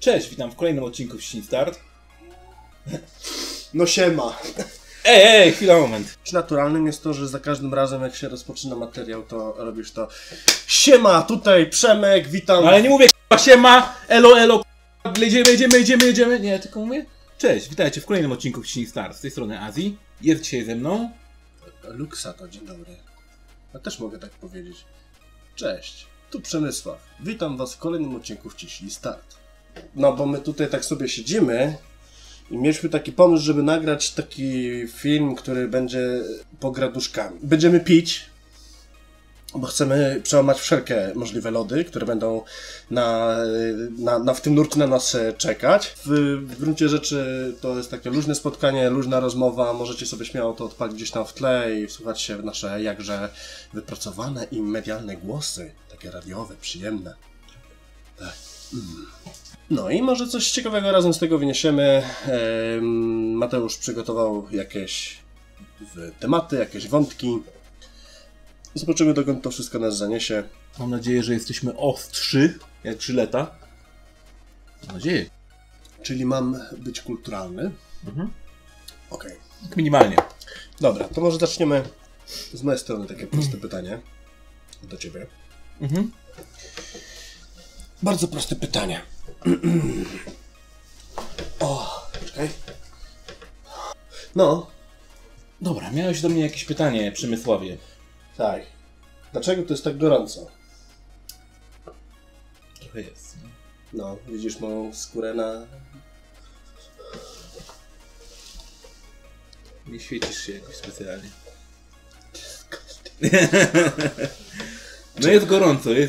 Cześć, witam w kolejnym odcinku Cieśni Start. No siema. Ej, chwila, moment. Naturalnym jest to, że za każdym razem jak się rozpoczyna materiał, to robisz to. Siema, tutaj Przemek, witam. No, ale nie mówię siema, elo, elo, jedziemy. Nie, tylko mówię. Cześć, witajcie w kolejnym odcinku Cieśni Start z tej strony Azji. Jest dzisiaj ze mną Luksa, to dzień dobry. Ja też mogę tak powiedzieć. Cześć, tu Przemysław. Witam was w kolejnym odcinku Cieśni Start. No bo my tutaj tak sobie siedzimy i mieliśmy taki pomysł, żeby nagrać taki film, który będzie po graduszkami. Będziemy pić, bo chcemy przełamać wszelkie możliwe lody, które będą w tym nurcie na nas czekać. W gruncie rzeczy to jest takie luźne spotkanie, luźna rozmowa. Możecie sobie śmiało to odpalić gdzieś tam w tle i wsłuchać się w nasze jakże wypracowane i medialne głosy. Takie radiowe, przyjemne. Tak. No i może coś ciekawego razem z tego wyniesiemy. Mateusz przygotował jakieś tematy, jakieś wątki. Zobaczymy, dokąd to wszystko nas zaniesie. Mam nadzieję, że jesteśmy ostrzy, jak żyleta. Mam nadzieję. Czyli mam być kulturalny. Mhm. Okej. Okay. Minimalnie. Dobra, to może zaczniemy. Z mojej strony takie proste pytanie do ciebie. Mhm. Bardzo proste pytanie. O, czekaj. No. Dobra, miałeś do mnie jakieś pytanie, Przemysławie. Tak. Dlaczego to jest tak gorąco? Trochę jest. Nie? No, widzisz moją skórę na... Nie świecisz się jakoś specjalnie. No jest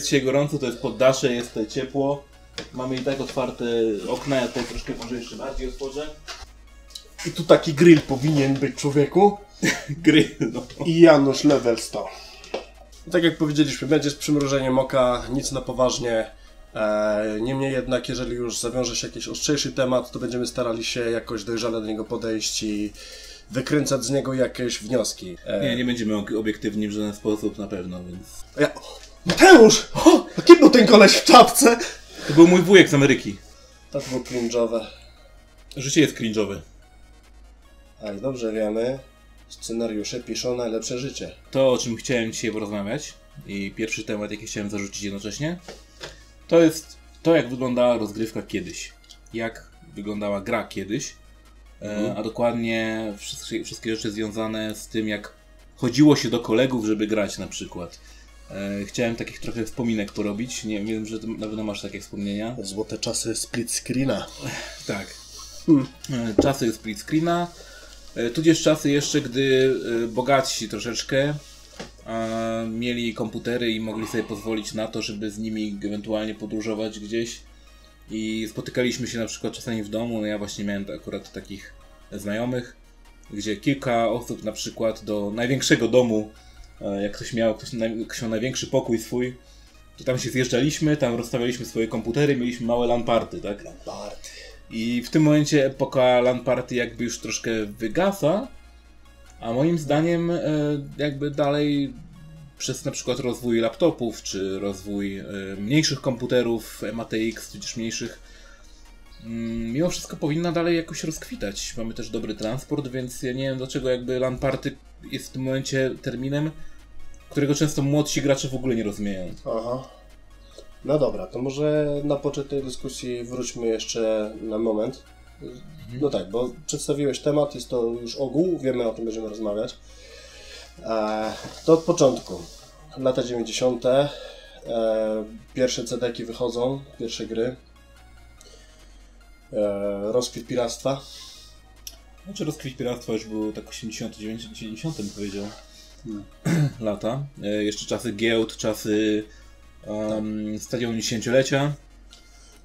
dzisiaj gorąco, to jest poddasze, jest tutaj ciepło. Mamy i tak otwarte okna, ja to troszkę może jeszcze bardziej otworzę. I tu taki grill powinien być, człowieku. Grill, no. I Janusz level 100. Tak jak powiedzieliśmy, będzie z przymrużeniem oka, nic na poważnie. Niemniej jednak, jeżeli już zawiąże się jakiś ostrzejszy temat, to będziemy starali się jakoś dojrzale do niego podejść i wykręcać z niego jakieś wnioski. Nie będziemy obiektywni w żaden sposób, na pewno, więc... Ja... Mateusz! O! A kim był ten koleś w czapce? To był mój wujek z Ameryki. To było cringe'owe. Życie jest cringe'owe. Ale dobrze wiemy, scenariusze piszą najlepsze życie. To, o czym chciałem dzisiaj porozmawiać i pierwszy temat, jaki chciałem zarzucić jednocześnie, to jest to, jak wyglądała rozgrywka kiedyś. Jak wyglądała gra kiedyś. A dokładnie wszystkie rzeczy związane z tym, jak chodziło się do kolegów, żeby grać na przykład. Chciałem takich trochę wspominek porobić. Nie wiem, że na pewno masz takie wspomnienia. Złote czasy split screena. Tak. Czasy split screena. Tudzież czasy jeszcze, gdy bogatsi troszeczkę mieli komputery i mogli sobie pozwolić na to, żeby z nimi ewentualnie podróżować gdzieś. I spotykaliśmy się na przykład czasami w domu, no ja właśnie miałem akurat takich znajomych, gdzie kilka osób na przykład do największego domu, jak ktoś miał największy pokój swój, to tam się zjeżdżaliśmy, tam rozstawialiśmy swoje komputery, mieliśmy małe LAN party, tak? LAN party. I w tym momencie epoka LAN party jakby już troszkę wygasa, a moim zdaniem jakby dalej przez na przykład rozwój laptopów, czy rozwój mniejszych komputerów, MATX, tudzież mniejszych, mimo wszystko powinna dalej jakoś rozkwitać. Mamy też dobry transport, więc ja nie wiem, dlaczego jakby LAN party jest w tym momencie terminem, którego często młodsi gracze w ogóle nie rozumieją. Aha. No dobra, to może na początek tej dyskusji wróćmy jeszcze na moment. No tak, bo przedstawiłeś temat, jest to już ogół, wiemy, o tym będziemy rozmawiać. To od początku. Lata 90. Pierwsze CD-ki wychodzą, pierwsze gry. Rozkwit piractwa. Znaczy rozkwit piractwa już był tak 89-90 bym powiedział. Hmm. Lata. Jeszcze czasy giełd, czasy stadionu 10-lecia,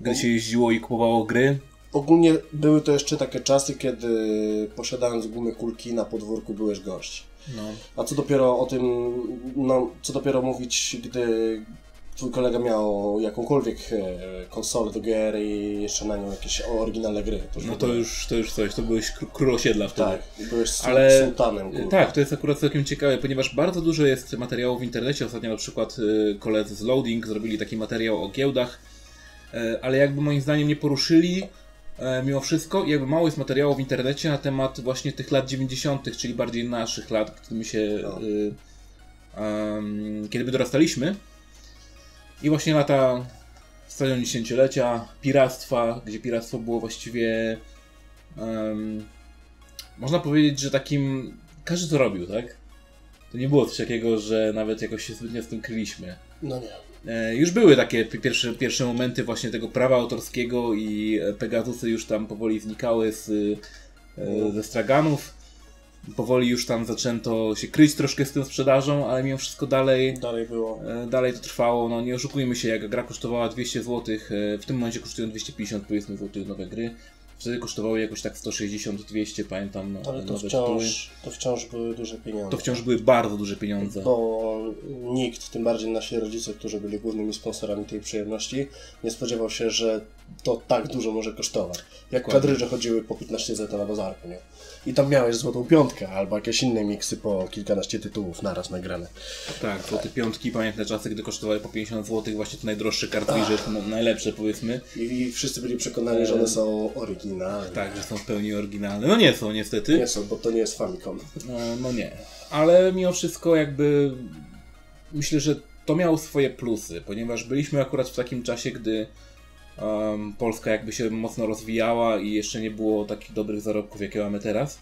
gdy się jeździło i kupowało gry. Ogólnie były to jeszcze takie czasy, kiedy posiadając gumy kulki na podwórku byłeś gość. No. A co dopiero o tym, no, co dopiero mówić, gdy twój kolega miał jakąkolwiek konsolę do gier i jeszcze na nią jakieś oryginalne gry. To już coś, to byłeś król osiedla wtedy. Tak, byłeś sultanem. Kurwa. Tak, to jest akurat całkiem ciekawe, ponieważ bardzo dużo jest materiałów w internecie. Ostatnio na przykład koledzy z Loading zrobili taki materiał o giełdach. ale jakby moim zdaniem nie poruszyli mimo wszystko, jakby mało jest materiału w internecie na temat właśnie tych lat 90., czyli bardziej naszych lat, którymi się, kiedy my dorastaliśmy. I właśnie lata stadion dziesięciolecia, piractwa, gdzie piractwo było właściwie, można powiedzieć, że takim, każdy to robił, tak? To nie było coś takiego, że nawet jakoś się zbytnio z tym kryliśmy. No nie. Już były takie pierwsze momenty właśnie tego prawa autorskiego i Pegasusy już tam powoli znikały ze straganów. Powoli już tam zaczęto się kryć troszkę z tym sprzedażą, ale mimo wszystko dalej było. Dalej to trwało, no nie oszukujmy się, jak gra kosztowała 200 zł, w tym momencie kosztują 250 powiedzmy zł nowe gry. Wtedy kosztowały jakoś tak 160-200, pamiętam, no, ale to wciąż były duże pieniądze. To wciąż były bardzo duże pieniądze. Bo nikt, tym bardziej nasi rodzice, którzy byli głównymi sponsorami tej przyjemności, nie spodziewał się, że to tak dużo może kosztować. Jak kadryże chodziły po 15 zł na bazarku, nie? I tam miałeś złotą piątkę, albo jakieś inne miksy po kilkanaście tytułów naraz nagrane. Tak, złote piątki, pamiętne czasy, gdy kosztowały po 50 zł, właśnie te najdroższe kartridże, najlepsze powiedzmy. I wszyscy byli przekonani, że one są oryginalne. Tak, że są w pełni oryginalne. No nie są niestety. Nie są, bo to nie jest Famicom. No nie, ale mimo wszystko jakby myślę, że to miało swoje plusy, ponieważ byliśmy akurat w takim czasie, gdy Polska jakby się mocno rozwijała i jeszcze nie było takich dobrych zarobków, jakie mamy teraz.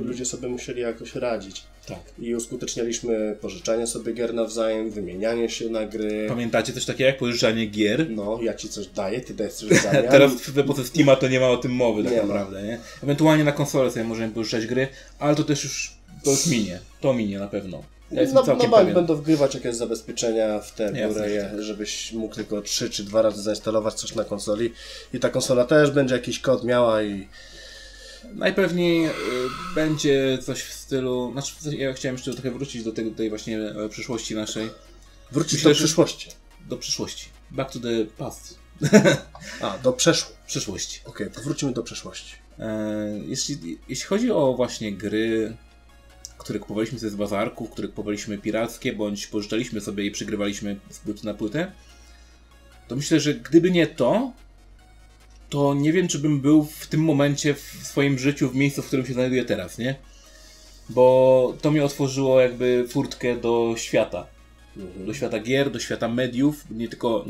Ludzie sobie musieli jakoś radzić. Tak. I uskutecznialiśmy pożyczanie sobie gier nawzajem, wymienianie się na gry. Pamiętacie coś takiego jak pożyczanie gier? No, ja ci coś daję, ty dajesz coś w zamian. Teraz w epoce Steama to nie ma o tym mowy tak naprawdę, nie? Ewentualnie na konsolę sobie możemy pożyczać gry, ale to też już minie. To minie na pewno. Ja na bank będą wgrywać jakieś zabezpieczenia w te góry, żebyś mógł tylko 3 czy 2 razy zainstalować coś na konsoli i ta konsola też będzie jakiś kod miała i... Najpewniej będzie coś w stylu... Znaczy, ja chciałem jeszcze trochę wrócić do tej właśnie przyszłości naszej. Wrócić do przyszłości. Do przyszłości. Back to the past. A, do przyszłości. Okej, to wrócimy do przeszłości. Jeśli chodzi o właśnie gry, które kupowaliśmy sobie z bazarków, które kupowaliśmy pirackie, bądź pożyczaliśmy sobie i przygrywaliśmy z płyty na płytę, to myślę, że gdyby nie to, to nie wiem, czy bym był w tym momencie w swoim życiu, w miejscu, w którym się znajduję teraz, nie? Bo to mnie otworzyło jakby furtkę do świata. Do świata gier, do świata mediów, nie tylko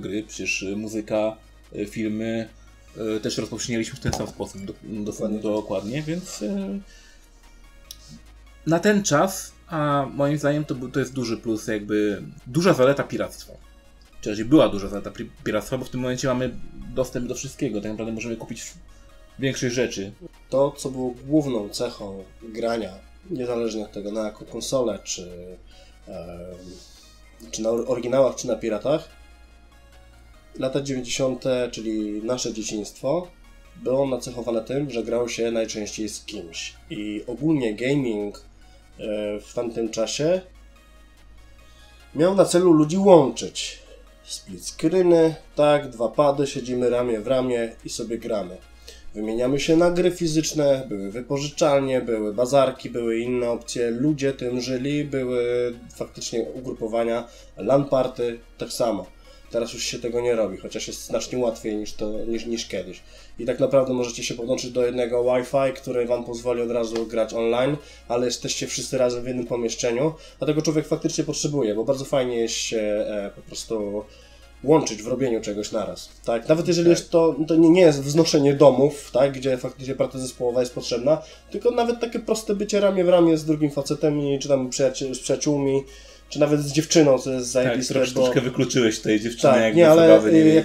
gry, przecież muzyka, filmy też rozpowszechnialiśmy w ten sam sposób, dokładnie, więc... Na ten czas, a moim zdaniem to jest duży plus, jakby duża zaleta piractwa. Czyli była duża zaleta piractwa, bo w tym momencie mamy dostęp do wszystkiego, tak naprawdę możemy kupić większych rzeczy. To, co było główną cechą grania, niezależnie od tego na jaką konsolę, czy na oryginałach, czy na piratach, lata 90., czyli nasze dzieciństwo, było nacechowane tym, że grało się najczęściej z kimś. I ogólnie gaming w tamtym czasie miał na celu ludzi łączyć. Split screeny, tak, dwa pady, siedzimy ramię w ramię i sobie gramy. Wymieniamy się na gry fizyczne, były wypożyczalnie, były bazarki, były inne opcje, ludzie tym żyli, były faktycznie ugrupowania, LAN party, tak samo. Teraz już się tego nie robi, chociaż jest znacznie łatwiej niż kiedyś. I tak naprawdę możecie się podłączyć do jednego Wi-Fi, który wam pozwoli od razu grać online, ale jesteście wszyscy razem w jednym pomieszczeniu, a tego człowiek faktycznie potrzebuje, bo bardzo fajnie jest się po prostu łączyć w robieniu czegoś naraz. Tak? Nawet jeżeli jest to nie jest wznoszenie domów, tak? Gdzie faktycznie praca zespołowa jest potrzebna, tylko nawet takie proste bycie ramię w ramię z drugim facetem, czy tam z przyjaciółmi, czy nawet z dziewczyną, co jest zajebiste. Tak, troszkę wykluczyłeś tej dziewczyny, tak, jakby nie, ale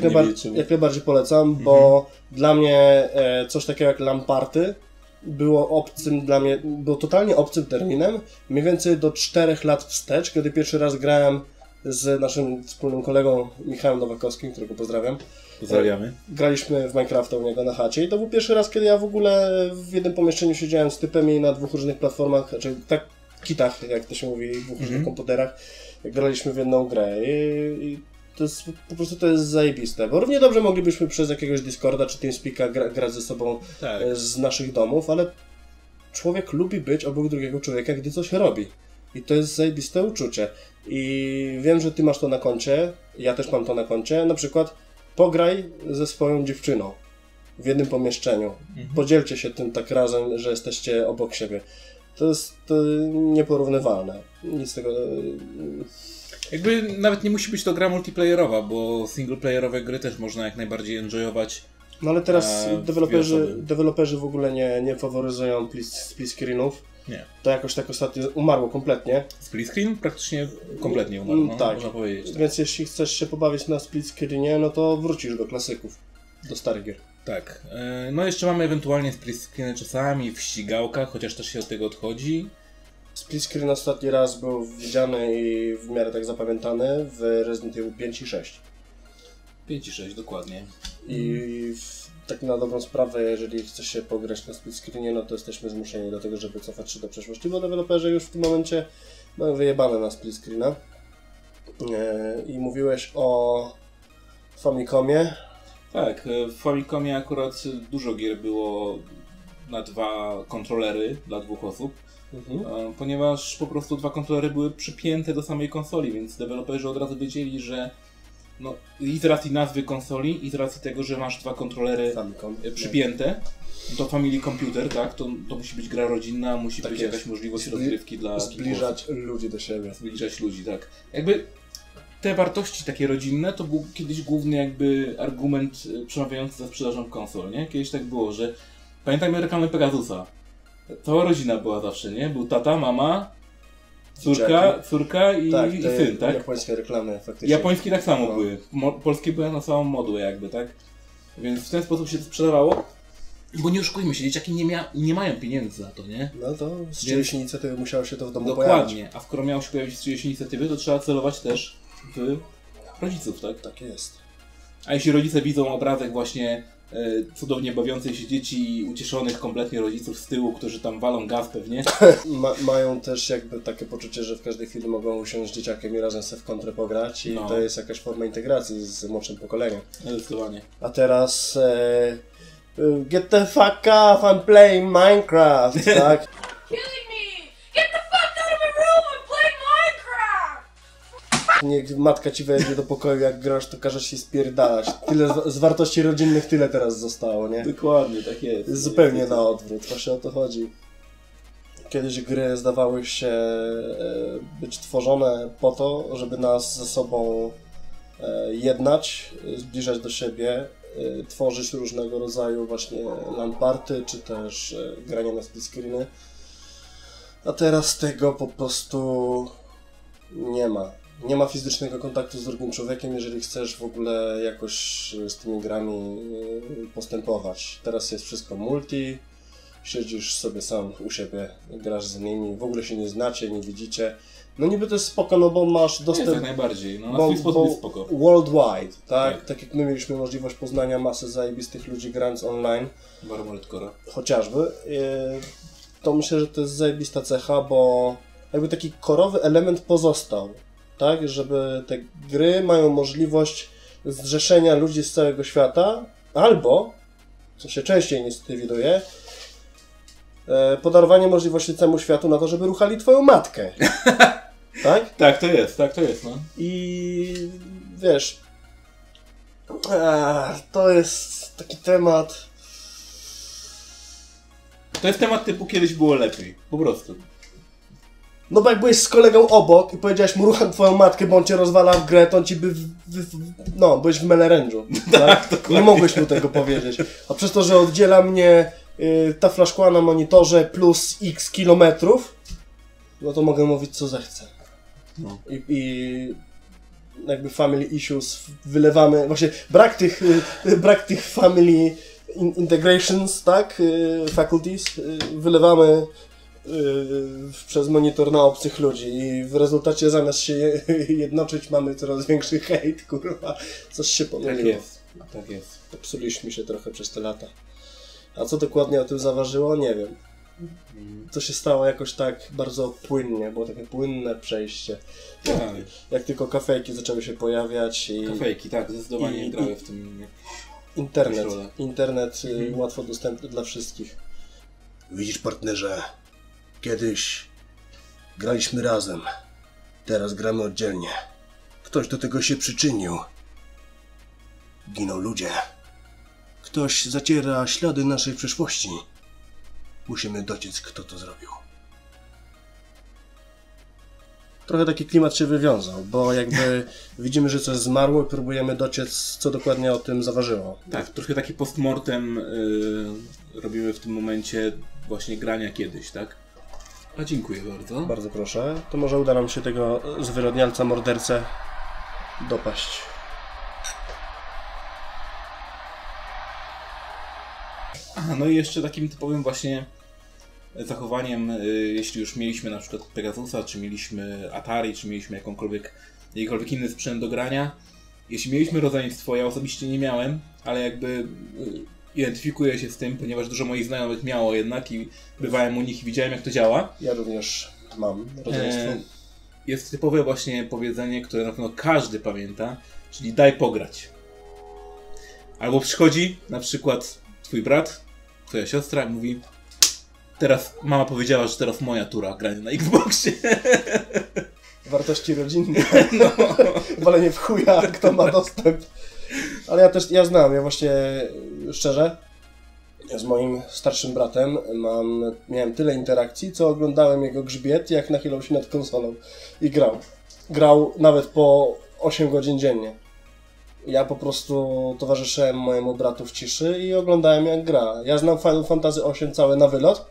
jak najbardziej polecam, bo dla mnie coś takiego jak LAN party było obcym dla mnie, było totalnie obcym terminem, mniej więcej do 4 lat wstecz, kiedy pierwszy raz grałem z naszym wspólnym kolegą Michałem Nowakowskim, którego pozdrawiam. Pozdrawiamy. Graliśmy w Minecrafta u niego na chacie i to był pierwszy raz, kiedy ja w ogóle w jednym pomieszczeniu siedziałem z typem i na 2 różnych platformach, znaczy tak, kitach, jak to się mówi, w różnych komputerach, jak graliśmy w jedną grę i to jest, po prostu to jest zajebiste, bo równie dobrze moglibyśmy przez jakiegoś Discorda czy Teamspeaka grać ze sobą z naszych domów, ale człowiek lubi być obok drugiego człowieka, gdy coś robi i to jest zajebiste uczucie i wiem, że ty masz to na koncie, ja też mam to na koncie, na przykład pograj ze swoją dziewczyną w jednym pomieszczeniu. Mhm. Podzielcie się tym tak razem, że jesteście obok siebie. To jest nieporównywalne. Nic tego... Jakby nawet nie musi być to gra multiplayerowa, bo singleplayerowe gry też można jak najbardziej enjoyować. No ale teraz deweloperzy w ogóle nie faworyzują split screenów. Nie. To jakoś tak ostatnio umarło kompletnie. Split screen praktycznie kompletnie umarł, no, tak. Można powiedzieć. Tak. Więc jeśli chcesz się pobawić na split screenie, no to wrócisz do klasyków, do starych gier. Tak. No jeszcze mamy ewentualnie split screeny czasami w ścigałkach, chociaż też się od tego odchodzi. Split screen ostatni raz był widziany i w miarę tak zapamiętany w Resident Evil 5 i 6. 5 i 6, dokładnie. I tak na dobrą sprawę, jeżeli chce się pograć na split screenie, no to jesteśmy zmuszeni do tego, żeby cofać się do przeszłości, bo deweloperzy już w tym momencie mają wyjebane na split screena. I mówiłeś o Famicomie. Tak, w Famicomie akurat dużo gier było na dwa kontrolery dla dwóch osób. Mhm. Ponieważ po prostu dwa kontrolery były przypięte do samej konsoli, więc deweloperzy od razu wiedzieli, że no, i z racji nazwy konsoli, i z racji tego, że masz dwa kontrolery przypięte, to Family Computer, tak? To musi być gra rodzinna, musi tak być jakaś możliwość rozgrywki dla... Zbliżać ludzi do siebie. Zbliżać ludzi, tak. Jakby te wartości takie rodzinne to był kiedyś główny jakby argument przemawiający za sprzedażą konsol, nie? Kiedyś tak było, że... Pamiętajmy reklamę Pegasusa. Cała rodzina była zawsze, nie? Był tata, mama, córka i, tak, i syn, tak? Japońskie reklamy faktycznie. Japońskie tak samo były. Polskie były na samą modłę jakby, tak? Więc w ten sposób się to sprzedawało. Bo nie oszukujmy się, dzieciaki nie mają pieniędzy za to, nie? No to z czyjejś inicjatywy musiało się to w domu pojawić. Dokładnie, a skoro miało się pojawić z czyjejś inicjatywy, to trzeba celować też w rodziców, tak? Tak jest. A jeśli rodzice widzą obrazek właśnie cudownie bawiących się dzieci i ucieszonych kompletnie rodziców z tyłu, którzy tam walą gaz pewnie. Mają też jakby takie poczucie, że w każdej chwili mogą usiąść z dzieciakiem i razem sobie w kontrę pograć i to jest jakaś forma integracji z młodszym pokoleniem. Zdecydowanie. A teraz get the fuck up, I'm playing Minecraft, tak? Niech matka ci wejdzie do pokoju, jak grasz, to każesz się spierdalać. Tyle z wartości rodzinnych tyle teraz zostało, nie? Dokładnie, tak jest. Zupełnie na odwrót, właśnie o to chodzi. Kiedyś gry zdawały się być tworzone po to, żeby nas ze sobą jednać, zbliżać do siebie, tworzyć różnego rodzaju właśnie LAN-party, czy też granie na split screeny. A teraz tego po prostu nie ma. Nie ma fizycznego kontaktu z drugim człowiekiem, jeżeli chcesz w ogóle jakoś z tymi grami postępować. Teraz jest wszystko multi, siedzisz sobie sam u siebie, grasz z nimi, w ogóle się nie znacie, nie widzicie. No niby to jest spoko, no bo masz dostęp... Jak najbardziej, no na swój sposób jest spoko. Worldwide, tak? Tak jak my mieliśmy możliwość poznania masy zajebistych ludzi grając online. Armored Core. Chociażby. To myślę, że to jest zajebista cecha, bo jakby taki korowy element pozostał. Tak, żeby te gry mają możliwość zrzeszenia ludzi z całego świata, albo, co się częściej niestety widuje, podarowanie możliwości całemu światu na to, żeby ruchali twoją matkę. Tak? Tak to jest, no. I wiesz, to jest taki temat... To jest temat typu kiedyś było lepiej, po prostu. No bo jak byłeś z kolegą obok i powiedziałeś mu rucham twoją matkę, bo on cię rozwala w grę, to on ci by... No, byłeś w melerężu, tak? Nie mogłeś mu tego powiedzieć. A przez to, że oddziela mnie tafla szkła na monitorze plus x kilometrów, no to mogę mówić co zechcę. No. I jakby family issues wylewamy... Właśnie brak tych family integrations, tak? Faculties wylewamy... przez monitor na obcych ludzi i w rezultacie zamiast się jednoczyć mamy coraz większy hejt, kurwa. Coś się pomyliło. Tak jest. Popsuliśmy się trochę przez te lata. A co dokładnie o tym zaważyło? Nie wiem. To się stało jakoś tak bardzo płynnie, było takie płynne przejście. Tak. Jak tylko kafejki zaczęły się pojawiać i... Kafejki, tak, zdecydowanie grały w tym... Internet łatwo dostępny dla wszystkich. Widzisz, partnerze, kiedyś graliśmy razem, teraz gramy oddzielnie. Ktoś do tego się przyczynił. Giną ludzie. Ktoś zaciera ślady naszej przeszłości. Musimy dociec, kto to zrobił. Trochę taki klimat się wywiązał, bo jakby widzimy, że coś zmarło i próbujemy dociec, co dokładnie o tym zaważyło. Tak, trochę taki postmortem robimy w tym momencie właśnie grania kiedyś, tak? A dziękuję bardzo. Bardzo proszę. To może uda nam się tego zwyrodnialca, mordercę dopaść. Aha, no i jeszcze takim typowym właśnie zachowaniem, jeśli już mieliśmy na przykład Pegasusa, czy mieliśmy Atari, czy mieliśmy jakikolwiek inny sprzęt do grania. Jeśli mieliśmy rodzeństwo, ja osobiście nie miałem, ale jakby identyfikuję się z tym, ponieważ dużo moich znajomych miało jednak i bywałem u nich i widziałem, jak to działa. Ja również mam rodzeństwo. Jest typowe właśnie powiedzenie, które na pewno każdy pamięta, czyli daj pograć. Albo przychodzi na przykład twój brat, twoja siostra i mówi: teraz mama powiedziała, że teraz moja tura grania na Xboxie. Wartości rodzinne. No. Walenie w chuja, kto ma dostęp. Ale ja też, ja właśnie szczerze, z moim starszym bratem miałem tyle interakcji, co oglądałem jego grzbiet, jak nachylał się nad konsolą i grał. Grał nawet po 8 godzin dziennie. Ja po prostu towarzyszyłem mojemu bratu w ciszy i oglądałem, jak gra. Ja znam Final Fantasy VIII całe na wylot,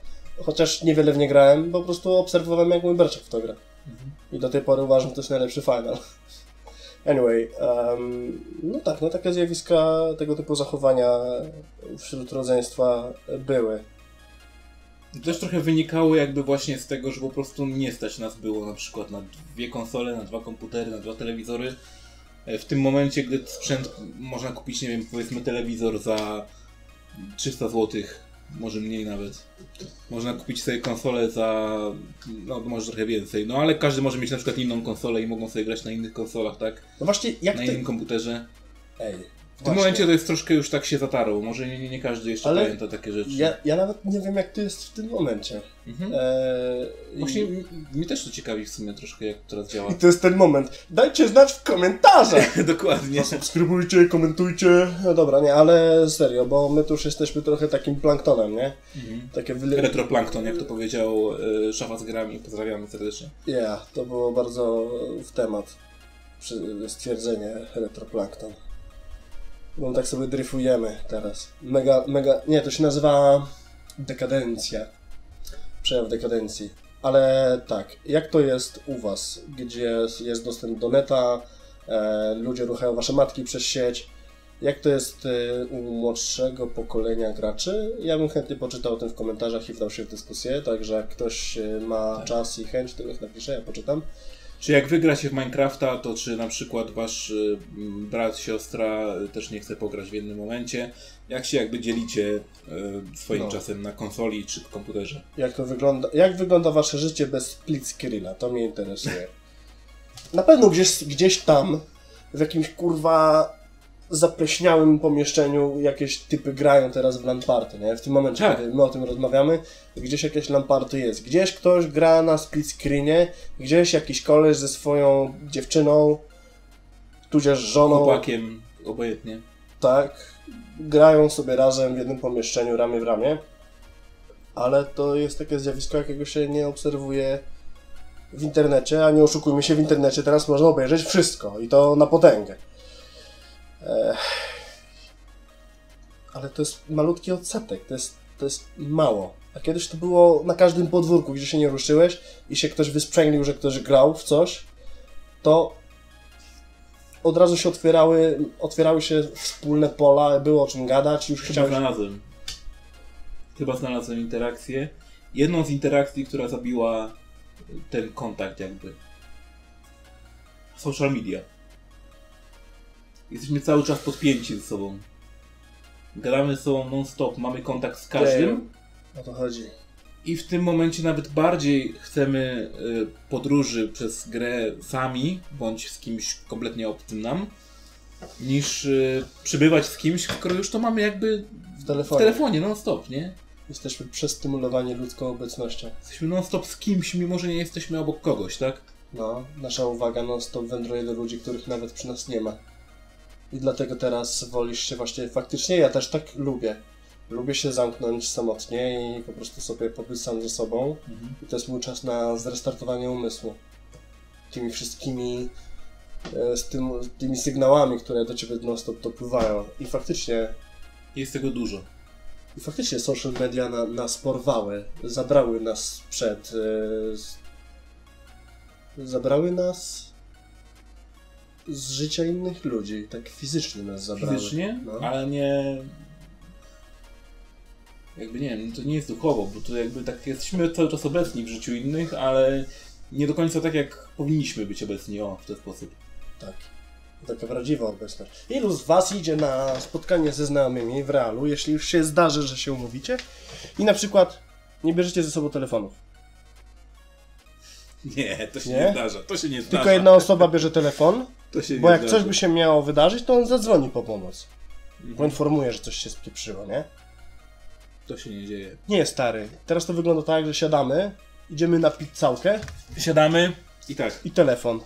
chociaż niewiele w nie grałem, po prostu obserwowałem, jak mój braczek w to gra. I do tej pory uważam, że to jest najlepszy Final. Anyway, no tak, no takie zjawiska, tego typu zachowania wśród rodzeństwa były. Też trochę wynikały jakby właśnie z tego, że po prostu nie stać nas było na przykład na 2 konsole, na 2 komputery, na 2 telewizory. W tym momencie, gdy sprzęt można kupić, nie wiem, powiedzmy telewizor za 300 zł, może mniej nawet. Można kupić sobie konsolę za, no może trochę więcej, no ale każdy może mieć na przykład inną konsolę i mogą sobie grać na innych konsolach, tak? No właśnie, jak na innym komputerze. Ej, w tym momencie to jest troszkę już tak się zatarło, może nie każdy jeszcze ale pamięta takie rzeczy. Ja nawet nie wiem, jak to jest w tym momencie. Mhm. Właśnie mnie też to ciekawi w sumie troszkę, jak teraz działa. I to jest ten moment. Dajcie znać w komentarzach! Dokładnie. Subskrybujcie, komentujcie. No dobra, nie, ale serio, bo my tu już jesteśmy trochę takim planktonem, nie? Mhm. Takie retroplankton, jak to powiedział Szafa z grami. Pozdrawiamy serdecznie. To było bardzo w temat stwierdzenie retroplankton. Bo tak sobie dryfujemy teraz. Mega... Nie, to się nazywa dekadencja. Przejaw dekadencji. Ale tak, jak to jest u was, gdzie jest dostęp do neta, ludzie ruchają wasze matki przez sieć? Jak to jest u młodszego pokolenia graczy? Ja bym chętnie poczytał o tym w komentarzach i wdał się w dyskusję, także jak ktoś ma czas i chęć, to niech napisze, ja poczytam. Czy jak wygra się w Minecrafta, to czy na przykład wasz brat, siostra też nie chce pograć w jednym momencie? Jak się jakby dzielicie swoim czasem na konsoli czy komputerze? Jak wygląda wasze życie bez split screena? To mnie interesuje. Na pewno gdzieś tam, w jakimś kurwa zapleśniałym pomieszczeniu jakieś typy grają teraz w lamparty, nie? W tym momencie, kiedy my o tym rozmawiamy, gdzieś jakieś lamparty jest. Gdzieś ktoś gra na split screenie, gdzieś jakiś koleś ze swoją dziewczyną, tudzież żoną. Chłopakiem, obojętnie. Tak. Grają sobie razem w jednym pomieszczeniu, ramię w ramię. Ale to jest takie zjawisko, jakiego się nie obserwuje w internecie, a nie oszukujmy się, w internecie teraz można obejrzeć wszystko i to na potęgę. Ale to jest malutki odsetek, to jest mało. A kiedyś to było na każdym podwórku, gdzie się nie ruszyłeś i się ktoś wysprzęglił, że ktoś grał w coś, to od razu się otwierały się wspólne pola, było o czym gadać. Już Chyba znalazłem interakcję. Jedną z interakcji, która zabiła ten kontakt jakby. Social media. Jesteśmy cały czas podpięci ze sobą. Gramy ze sobą non-stop, mamy kontakt z każdym. O to chodzi. I w tym momencie nawet bardziej chcemy podróży przez grę sami, bądź z kimś kompletnie obcym nam, niż przybywać z kimś, skoro już to mamy jakby w telefonie non-stop, nie? Jesteśmy przestymulowani ludzką obecnością. Jesteśmy non-stop z kimś, mimo że nie jesteśmy obok kogoś, tak? No, nasza uwaga non-stop wędruje do ludzi, których nawet przy nas nie ma. i dlatego teraz wolisz się właśnie, faktycznie ja też tak lubię. Lubię się zamknąć samotnie i po prostu sobie pobyć sam ze sobą. Mhm. I to jest mój czas na zrestartowanie umysłu. Tymi wszystkimi tymi sygnałami, które do ciebie non-stop dopływają. I faktycznie... Jest tego dużo. I faktycznie social media nas porwały. Zabrały nas przed... Zabrały nas... z życia innych ludzi. Tak fizycznie nas zabrały. Fizycznie? No. Ale nie... Jakby nie wiem, to nie jest duchowo, bo to jakby tak jesteśmy cały czas obecni w życiu innych, ale nie do końca tak, jak powinniśmy być obecni, w ten sposób. Tak. Taka prawdziwa obecność. Ilu z was idzie na spotkanie ze znajomymi w realu, jeśli już się zdarzy, że się umówicie i na przykład nie bierzecie ze sobą telefonów? Nie, to się nie zdarza. To się nie zdarza. Tylko jedna osoba bierze telefon, to się bo nie jak zdarza. Coś by się miało wydarzyć, to on zadzwoni po pomoc. Poinformuje, że coś się spieprzyło, nie? To się nie dzieje. Nie, stary. Teraz to wygląda tak, że siadamy, idziemy na pizzałkę. Siadamy i tak. I telefon.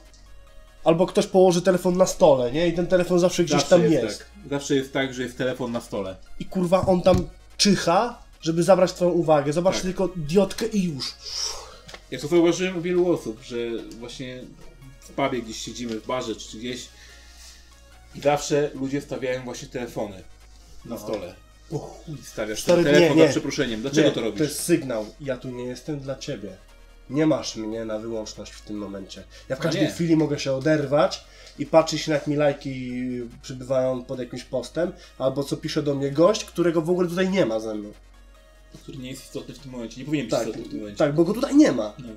Albo ktoś położy telefon na stole, nie? I ten telefon zawsze gdzieś tam jest. Tak. Zawsze jest tak, że jest telefon na stole. I kurwa, on tam czyha, żeby zabrać twoją uwagę. Zobacz tak. Tylko diodkę i już. Ja to zauważyłem u wielu osób, że właśnie w pubie gdzieś siedzimy, w barze czy gdzieś i zawsze ludzie stawiają właśnie telefony na stole. Stawiasz ten telefon za przeproszeniem. Dlaczego to robisz? To jest sygnał. Ja tu nie jestem dla ciebie. Nie masz mnie na wyłączność w tym momencie. Ja w każdej chwili mogę się oderwać i patrzeć, jak mi lajki przybywają pod jakimś postem, albo co pisze do mnie gość, którego w ogóle tutaj nie ma ze mną. Który nie jest istotny w tym momencie. Nie powinien być istotny w tym momencie. Tak, bo go tutaj nie ma. No.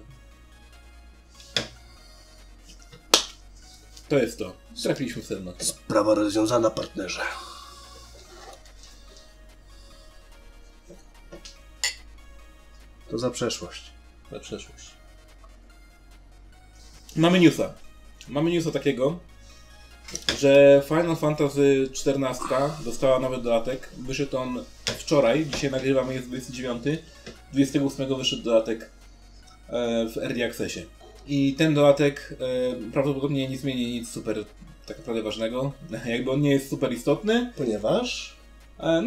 To jest to. Trafiliśmy w sedno. Sprawa rozwiązana, partnerze. To za przeszłość. Za przeszłość. Mamy newsa. Mamy newsa takiego, że Final Fantasy XIV dostała nowy dodatek. Wyszedł on wczoraj, dzisiaj nagrywamy, jest 29. 28 wyszedł dodatek w Early Accessie. I ten dodatek prawdopodobnie nie zmieni nic super tak naprawdę ważnego. Jakby on nie jest super istotny. Ponieważ? No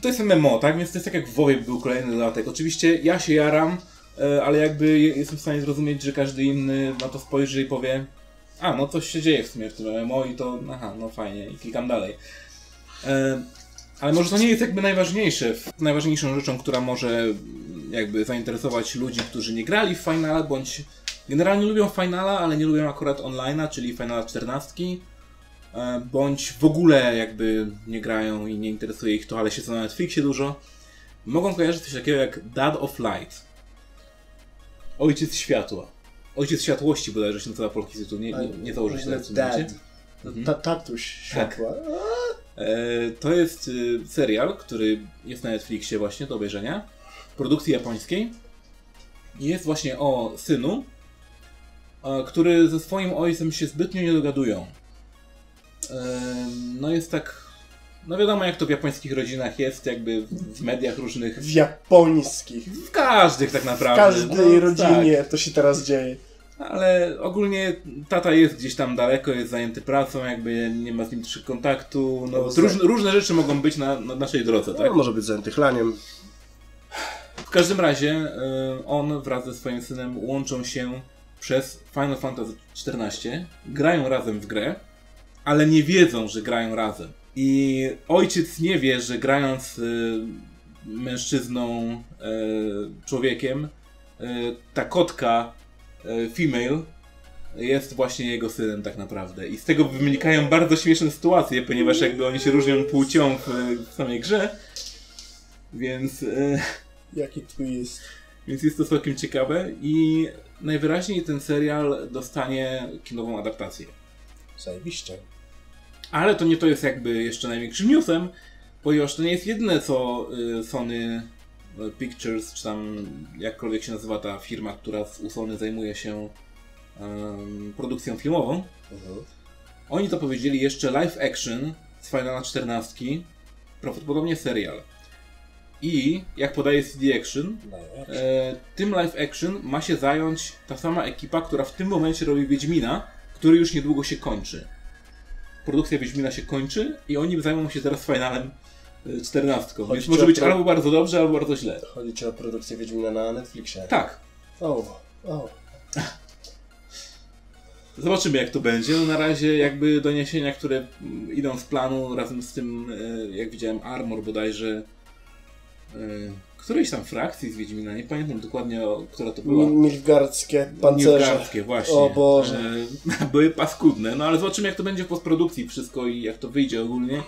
to jest MMO, tak? Więc to jest tak jak w WoWie był kolejny dodatek. Oczywiście ja się jaram, ale jakby jestem w stanie zrozumieć, że każdy inny na to spojrzy i powie no coś się dzieje w sumie w tym MMO i to no fajnie i klikam dalej. Ale może to nie jest jakby najważniejsze. Najważniejszą rzeczą, która może jakby zainteresować ludzi, którzy nie grali w Finala, bądź generalnie lubią Finala, ale nie lubią akurat online'a, czyli Finala 14. Bądź w ogóle jakby nie grają i nie interesuje ich to, ale siedzą na Netflixie dużo, mogą kojarzyć coś takiego jak Dad of Light. Ojciec światła. Ojciec światłości bodajże się nazywa polski tytuł, nie założę się na tym momencie. Tatuś światła. Tak. To jest serial, który jest na Netflixie właśnie do obejrzenia, produkcji japońskiej. Jest właśnie o synu, który ze swoim ojcem się zbytnio nie dogadują. No jest tak... No wiadomo, jak to w japońskich rodzinach jest, jakby w mediach różnych... W japońskich! W każdych tak naprawdę. W każdej rodzinie tak. To się teraz dzieje. Ale ogólnie tata jest gdzieś tam daleko, jest zajęty pracą, jakby nie ma z nim kontaktu. No, różne rzeczy mogą być na naszej drodze, tak? Może być zajęty chlaniem. W każdym razie on wraz ze swoim synem łączą się przez Final Fantasy XIV, grają razem w grę, ale nie wiedzą, że grają razem. I ojciec nie wie, że grając mężczyzną, człowiekiem, ta kotka female jest właśnie jego synem tak naprawdę. I z tego wynikają bardzo śmieszne sytuacje, ponieważ jakby oni się różnią płcią w samej grze. Więc... Jaki twist. Więc jest to całkiem ciekawe i najwyraźniej ten serial dostanie kinową adaptację. Zajebiście. Ale to nie to jest jakby jeszcze największym newsem, ponieważ to nie jest jedyne, co Sony Pictures, czy tam jakkolwiek się nazywa ta firma, która u Sony zajmuje się produkcją filmową. Oni to powiedzieli jeszcze live action z Finala 14, prawdopodobnie serial. I jak podaje CD Action, tym live action ma się zająć ta sama ekipa, która w tym momencie robi Wiedźmina, który już niedługo się kończy. produkcja Wiedźmina się kończy i oni zajmą się teraz finalem 14. Więc może być albo bardzo dobrze, albo bardzo źle. Chodzi ci o produkcję Wiedźmina na Netflixie? Tak. Zobaczymy, jak to będzie. No, na razie jakby doniesienia, które idą z planu razem z tym, jak widziałem, Armor bodajże którejś tam frakcji z Wiedźmina, nie pamiętam dokładnie, która to była. Nilfgaardzkie pancerze. Nilfgaardzkie, właśnie. O Boże. Były paskudne, no ale zobaczymy, jak to będzie w postprodukcji wszystko i jak to wyjdzie ogólnie.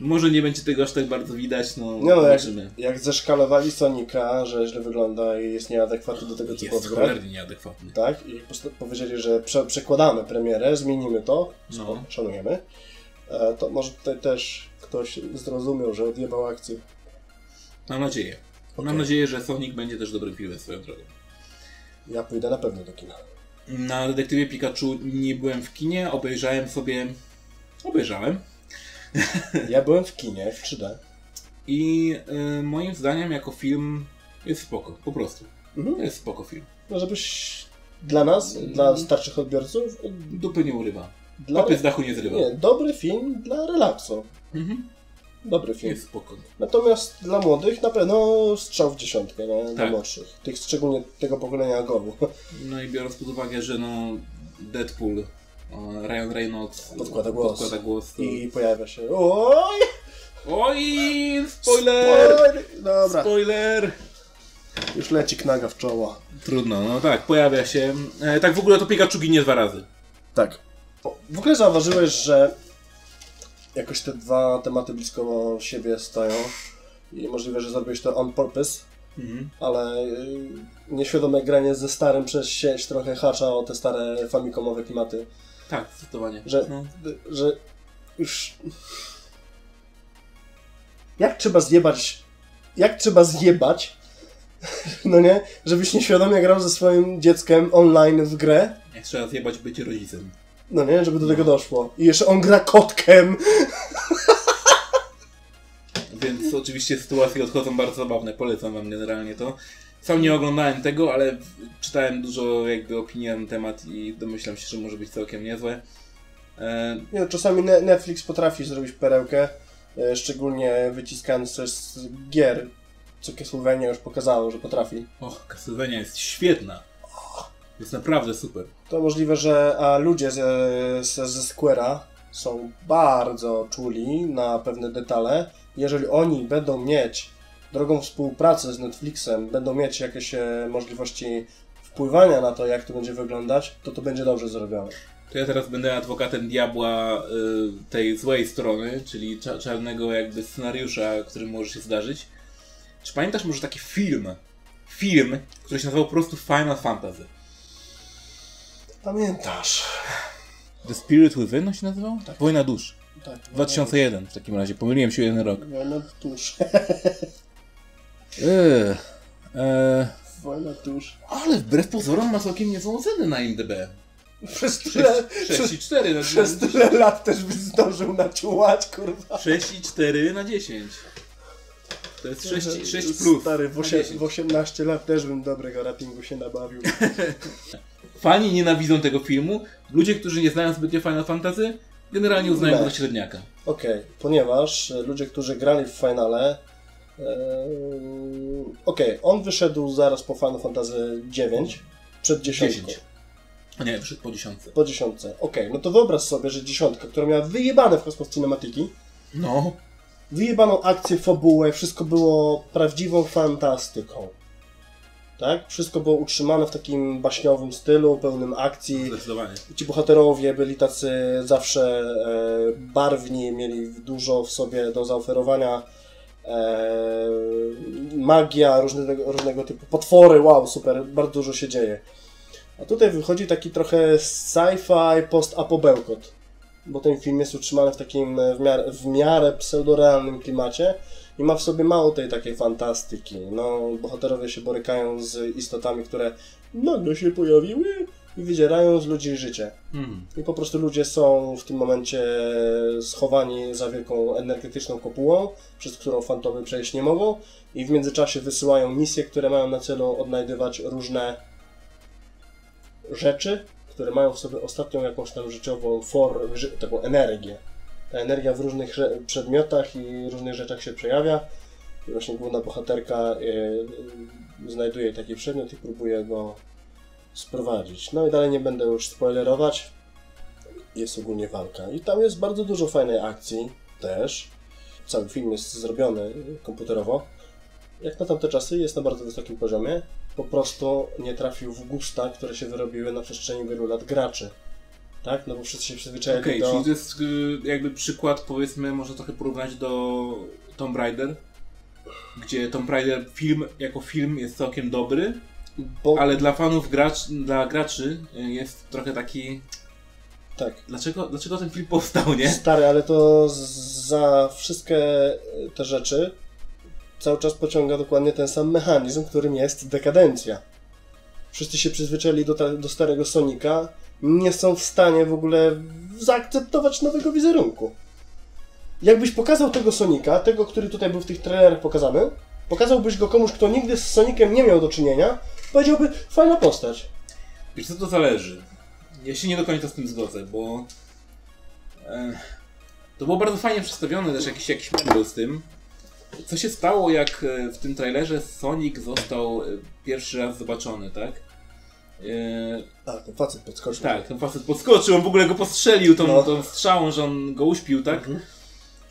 Może nie będzie tego aż tak bardzo widać, no zobaczymy. Jak zeszkalowali Sonika, że źle wygląda i jest nieadekwatny do tego, co było w grach. Jest cholernie nieadekwatny. Tak, i po prostu powiedzieli, że przekładamy premierę, zmienimy to, no. Szanujemy. To może tutaj też ktoś zrozumiał, że odjebał akcję. Mam nadzieję. Okay. Mam nadzieję, że Sonic będzie też dobrym filmem swoją drogą. Ja pójdę na pewno do kina. Na Detektywie Pikachu nie byłem w kinie, obejrzałem sobie... Ja byłem w kinie, w 3D. I moim zdaniem jako film jest spoko, po prostu. Jest spoko film. No żebyś dla nas, dla starszych odbiorców... Dupy nie urywa. Papy z dachu nie zrywa. Nie, dobry film dla relaksu. Dobry film. Jest spoko. Natomiast dla młodych na pewno strzał w dziesiątkę, no, tak. Dla młodszych. Tych szczególnie tego pokolenia Gomu. No i biorąc pod uwagę, że no Deadpool... Ryan Reynolds podkłada głos to... i pojawia się Oj! Spoiler! Dobra. Spoiler! Już leci knaga w czoło. Trudno, no tak, pojawia się. Tak w ogóle to Pikachu ginie 2 razy. Tak. W ogóle zauważyłeś, że jakoś te dwa tematy blisko siebie stoją i możliwe, że zrobiłeś to on purpose. Ale nieświadome granie ze starym przez sieć trochę hacza o te stare famicomowe klimaty. Tak, zdecydowanie. Że już... Jak trzeba zjebać, no nie, żebyś nieświadomie grał ze swoim dzieckiem online w grę? Jak trzeba zjebać być rodzicem. No nie, żeby do tego doszło. I jeszcze on gra kotkiem! Więc oczywiście sytuacje odchodzą bardzo zabawne, polecam wam generalnie to. Sam nie oglądałem tego, ale czytałem dużo jakby opinii na ten temat i domyślam się, że może być całkiem niezłe. Nie, czasami Netflix potrafi zrobić perełkę, szczególnie wyciskając coś z gier, co Castlevania już pokazało, że potrafi. Och, Castlevania jest świetna. Jest naprawdę super. To możliwe, że ludzie ze Square'a są bardzo czuli na pewne detale. Jeżeli oni będą mieć drogą współpracy z Netflixem, będą mieć jakieś możliwości wpływania na to, jak to będzie wyglądać, to będzie dobrze zrobione. To ja teraz będę adwokatem diabła tej złej strony, czyli czarnego jakby scenariusza, który może się zdarzyć. Czy pamiętasz może taki film, który się nazywał po prostu Final Fantasy? Pamiętasz. The Spirit Within on się nazywał? Tak. Wojna dusz. Tak, 2001 w takim razie, pomyliłem się o 1 rok. Wojna tuż. Wojna tuż. Ale wbrew pozorom ma całkiem niezłą cenę na IMDb. Przez tyle... 6,4 na 10. Przez tyle lat też by zdążył naciułać, kurwa. 6,4 na 10. To jest 6+. Stary, w 18 lat też bym dobrego ratingu się nabawił. Fani nienawidzą tego filmu. Ludzie, którzy nie znają zbytnio Final Fantasy, generalnie uznają go za średniaka. Okej, ponieważ ludzie, którzy grali w finale... on wyszedł zaraz po Final Fantasy IX, przed 10. Nie, wyszedł po 10. Po 10. No to wyobraź sobie, że 10, która miała wyjebane w kosmos cinematiki. No. Wyjebaną akcję, fabułę, wszystko było prawdziwą fantastyką. Tak? Wszystko było utrzymane w takim baśniowym stylu, pełnym akcji. Zdecydowanie. Ci bohaterowie byli tacy zawsze barwni, mieli dużo w sobie do zaoferowania. Magia, różnego typu potwory, wow, super, bardzo dużo się dzieje. A tutaj wychodzi taki trochę sci-fi post-apo bełkot, bo ten film jest utrzymany w takim w miarę pseudorealnym klimacie. I ma w sobie mało tej takiej fantastyki. No, bohaterowie się borykają z istotami, które nagle się pojawiły i wydzierają z ludzi życie. I po prostu ludzie są w tym momencie schowani za wielką energetyczną kopułą, przez którą fantomy przejść nie mogą. I w międzyczasie wysyłają misje, które mają na celu odnajdywać różne rzeczy, które mają w sobie ostatnią jakąś tam życiową formę, taką energię. Ta energia w różnych przedmiotach i różnych rzeczach się przejawia. Właśnie główna bohaterka znajduje taki przedmiot i próbuje go sprowadzić. No i dalej nie będę już spoilerować. Jest ogólnie walka. I tam jest bardzo dużo fajnej akcji też. Cały film jest zrobiony komputerowo. Jak na tamte czasy jest na bardzo wysokim poziomie. Po prostu nie trafił w gusta, które się wyrobiły na przestrzeni wielu lat graczy. Tak? No bo wszyscy się przyzwyczaili do... Okej, czyli to jest jakby przykład, powiedzmy, można trochę porównać do Tomb Raider. Gdzie Tomb Raider film, jako film jest całkiem dobry, bo... ale dla fanów, dla graczy jest trochę taki... Tak. Dlaczego ten film powstał, nie? Stary, ale to za wszystkie te rzeczy cały czas pociąga dokładnie ten sam mechanizm, którym jest dekadencja. Wszyscy się przyzwyczaili do starego Sonika, nie są w stanie w ogóle zaakceptować nowego wizerunku. Jakbyś pokazał tego Sonika, tego, który tutaj był w tych trailerach pokazany, pokazałbyś go komuś, kto nigdy z Sonikiem nie miał do czynienia, powiedziałby, fajna postać. Wiesz co, to zależy. Ja się nie do końca z tym zgodzę, bo... To było bardzo fajnie przedstawione, też jakiś był z tym. Co się stało, jak w tym trailerze Sonic został pierwszy raz zobaczony, tak? Ten facet podskoczył. Tak, ten facet podskoczył, on w ogóle go postrzelił tą strzałą, że on go uśpił, tak? Mhm.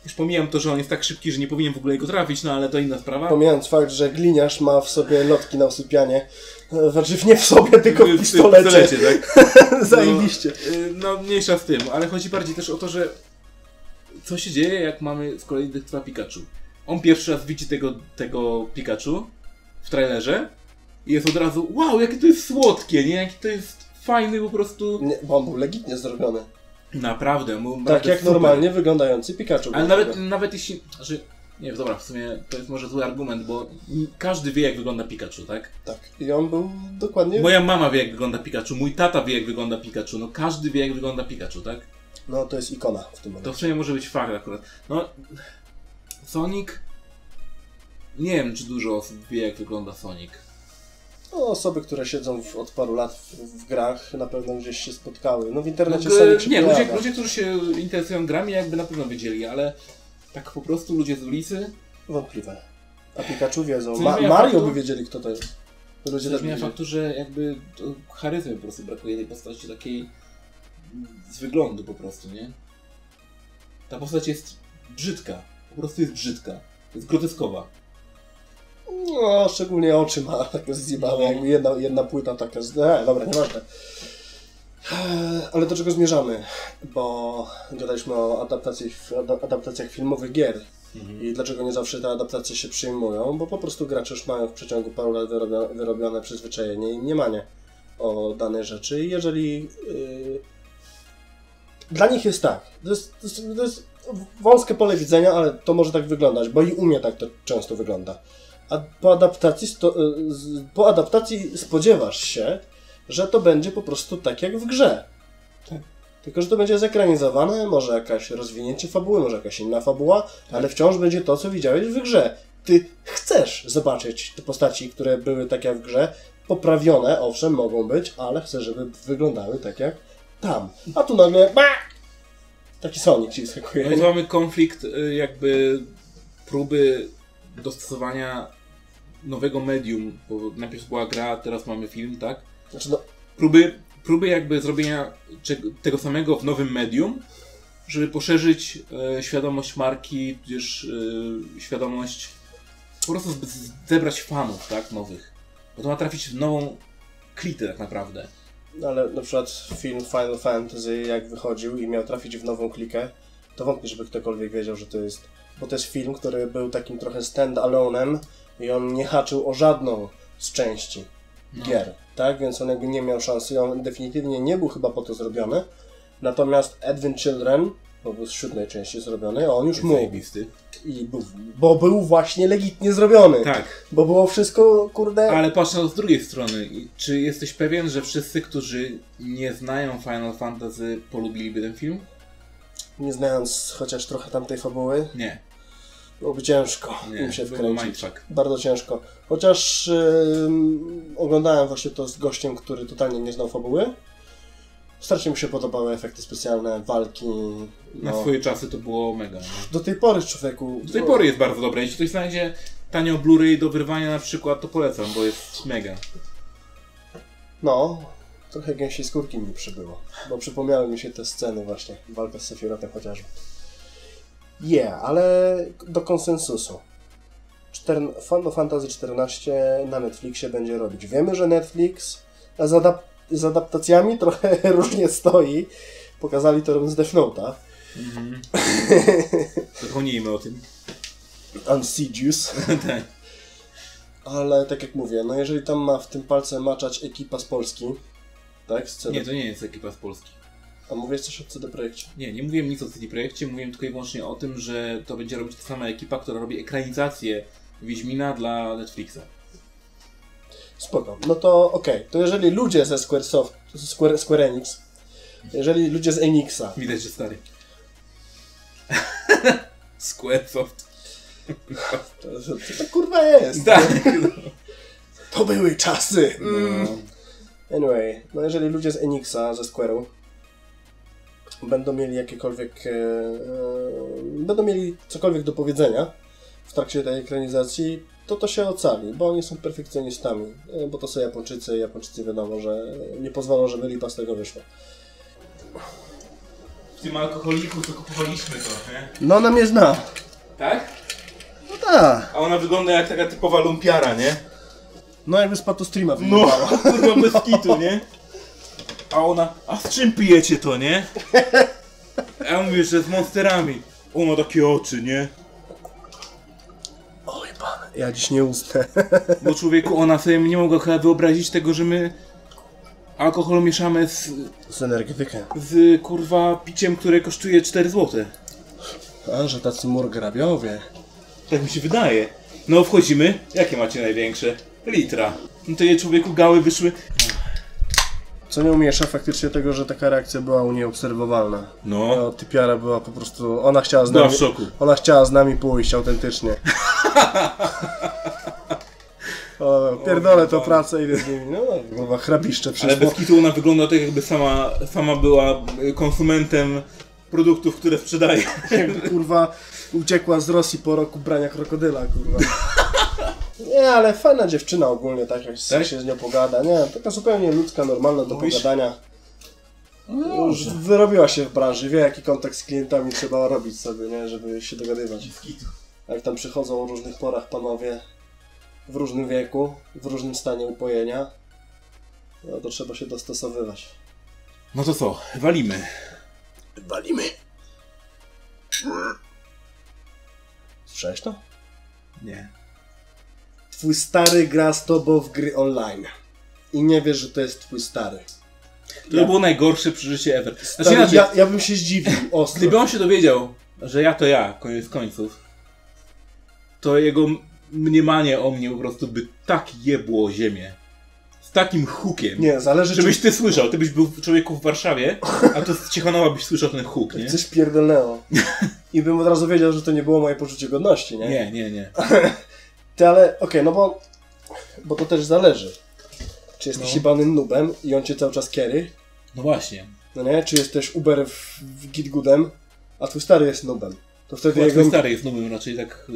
Już pomijam to, że on jest tak szybki, że nie powinien w ogóle go trafić, no ale to inna sprawa. Pomijając fakt, że gliniarz ma w sobie lotki na usypianie. Znaczy nie w sobie, tylko w pistolecie. W pistolecie, tak? Zajebiście. No mniejsza z tym, ale chodzi bardziej też o to, że co się dzieje, jak mamy z kolei detektywa Pikachu. On pierwszy raz widzi tego Pikachu w trailerze i jest od razu, wow, jakie to jest słodkie, nie? Jakie to jest fajny po prostu... Nie, bo on był legitnie zrobiony. Naprawdę. Tak jak super. Normalnie wyglądający Pikachu. Ale nawet jeśli... Znaczy, nie, dobra, w sumie to jest może zły argument, bo każdy wie, jak wygląda Pikachu, tak? Tak. I on był dokładnie... Moja mama wie, jak wygląda Pikachu, mój tata wie, jak wygląda Pikachu, no każdy wie, jak wygląda Pikachu, tak? No to jest ikona w tym momencie. To w sumie może być fakt akurat. No... Sonic... Nie wiem, czy dużo osób wie, jak wygląda Sonic. No, osoby, które siedzą od paru lat w grach, na pewno gdzieś się spotkały. No w internecie Sonic się pojawia. Nie, ludzie, którzy się interesują grami, jakby na pewno wiedzieli, ale tak po prostu ludzie z ulicy... Wątpliwe. A Pikachu wiedzą. Mario by wiedzieli, kto to jest. Ludzie też miałem faktu, że jakby charyzmy po prostu brakuje tej postaci takiej z wyglądu po prostu, nie? Ta postać jest brzydka. Po prostu jest brzydka. Jest groteskowa. No, szczególnie oczy ma takie zjebane, jakby jedna płyta taka... Dobra, nieważne. Ale do czego zmierzamy? Bo gadaliśmy o adaptacjach filmowych gier. Mhm. I dlaczego nie zawsze te adaptacje się przyjmują? Bo po prostu gracze już mają w przeciągu paru lat wyrobione przyzwyczajenie i mniemanie o danej rzeczy. I jeżeli... Dla nich jest tak. To jest wąskie pole widzenia, ale to może tak wyglądać, bo i u mnie tak to często wygląda. A po adaptacji spodziewasz się, że to będzie po prostu tak jak w grze. Tak. Tylko że to będzie zekranizowane, może jakaś rozwinięcie fabuły, może jakaś inna fabuła, tak. Ale wciąż będzie to, co widziałeś w grze. Ty chcesz zobaczyć te postaci, które były tak jak w grze. Poprawione, owszem, mogą być, ale chcesz, żeby wyglądały tak jak tam. A tu nagle... Taki Sonic ci skakuje. No mamy konflikt jakby próby dostosowania nowego medium, bo najpierw była gra, teraz mamy film, tak? Znaczy no... Próby jakby zrobienia tego samego w nowym medium, żeby poszerzyć świadomość marki, tudzież świadomość... Po prostu zebrać fanów, tak? Nowych. Bo to ma trafić w nową klitę tak naprawdę. No ale na przykład film Final Fantasy jak wychodził i miał trafić w nową klikę, to wątpię, żeby ktokolwiek wiedział, że to jest... Bo to jest film, który był takim trochę stand-alone'em i on nie haczył o żadną z części gier, tak? Więc on jakby nie miał szansy, on definitywnie nie był chyba po to zrobiony. Natomiast Advent Children, bo był z 7. części zrobiony, on już mógł. Bo był właśnie legitnie zrobiony. Tak. Bo było wszystko, kurde... Ale patrz z drugiej strony, czy jesteś pewien, że wszyscy, którzy nie znają Final Fantasy, polubiliby ten film? Nie znając chociaż trochę tamtej fabuły? Nie. Byłoby ciężko im się wkręcić. Bardzo ciężko. Chociaż oglądałem właśnie to z gościem, który totalnie nie znał fabuły Strasznie mi się podobały efekty specjalne, walki. No. Na swoje czasy to było mega. No. Do tej pory, człowieku. Do tej pory jest bardzo dobre. Jeśli ktoś znajdzie tanio Blu-ray do wyrwania na przykład, to polecam, bo jest mega. No, trochę gęsiej skórki mi przybyło, bo przypomniały mi się te sceny właśnie, walka z Sephirotem chociażby. Ale do konsensusu. Final Fantasy XIV na Netflixie będzie robić. Wiemy, że Netflix z adaptacjami trochę różnie stoi. Pokazali to z Death Note'a. Zapomnijmy o tym. Unsidious. Tak. Ale tak jak mówię, no jeżeli tam ma w tym palce maczać ekipa z Polski, tak? Nie, to nie jest ekipa z Polski. A mówisz coś o CD Projekcie? Nie, nie mówiłem nic o CD Projekcie, mówiłem tylko i wyłącznie o tym, że to będzie robić ta sama ekipa, która robi ekranizację Wiedźmina dla Netflixa. Spoko, no to okej. To jeżeli ludzie ze Square Enix, jeżeli ludzie z Enixa... Widać, że stary. Squaresoft. To kurwa jest. Tak. To były czasy. Anyway, no jeżeli ludzie z Enixa, ze Square'u będą mieli jakiekolwiek... będą mieli cokolwiek do powiedzenia w trakcie tej ekranizacji, to się ocali, bo oni są perfekcjonistami, bo to są Japończycy, wiadomo, że nie pozwolą, żeby lipa z tego wyszła. W tym alkoholiku to kupowaliśmy to, nie? No ona mnie zna. Tak? No tak. A ona wygląda jak taka typowa lumpiara, nie? No jakby z Patostreama wyglądała. No, kurwa bez kitu, nie? A ona, a z czym pijecie to, nie? Ja mówię, że z monsterami. Ona takie oczy, nie? Oj pan, ja dziś nie ustę. Bo człowieku, ona sobie nie mogła chyba wyobrazić tego, że my alkohol mieszamy z energetykiem. Z kurwa piciem, które kosztuje 4 zł. A, że tacy murgrabiowie. Tak mi się wydaje. No wchodzimy. Jakie macie największe? Litra. No to je człowieku gały wyszły. Co nie umiesza faktycznie tego, że taka reakcja była u niej obserwowalna. No. Typiara była po prostu... Ona chciała z nami... Była w szoku. Ona chciała z nami pójść autentycznie. O, pierdolę to pracę idę z nimi. No, chyba hrabiszcze przyszło. Ale bez kitu ona wygląda tak, jakby sama była konsumentem produktów, które sprzedaje. Jakby, kurwa, uciekła z Rosji po roku brania krokodyla, kurwa. Nie, ale fajna dziewczyna ogólnie, tak jak tak? Się z nią pogada, nie, taka zupełnie ludzka, normalna do pogadania. No, już wyrobiła się w branży, wie jaki kontakt z klientami trzeba robić sobie, nie, żeby się dogadywać. Jak tam przychodzą o różnych porach panowie, w różnym wieku, w różnym stanie upojenia, no to trzeba się dostosowywać. No to co, walimy. Walimy. Słyszałeś to? Nie. Twój stary gra z tobą w gry online. I nie wiesz, że to jest twój stary. To było najgorsze przeżycie ever. Znaczy, ja bym się zdziwił ostro. Gdyby on się dowiedział, że ja, koniec końców, to jego mniemanie o mnie po prostu by tak jebło ziemię. Z takim hukiem. Nie, zależy żebyś ty słyszał. Ty byś był człowieku w Warszawie, a to z Ciechanowa byś słyszał ten huk, nie? Coś pierdolnęło. I bym od razu wiedział, że to nie było moje poczucie godności, nie? Nie. Ty, ale okej, no bo to też zależy. Czy jesteś jebanym nubem i on cię cały czas kiery? No właśnie. No nie? Czy jesteś Uber w Gitgoodem, a twój stary jest nubem? To wtedy twój stary jest nubem, raczej tak...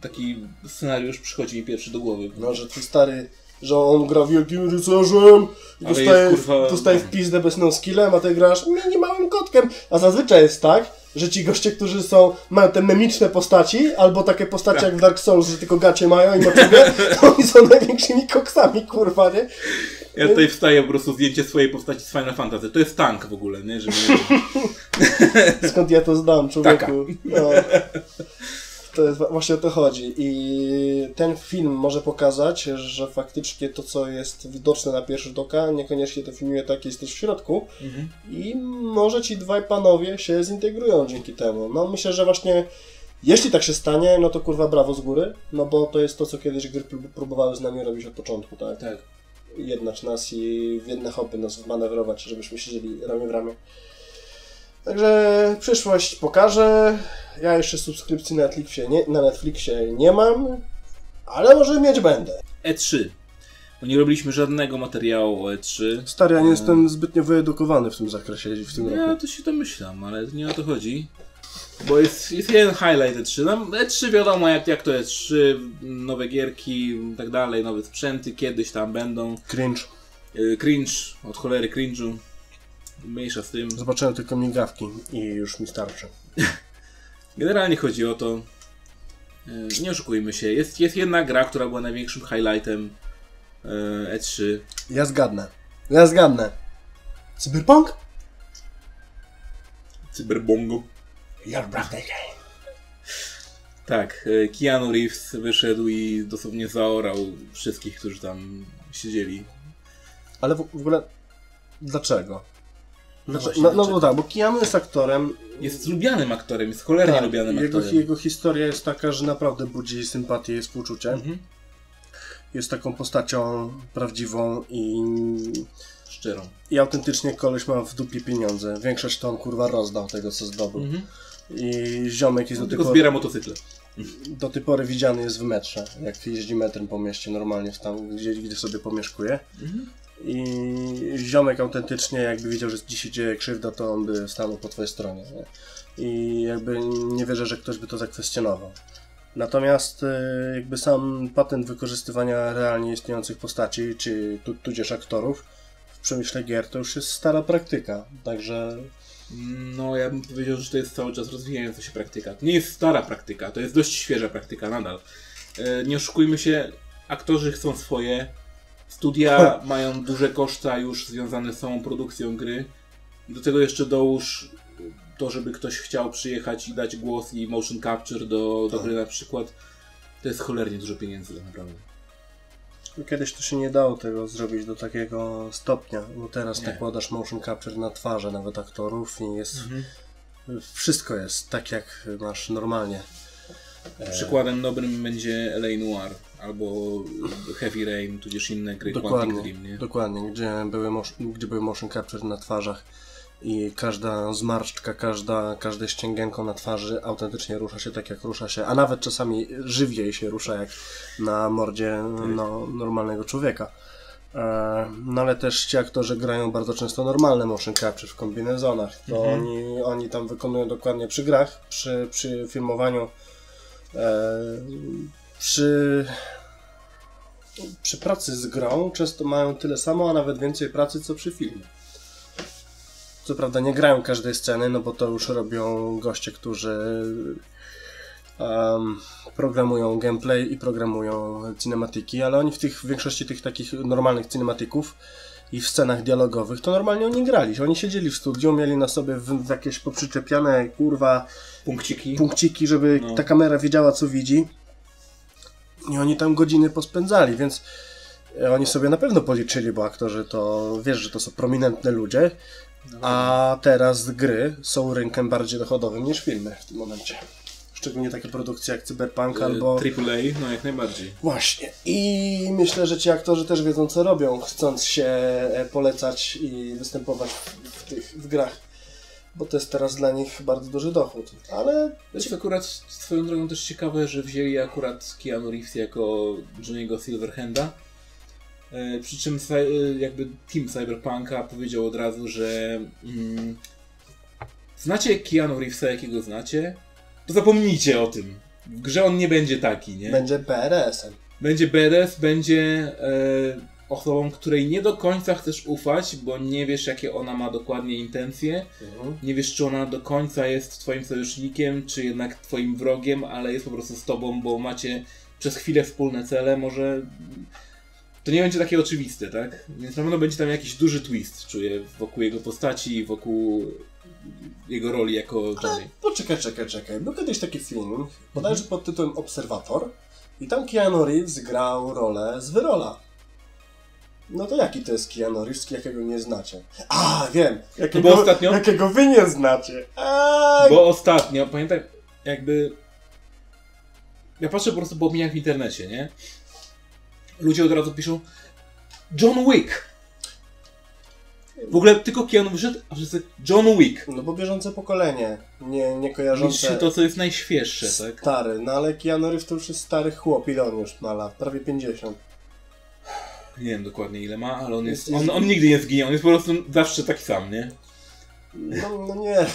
Taki scenariusz przychodzi mi pierwszy do głowy. No, że twój stary... Że on gra wielkim rycerzem i dostaje w pizdę bezną skillem, a ty grasz małym kotkiem. A zazwyczaj jest tak, że ci goście, którzy mają te memiczne postaci, albo takie postacie jak w Dark Souls, że tylko gacie mają i maczugę, to oni są największymi koksami, kurwa, nie? Ja tutaj wstaję po prostu zdjęcie swojej postaci z Final Fantasy. To jest tank w ogóle, nie? Żeby... Skąd ja to znam, człowieku? No. To jest, właśnie o to chodzi. I ten film może pokazać, że faktycznie to, co jest widoczne na pierwszy rzut oka, niekoniecznie definiuje tak, jak jesteś w środku. I może ci dwaj panowie się zintegrują dzięki temu. No myślę, że właśnie jeśli tak się stanie, no to kurwa brawo z góry, no bo to jest to, co kiedyś gry próbowały z nami robić od początku, tak? Tak. Jednać nas i w jedne hopy nas wmanewrować, żebyśmy siedzieli ramię w ramię. Także przyszłość pokaże. Ja jeszcze subskrypcji na Netflixie nie mam, ale może mieć będę. E3. bo nie robiliśmy żadnego materiału o E3. Stary, ja nie jestem zbytnio wyedukowany w tym zakresie w tym roku. Ja to się domyślam, ale nie o to chodzi. Bo jest jeden highlight E3. No, E3 wiadomo jak to E3, nowe gierki i tak dalej, nowe sprzęty kiedyś tam będą. Cringe, od cholery cringe'u. Mniejsza z tym. Zobaczyłem tylko migawki i już mi starczy. Generalnie chodzi o to, nie oszukujmy się, jest jedna gra, która była największym highlightem E3. Ja zgadnę. Cyberpunk? Cyberbongo. Your birthday game. Tak, Keanu Reeves wyszedł i dosłownie zaorał wszystkich, którzy tam siedzieli. Ale w ogóle dlaczego? No bo tak, bo Keanu jest aktorem. Jest lubianym aktorem, jest cholernie tak, lubianym aktorem. Jego historia jest taka, że naprawdę budzi sympatię i współczucie. Mhm. Jest taką postacią prawdziwą i... szczerą. I autentycznie koleś ma w dupie pieniądze. Większość to on kurwa rozdał tego, co zdobył. Mhm. I ziomek jest do tej pory... zbiera motocykle. Do tej pory widziany jest w metrze. Jak jeździ metrem po mieście normalnie, tam gdzie sobie pomieszkuje. Mhm. I ziomek autentycznie, jakby wiedział, że dzisiaj dzieje krzywda, to on by stanął po twojej stronie. Nie? I jakby nie wierzę, że ktoś by to zakwestionował. Natomiast jakby sam patent wykorzystywania realnie istniejących postaci, czy tudzież aktorów w przemyśle gier, to już jest stara praktyka. Także... no ja bym powiedział, że to jest cały czas rozwijająca się praktyka. To nie jest stara praktyka, to jest dość świeża praktyka nadal. Nie oszukujmy się, aktorzy chcą swoje. Studia mają duże koszta już związane z samą produkcją gry. Do tego jeszcze dołóż to, żeby ktoś chciał przyjechać i dać głos i motion capture do gry na przykład. To jest cholernie dużo pieniędzy tak naprawdę. Kiedyś to się nie dało tego zrobić do takiego stopnia, bo teraz nakładasz motion capture na twarze nawet aktorów i jest wszystko jest tak jak masz normalnie. Przykładem dobrym będzie L.A. Noire albo Heavy Rain, tudzież inne gry Quantic Dream, nie? Dokładnie, gdzie były motion capture na twarzach i każda zmarszczka, każde ścięgienko na twarzy autentycznie rusza się tak jak rusza się, a nawet czasami żywiej się rusza jak na mordzie normalnego człowieka. No ale też ci aktorzy grają bardzo często normalne motion capture w kombinezonach, to oni tam wykonują dokładnie przy grach, przy filmowaniu. Przy pracy z grą często mają tyle samo, a nawet więcej pracy, co przy filmie. Co prawda nie grają każdej sceny, no bo to już robią goście, którzy programują gameplay i programują cinematiki, ale oni w większości tych takich normalnych cinematików i w scenach dialogowych to normalnie oni grali. Oni siedzieli w studiu, mieli na sobie jakieś poprzyczepiane kurwa punkciki, żeby ta kamera wiedziała, co widzi. I oni tam godziny pospędzali, więc oni sobie na pewno policzyli, bo aktorzy to, wiesz, że to są prominentne ludzie, a teraz gry są rynkiem bardziej dochodowym niż filmy w tym momencie. Szczególnie takie produkcje jak Cyberpunk albo... AAA, no jak najbardziej. Właśnie. I myślę, że ci aktorzy też wiedzą, co robią, chcąc się polecać i występować w grach. Bo to jest teraz dla nich bardzo duży dochód. Ale... znaczy, akurat swoją drogą też ciekawe, że wzięli akurat Keanu Reeves jako Johnny'ego Silverhanda. Przy czym jakby team Cyberpunka powiedział od razu, że... znacie Keanu Reevesa, jakiego znacie? To zapomnijcie o tym. W grze on nie będzie taki, nie? Będzie BDS-em. Będzie BDS, będzie osobą, której nie do końca chcesz ufać, bo nie wiesz, jakie ona ma dokładnie intencje. Nie wiesz, czy ona do końca jest twoim sojusznikiem, czy jednak twoim wrogiem, ale jest po prostu z tobą, bo macie przez chwilę wspólne cele, może... to nie będzie takie oczywiste, tak? Więc na pewno będzie tam jakiś duży twist, czuję, wokół jego postaci i wokół... jego roli jako Johnny. Poczekaj. Był kiedyś taki film, bodajże pod tytułem Obserwator i tam Keanu Reeves grał rolę z Wyrola. No to jaki to jest Keanu Reeves, jakiego nie znacie? A, wiem! Jakiego wy nie znacie! Aj. Bo ostatnio, pamiętam, jakby... ja patrzę po prostu po opiniach w internecie, nie? Ludzie od razu piszą John Wick! W ogóle tylko Keanu wyszedł, a wszyscy John Wick. No bo bieżące pokolenie, nie kojarzące... liczy to, co jest najświeższe, tak? Stary, no ale Keanu Reeves to już jest stary chłop, ile on już ma lat? Prawie 50. Nie wiem dokładnie ile ma, ale on nigdy nie zginie, on jest po prostu zawsze taki sam, nie? No nie.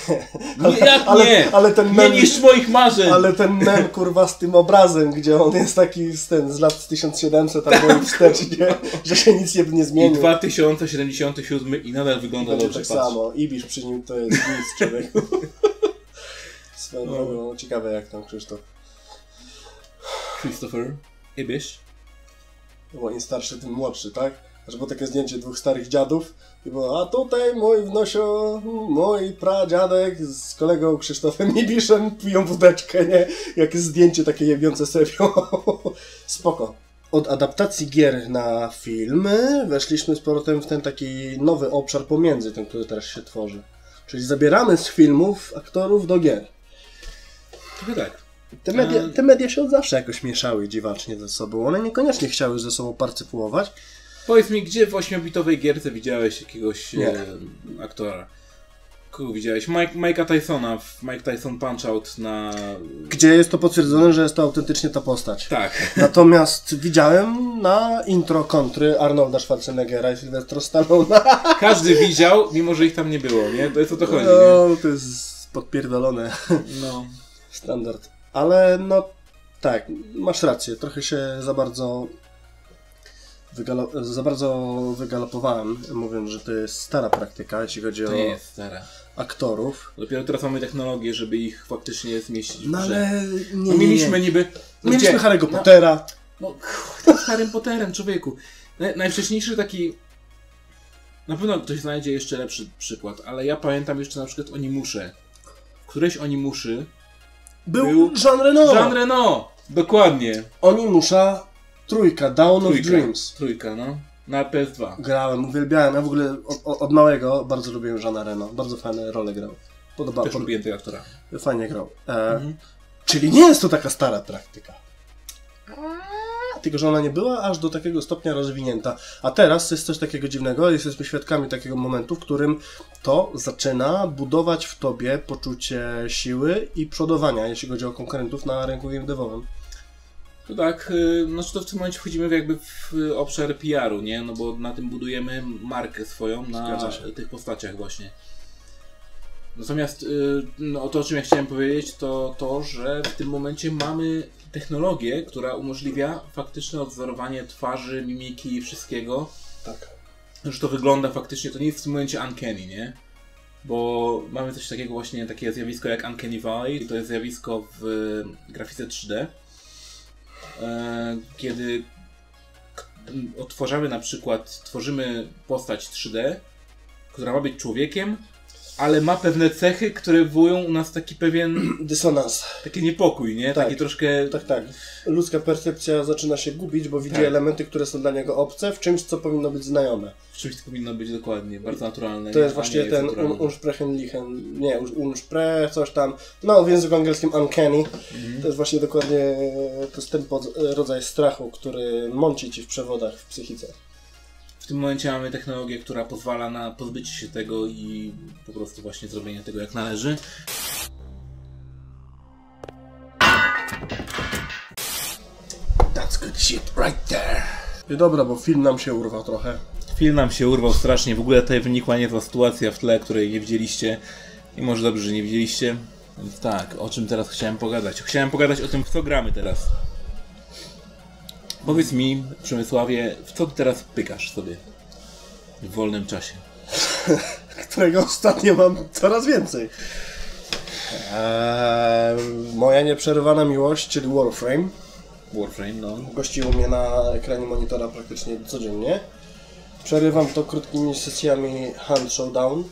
Ale ten mem, nie niszcz moich marzeń. Ale ten mem, kurwa, z tym obrazem, gdzie on jest taki z lat 1700 albo 40, że się nic nie zmieni. I 2077 i nadal wygląda i dobrze. Tak patrz. Samo, Ibisz przy nim to jest nic, człowieku. Swoją drogą, ciekawe jak tam Christopher Ibisz. Bo im starszy, tym młodszy, tak? Znaczy było takie zdjęcie dwóch starych dziadów i było, a tutaj mój wnosio, mój pradziadek z kolegą Krzysztofem Ibiszem piją wódeczkę, nie? Jak zdjęcie takie jebiące serio. Spoko. Od adaptacji gier na filmy weszliśmy z powrotem w ten taki nowy obszar pomiędzy tym, który teraz się tworzy. Czyli zabieramy z filmów aktorów do gier. Trochę tak. Te media się od zawsze jakoś mieszały dziwacznie ze sobą. One niekoniecznie chciały ze sobą partycypować. Powiedz mi, gdzie w 8-bitowej gierce widziałeś jakiegoś aktora? Kogo widziałeś? Mike'a Tysona w Mike Tyson Punch-Out na... Gdzie jest to potwierdzone, że jest to autentycznie ta postać. Tak. Natomiast widziałem na intro kontry Arnolda Schwarzeneggera i Sylwestra Stallona. Każdy widział, mimo że ich tam nie było, nie? To jest o to chodzi, nie? No, to jest podpierdolone. No. Standard. Ale no tak, masz rację, trochę się za bardzo wygalopowałem, mówiąc, że to jest stara praktyka, jeśli chodzi to o jest stara. Aktorów. Dopiero teraz mamy technologię, żeby ich faktycznie zmieścić. No ale nie, no, mieliśmy niby... Mieliśmy Harry'ego Pottera. No, z Harrym Potterem, człowieku. Najwcześniejszy taki... Na pewno ktoś znajdzie jeszcze lepszy przykład, ale ja pamiętam jeszcze na przykład Onimusze. Któreś Onimuszy... Był Jean Reno! Jean Reno! Dokładnie. Onimusza trójka, Dawn of Dreams. Trójka, no. Na PS2. Grałem, uwielbiałem. Ja w ogóle od małego bardzo lubiłem Jeana Reno. Bardzo fajne role grał. Podobało się. Lubię tego aktora. Fajnie grał. Czyli nie jest to taka stara praktyka. Tylko, że ona nie była aż do takiego stopnia rozwinięta. A teraz jest coś takiego dziwnego. Jesteśmy świadkami takiego momentu, w którym to zaczyna budować w tobie poczucie siły i przodowania, jeśli chodzi o konkurentów na rynku game-devowym. To tak, znaczy to w tym momencie wchodzimy jakby w obszar PR-u, nie? No bo na tym budujemy markę swoją na tych postaciach właśnie. Natomiast no, to, o czym ja chciałem powiedzieć, to to, że w tym momencie mamy technologię, która umożliwia faktyczne odwzorowanie twarzy, mimiki i wszystkiego. Tak. Że to wygląda faktycznie, to nie jest w tym momencie uncanny, nie? Bo mamy coś takiego właśnie, takie zjawisko jak Uncanny Valley, to jest zjawisko w grafice 3D. Kiedy odtwarzamy na przykład, tworzymy postać 3D, która ma być człowiekiem, ale ma pewne cechy, które wywołują u nas taki pewien... dysonans. Taki niepokój, nie? Tak, taki troszkę... Tak. Ludzka percepcja zaczyna się gubić, bo widzi elementy, które są dla niego obce, w czymś, co powinno być znajome. W czymś, co powinno być dokładnie, bardzo naturalne. To jest właśnie jest ten unsprechen, nie, unspre, coś tam, no w języku angielskim uncanny. To jest właśnie dokładnie, to jest ten rodzaj strachu, który mąci ci w przewodach, w psychice. W tym momencie mamy technologię, która pozwala na pozbycie się tego i po prostu właśnie zrobienie tego jak należy. That's good shit right there. I dobra, bo film nam się urwał trochę. Film nam się urwał strasznie. W ogóle tutaj wynikła niezła sytuacja w tle, której nie widzieliście. I może dobrze, że nie widzieliście. Więc tak, o czym teraz chciałem pogadać? Chciałem pogadać o tym, w co gramy teraz. Powiedz mi, Przemysławie, w co ty teraz pykasz sobie w wolnym czasie? Którego ostatnio mam coraz więcej. Moja nieprzerwana miłość, czyli Warframe. Warframe, no. Gościł mnie na ekranie monitora praktycznie codziennie. Przerywam to krótkimi sesjami Hand Showdown.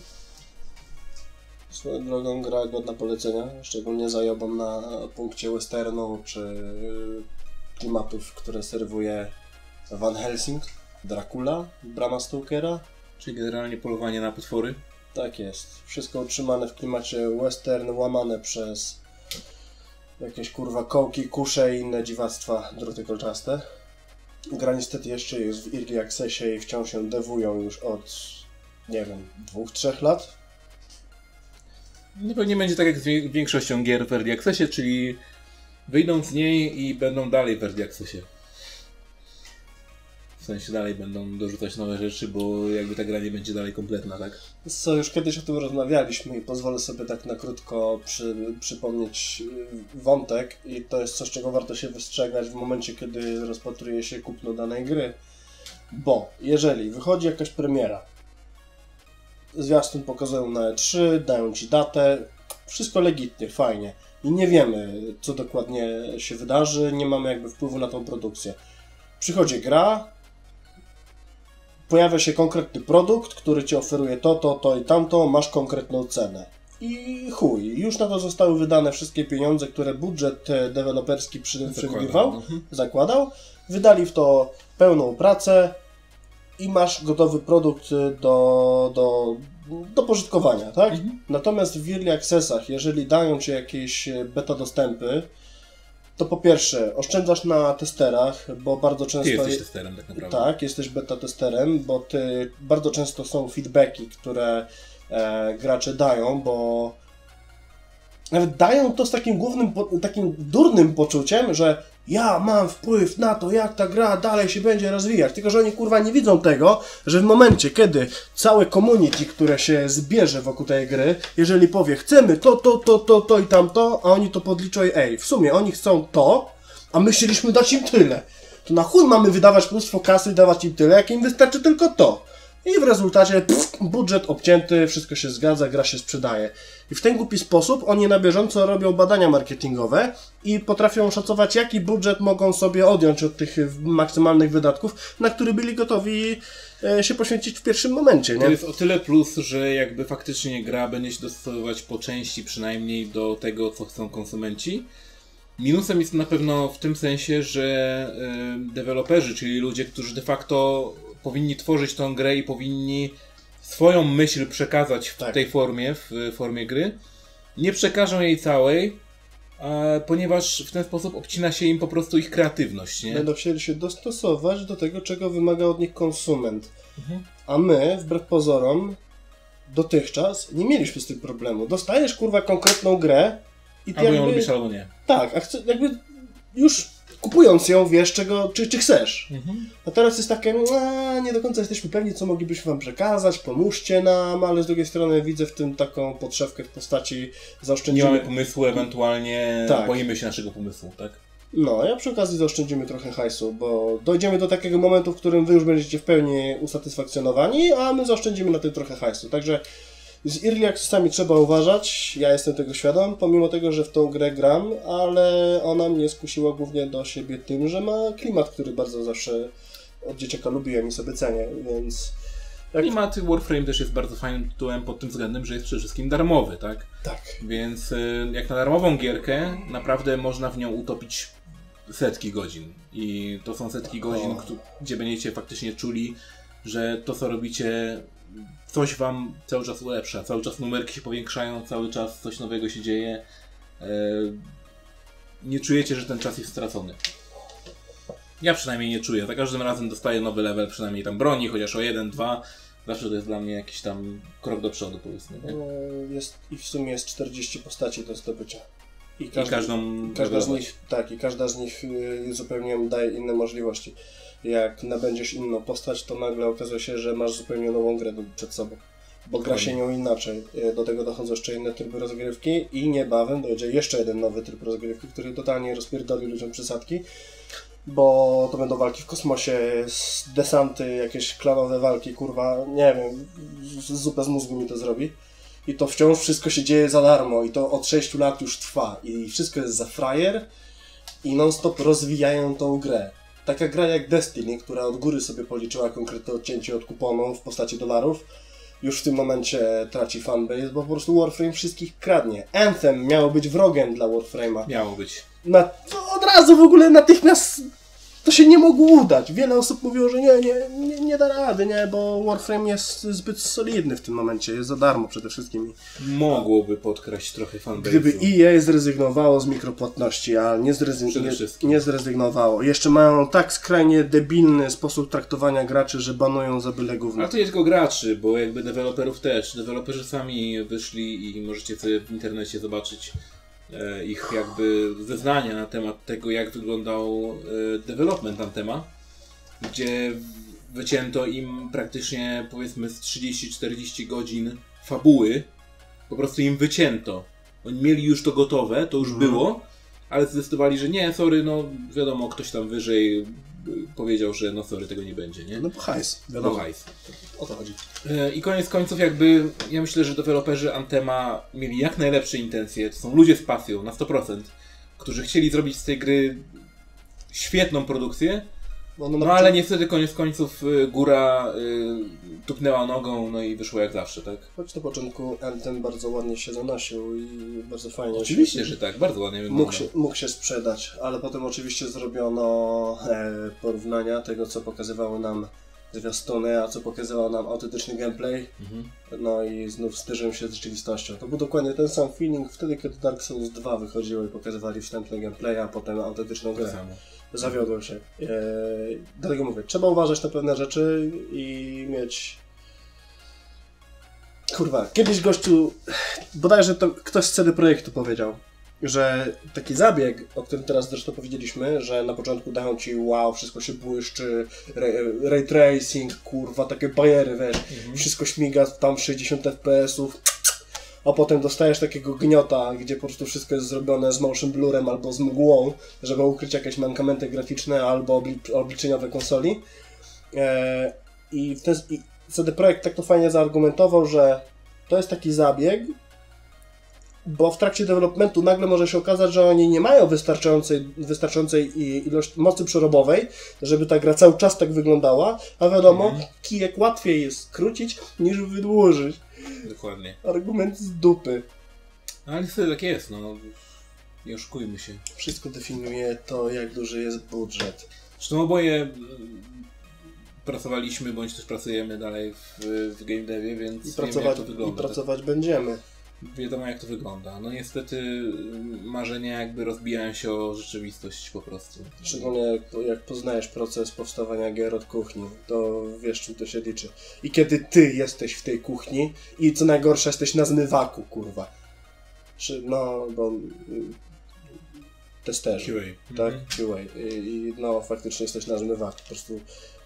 Swoją drogą gra godna polecenia, szczególnie zajobam na punkcie westernu czy... klimatów, które serwuje Van Helsing, Dracula, Brama Stokera. Czyli generalnie polowanie na potwory? Tak jest. Wszystko utrzymane w klimacie western, łamane przez jakieś kurwa kołki, kusze i inne dziwactwa druty kolczaste. Gra niestety jeszcze jest w Early Accessie i wciąż się dewują już od, nie wiem, 2-3 lat. No pewnie będzie tak jak z większością gier w Early Accessie, czyli wyjdą z niej i będą dalej w Early Accessie. W sensie dalej będą dorzucać nowe rzeczy, bo jakby ta gra nie będzie dalej kompletna, tak? Co, już kiedyś o tym rozmawialiśmy i pozwolę sobie tak na krótko przypomnieć wątek i to jest coś, czego warto się wystrzegać w momencie, kiedy rozpatruje się kupno danej gry. Bo jeżeli wychodzi jakaś premiera, zwiastun pokazują na E3, dają ci datę, wszystko legitnie, fajnie i nie wiemy, co dokładnie się wydarzy, nie mamy jakby wpływu na tą produkcję. Przychodzi gra, pojawia się konkretny produkt, który ci oferuje to, to, to i tamto, masz konkretną cenę. I chuj, już na to zostały wydane wszystkie pieniądze, które budżet deweloperski zakładał. Wydali w to pełną pracę i masz gotowy produkt do pożytkowania, tak? Mhm. Natomiast w early accessach, jeżeli dają ci jakieś beta dostępy, to po pierwsze, oszczędzasz na testerach, bo bardzo często... Ty jesteś testerem tak naprawdę. Tak, jesteś beta testerem, bo ty bardzo często są feedbacki, które gracze dają, bo nawet dają to z takim głównym, takim durnym poczuciem, że ja mam wpływ na to, jak ta gra dalej się będzie rozwijać. Tylko że oni kurwa nie widzą tego, że w momencie, kiedy całe community, które się zbierze wokół tej gry, jeżeli powie chcemy to i tamto, a oni to podliczą i ej, w sumie oni chcą to, a my chcieliśmy dać im tyle. To na chuj mamy wydawać mnóstwo kasy i dawać im tyle, jak im wystarczy tylko to. I w rezultacie budżet obcięty, wszystko się zgadza, gra się sprzedaje. I w ten głupi sposób oni na bieżąco robią badania marketingowe i potrafią szacować, jaki budżet mogą sobie odjąć od tych maksymalnych wydatków, na który byli gotowi się poświęcić w pierwszym momencie. Nie? To jest o tyle plus, że jakby faktycznie gra będzie się dostosowywać po części przynajmniej do tego, co chcą konsumenci. Minusem jest na pewno w tym sensie, że deweloperzy, czyli ludzie, którzy de facto powinni tworzyć tą grę i powinni swoją myśl przekazać w tej formie, w formie gry, nie przekażą jej całej, ponieważ w ten sposób obcina się im po prostu ich kreatywność. Nie? Będą chcieli się dostosować do tego, czego wymaga od nich konsument. Mhm. A my, wbrew pozorom, dotychczas nie mieliśmy z tym problemu. Dostajesz kurwa konkretną grę i ty albo jakby ją lubisz, albo nie. Tak, a jakby już kupując ją, wiesz, czy chcesz. Mhm. A teraz jest takie, nie do końca jesteśmy pewni, co moglibyśmy wam przekazać, pomóżcie nam, ale z drugiej strony widzę w tym taką podszewkę w postaci zaoszczędzimy... Nie mamy pomysłu, ewentualnie tak. Boimy się naszego pomysłu, tak? No, ja przy okazji zaoszczędzimy trochę hajsu, bo dojdziemy do takiego momentu, w którym wy już będziecie w pełni usatysfakcjonowani, a my zaoszczędzimy na tym trochę hajsu. Także z early accessami trzeba uważać, ja jestem tego świadom, pomimo tego, że w tą grę gram, ale ona mnie skusiła głównie do siebie tym, że ma klimat, który bardzo zawsze od dzieciaka lubiłem i sobie cenię, więc... Jak... Klimat Warframe też jest bardzo fajnym tytułem pod tym względem, że jest przede wszystkim darmowy, tak? Tak. Więc jak na darmową gierkę, naprawdę można w nią utopić setki godzin. I to są setki godzin, gdzie będziecie faktycznie czuli, że to, co robicie, coś wam cały czas ulepsza, cały czas numerki się powiększają, cały czas coś nowego się dzieje. Nie czujecie, że ten czas jest stracony. Ja przynajmniej nie czuję. Za każdym razem dostaję nowy level, przynajmniej tam broni, chociaż o 1, 2. Zawsze to jest dla mnie jakiś tam krok do przodu, powiedzmy. Jest, i w sumie jest 40 postaci do zdobycia. I każda z nich zupełnie daje inne możliwości. Jak nabędziesz inną postać, to nagle okazuje się, że masz zupełnie nową grę przed sobą, bo gra się nią inaczej. Do tego dochodzą jeszcze inne tryby rozgrywki i niebawem dojdzie jeszcze jeden nowy tryb rozgrywki, który totalnie rozpierdoli ludziom przysadki, bo to będą walki w kosmosie, desanty, jakieś klanowe walki, kurwa, nie wiem, zupę z mózgu mi to zrobi. I to wciąż wszystko się dzieje za darmo i to od 6 lat już trwa i wszystko jest za frajer i non-stop rozwijają tą grę. Taka gra jak Destiny, która od góry sobie policzyła konkretne odcięcie od kuponu w postaci dolarów, już w tym momencie traci fanbase, bo po prostu Warframe wszystkich kradnie. Anthem miało być wrogiem dla Warframe'a. Miało być. Od razu w ogóle natychmiast to się nie mogło udać. Wiele osób mówiło, że nie da rady, nie, bo Warframe jest zbyt solidny w tym momencie, jest za darmo przede wszystkim. Mogłoby podkraść trochę fanbase'u. Gdyby EA zrezygnowało z mikropłatności, a nie zrezygnowało. Jeszcze mają tak skrajnie debilny sposób traktowania graczy, że banują za byle gówno. Ale to nie tylko graczy, bo jakby deweloperów też. Deweloperzy sami wyszli i możecie sobie w internecie zobaczyć ich jakby zeznania na temat tego, jak wyglądał development na temat. gdzie wycięto im praktycznie, powiedzmy, z 30-40 godzin fabuły. Po prostu im wycięto. Oni mieli już to gotowe, to już było, ale zdecydowali, że nie, sorry, no wiadomo, ktoś tam wyżej powiedział, że no sorry, tego nie będzie, nie? No bo hajs, wiadomo. Hajs. O to chodzi. I koniec końców jakby, ja myślę, że deweloperzy Antema mieli jak najlepsze intencje. To są ludzie z pasją, na 100%, którzy chcieli zrobić z tej gry świetną produkcję, no ale niestety koniec końców góra tupnęła nogą, no i wyszło jak zawsze, tak? Choć na początku Anthem bardzo ładnie się zanosił i bardzo fajnie. Oczywiście, że tak, bardzo ładnie wygląda. Mógł się sprzedać, ale potem oczywiście zrobiono porównania tego, co pokazywały nam zwiastuny, a co pokazywał nam autentyczny gameplay, no i znów zderzyłem się z rzeczywistością. To był dokładnie ten sam feeling wtedy, kiedy Dark Souls 2 wychodziło i pokazywali wstępne gameplay, a potem autentyczną grę. Zawiodłem się. Dlatego mówię, trzeba uważać na pewne rzeczy i mieć... Kurwa, kiedyś gościu, bodajże to ktoś z CD Projektu powiedział, że taki zabieg, o którym teraz zresztą powiedzieliśmy, że na początku dają ci wow, wszystko się błyszczy, ray tracing, kurwa, takie bajery, wiesz, wszystko śmiga, tam 60 fps-ów, a potem dostajesz takiego gniota, gdzie po prostu wszystko jest zrobione z motion blurem albo z mgłą, żeby ukryć jakieś mankamenty graficzne albo obliczeniowe konsoli. I CD Projekt tak to fajnie zaargumentował, że to jest taki zabieg, bo w trakcie developmentu nagle może się okazać, że oni nie mają wystarczającej ilości mocy przerobowej, żeby ta gra cały czas tak wyglądała, a wiadomo, kijek łatwiej jest skrócić niż wydłużyć. Dokładnie. Argument z dupy. No ale wtedy tak jest, no. Nie oszukujmy się. Wszystko definiuje to, jak duży jest budżet. Zresztą oboje pracowaliśmy, bądź też pracujemy dalej w game devie, więc wiemy, jak to wygląda. I pracować tak będziemy. Wiadomo, jak to wygląda. No niestety marzenia jakby rozbijają się o rzeczywistość po prostu. Szczególnie jak poznajesz proces powstawania gier od kuchni, to wiesz, czym to się liczy. I kiedy ty jesteś w tej kuchni i co najgorsze, jesteś na zmywaku, kurwa. No, bo... testerzy. QA. Tak? QA. I no, faktycznie jesteś na zmywaku. Po prostu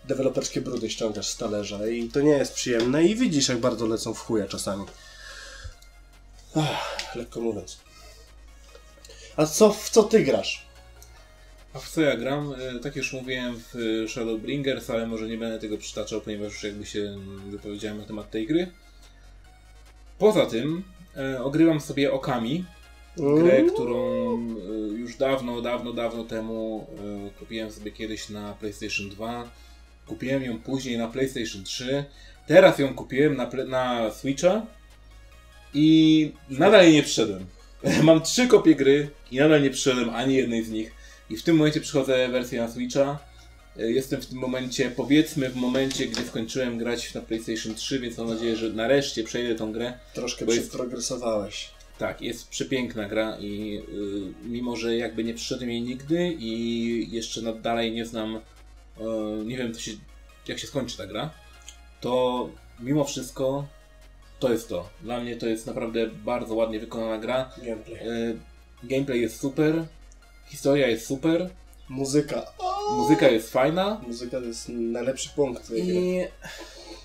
deweloperskie brudy ściągasz z talerza i to nie jest przyjemne i widzisz, jak bardzo lecą w chuja czasami. Lekko mówiąc. A w co ty grasz? A w co ja gram? Tak już mówiłem w Shadowbringers, ale może nie będę tego przytaczał, ponieważ już jakby się wypowiedziałem na temat tej gry. Poza tym ogrywam sobie Okami, grę, którą już dawno temu kupiłem sobie kiedyś na PlayStation 2. Kupiłem ją później na PlayStation 3. Teraz ją kupiłem na Switcha. I nadal jej nie przyszedłem. Mam 3 kopie gry i nadal nie przyszedłem ani jednej z nich. I w tym momencie przychodzę wersję na Switcha. Jestem w tym momencie, powiedzmy, w momencie, gdy skończyłem grać na PlayStation 3, więc mam nadzieję, że nareszcie przejdę tą grę. Troszkę przeprogresowałeś. Tak, jest przepiękna gra i mimo, że jakby nie przyszedłem jej nigdy i jeszcze dalej nie znam, nie wiem jak się skończy ta gra, to mimo wszystko to jest to. Dla mnie to jest naprawdę bardzo ładnie wykonana gra. Gameplay jest super. Historia jest super. Muzyka jest fajna. Muzyka to jest najlepszy punkt tej gry.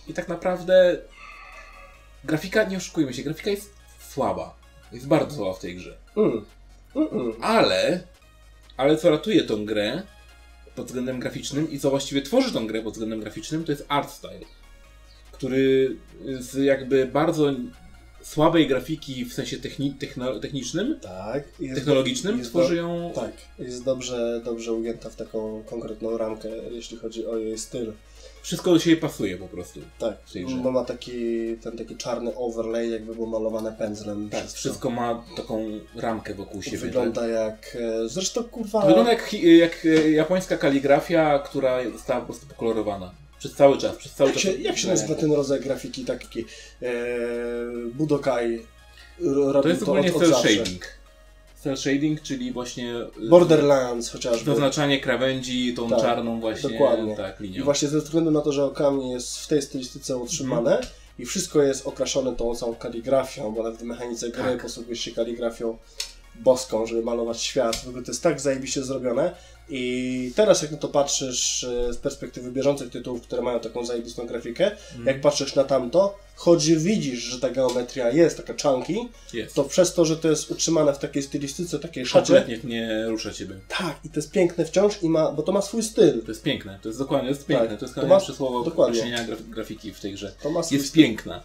I tak naprawdę grafika, nie oszukujmy się, grafika jest słaba. Jest bardzo słaba w tej grze. Ale co ratuje tą grę pod względem graficznym i co właściwie tworzy tą grę pod względem graficznym, to jest art style, który z jakby bardzo słabej grafiki w sensie technicznym, tak, technologicznym tworzy ją... Tak, jest dobrze ujęta w taką konkretną ramkę, jeśli chodzi o jej styl. Wszystko do siebie pasuje po prostu. Tak, bo ma taki czarny overlay, jakby było malowane pędzlem. Tak, wszystko ma taką ramkę wokół siebie. Wygląda tak jak... Zresztą kurwa... To wygląda jak japońska kaligrafia, która została po prostu pokolorowana. Przez cały czas. Jak się nazywa ten rodzaj grafiki taki Budokai? To jest ogólnie cel shading. Cel shading, czyli właśnie Borderlands chociażby. Oznaczanie krawędzi, tą czarną właśnie dokładnie. Tak, linią. I właśnie ze względu na to, że Okami jest w tej stylistyce utrzymane i wszystko jest okraszone tą całą kaligrafią, bo nawet w mechanice gry posługujesz się kaligrafią. boską, żeby malować świat. W ogóle to jest tak zajebiście zrobione. I teraz jak na to patrzysz z perspektywy bieżących tytułów, które mają taką zajebistą grafikę, jak patrzysz na tamto, choć widzisz, że ta geometria jest taka chunky, to przez to, że to jest utrzymane w takiej stylistyce, takiej szacie... Kompletnie nie rusza ciebie. Tak, i to jest piękne wciąż, i ma, bo to ma swój styl. To jest piękne, to jest dokładnie, to jest piękne. Tak, to jest kolejne słowo określenia grafiki w tej grze. To ma swój styl. Piękna.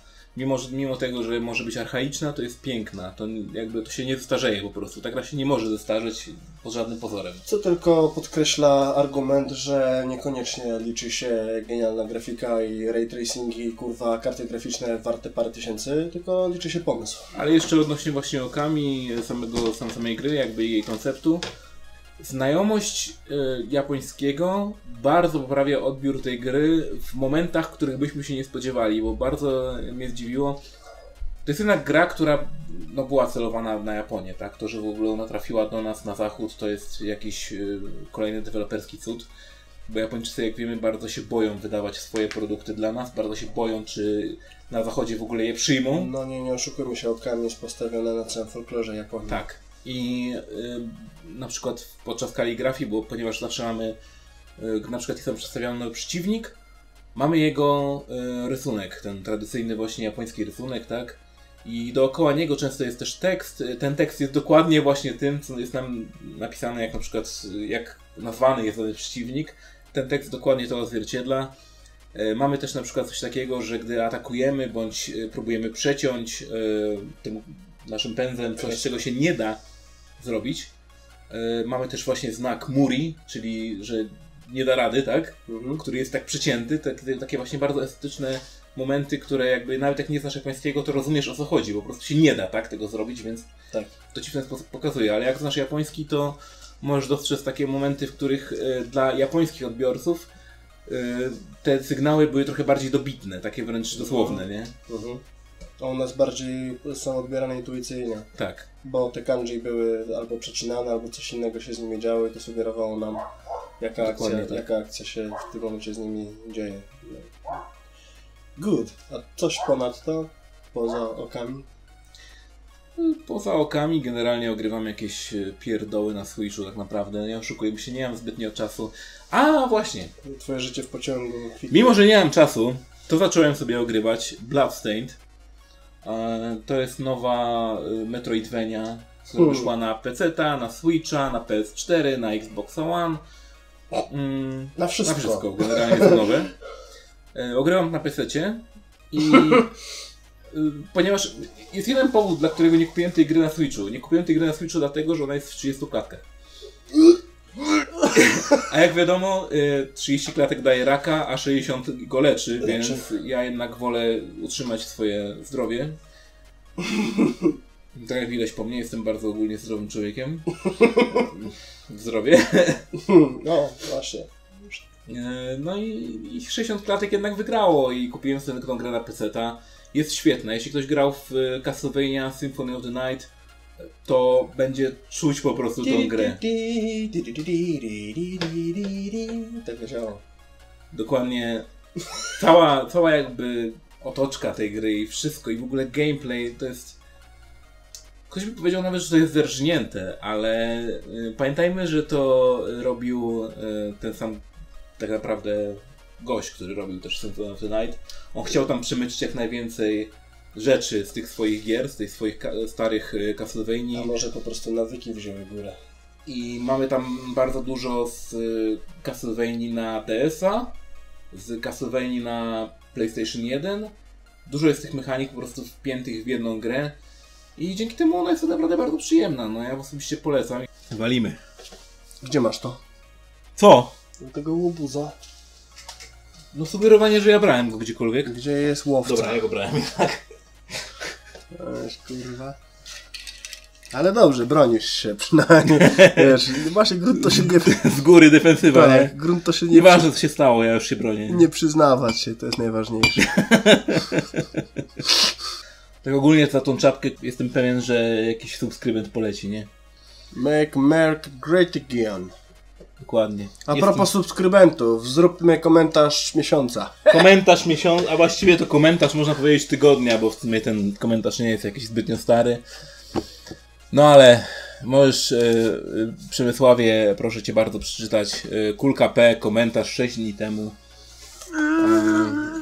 Mimo tego, że może być archaiczna, to jest piękna. To jakby to się nie zestarzeje po prostu. Ta gra się nie może zestarzeć pod żadnym pozorem. Co tylko podkreśla argument, że niekoniecznie liczy się genialna grafika i ray tracing i kurwa karty graficzne warte parę tysięcy, tylko liczy się pomysł. Ale jeszcze odnośnie właśnie Okami, samej gry, jakby jej konceptu. Znajomość japońskiego bardzo poprawia odbiór tej gry w momentach, których byśmy się nie spodziewali, bo bardzo mnie zdziwiło. To jest jednak gra, która no, była celowana na Japonię, tak? To, że w ogóle ona trafiła do nas na zachód, to jest jakiś kolejny deweloperski cud, bo Japończycy, jak wiemy, bardzo się boją wydawać swoje produkty dla nas, bardzo się boją, czy na zachodzie w ogóle je przyjmą. No nie oszukujmy się, Okami jest postawione na całym folklorze Japonii. Tak. I na przykład podczas kaligrafii, bo ponieważ zawsze mamy, na przykład jest tam przedstawiony przeciwnik, mamy jego rysunek, ten tradycyjny właśnie japoński rysunek, tak? I dookoła niego często jest też tekst, ten tekst jest dokładnie właśnie tym, co jest nam napisane, jak na przykład, jak nazwany jest dany przeciwnik, ten tekst dokładnie to odzwierciedla. Mamy też na przykład coś takiego, że gdy atakujemy, bądź próbujemy przeciąć tym naszym pędzlem coś, czego się nie da zrobić. Mamy też właśnie znak Muri, czyli że nie da rady, tak? Który jest tak przycięty, takie właśnie bardzo estetyczne momenty, które jakby nawet jak nie znasz japońskiego, to rozumiesz, o co chodzi, po prostu się nie da tak tego zrobić, więc tak. To ci w ten sposób pokazuje, ale jak znasz japoński, to możesz dostrzec takie momenty, w których dla japońskich odbiorców te sygnały były trochę bardziej dobitne, takie wręcz dosłowne, nie? On jest bardziej, są odbierane intuicyjnie. Tak. Bo te kanji były albo przecinane, albo coś innego się z nimi działo i to sugerowało nam, jaka akcja się w tym momencie z nimi dzieje. Good. A coś ponadto? Poza Okami? Poza Okami generalnie ogrywam jakieś pierdoły na Switchu tak naprawdę. Nie oszukuję, bo się nie mam zbytnio czasu. A właśnie! Twoje życie w pociągu. Mimo, że nie mam czasu, to zacząłem sobie ogrywać Bloodstained. To jest nowa Metroidvania, która wyszła na PC-ta, na Switcha, na PS4, na Xbox One. Na wszystko generalnie jest nowe. Ogrywam na PC-cie i ponieważ jest jeden powód, dla którego nie kupiłem tej gry na Switchu. Nie kupiłem tej gry na Switchu dlatego, że ona jest w 30 klatkach. A jak wiadomo, 30 klatek daje raka, a 60 go leczy, więc ja jednak wolę utrzymać swoje zdrowie. Tak jak widać po mnie, jestem bardzo ogólnie zdrowym człowiekiem. W zdrowie. No, właśnie. No i 60 klatek jednak wygrało i kupiłem sobie tę grę na PC-ta. Jest świetna. Jeśli ktoś grał w Castlevania Symphony of the Night, to będzie czuć po prostu tą grę. Tak wzięło. Dokładnie. Cała jakby otoczka tej gry i wszystko, i w ogóle gameplay to jest... Ktoś by powiedział nawet, że to jest zerżnięte, ale pamiętajmy, że to robił ten sam tak naprawdę gość, który robił też Symphony of the Night. On chciał tam przemycić jak najwięcej rzeczy z tych swoich gier, z tych swoich starych Castlevanii. A może po prostu nawyki wzięły górę. I mamy tam bardzo dużo z Castlevanii na DS-a, z Castlevanii na PlayStation 1. Dużo jest tych mechanik po prostu wpiętych w jedną grę. I dzięki temu ona jest naprawdę bardzo przyjemna. No ja osobiście polecam. Walimy. Gdzie masz to? Co? Do tego łobuza. No sugerowanie, że ja brałem go gdziekolwiek. Gdzie jest łowca? Dobra, ja go brałem i tak. Kurwa. Ale dobrze, bronisz się przynajmniej. Wiesz, właśnie grunt to się nie... Z góry defensywa, tak, nie? Grunt to się nie... Nieważne, co się stało, ja już się bronię. Nie przyznawać się, to jest najważniejsze. Tak ogólnie za tą czapkę jestem pewien, że jakiś subskrybent poleci, nie? Make Merc Great Again. Dokładnie. A propos subskrybentów, zróbmy komentarz miesiąca. Komentarz miesiąca, a właściwie to komentarz można powiedzieć tygodnia, bo w sumie ten komentarz nie jest jakiś zbytnio stary. No ale Możesz, Przemysławie, proszę cię bardzo, przeczytać Kulka P, komentarz 6 dni temu.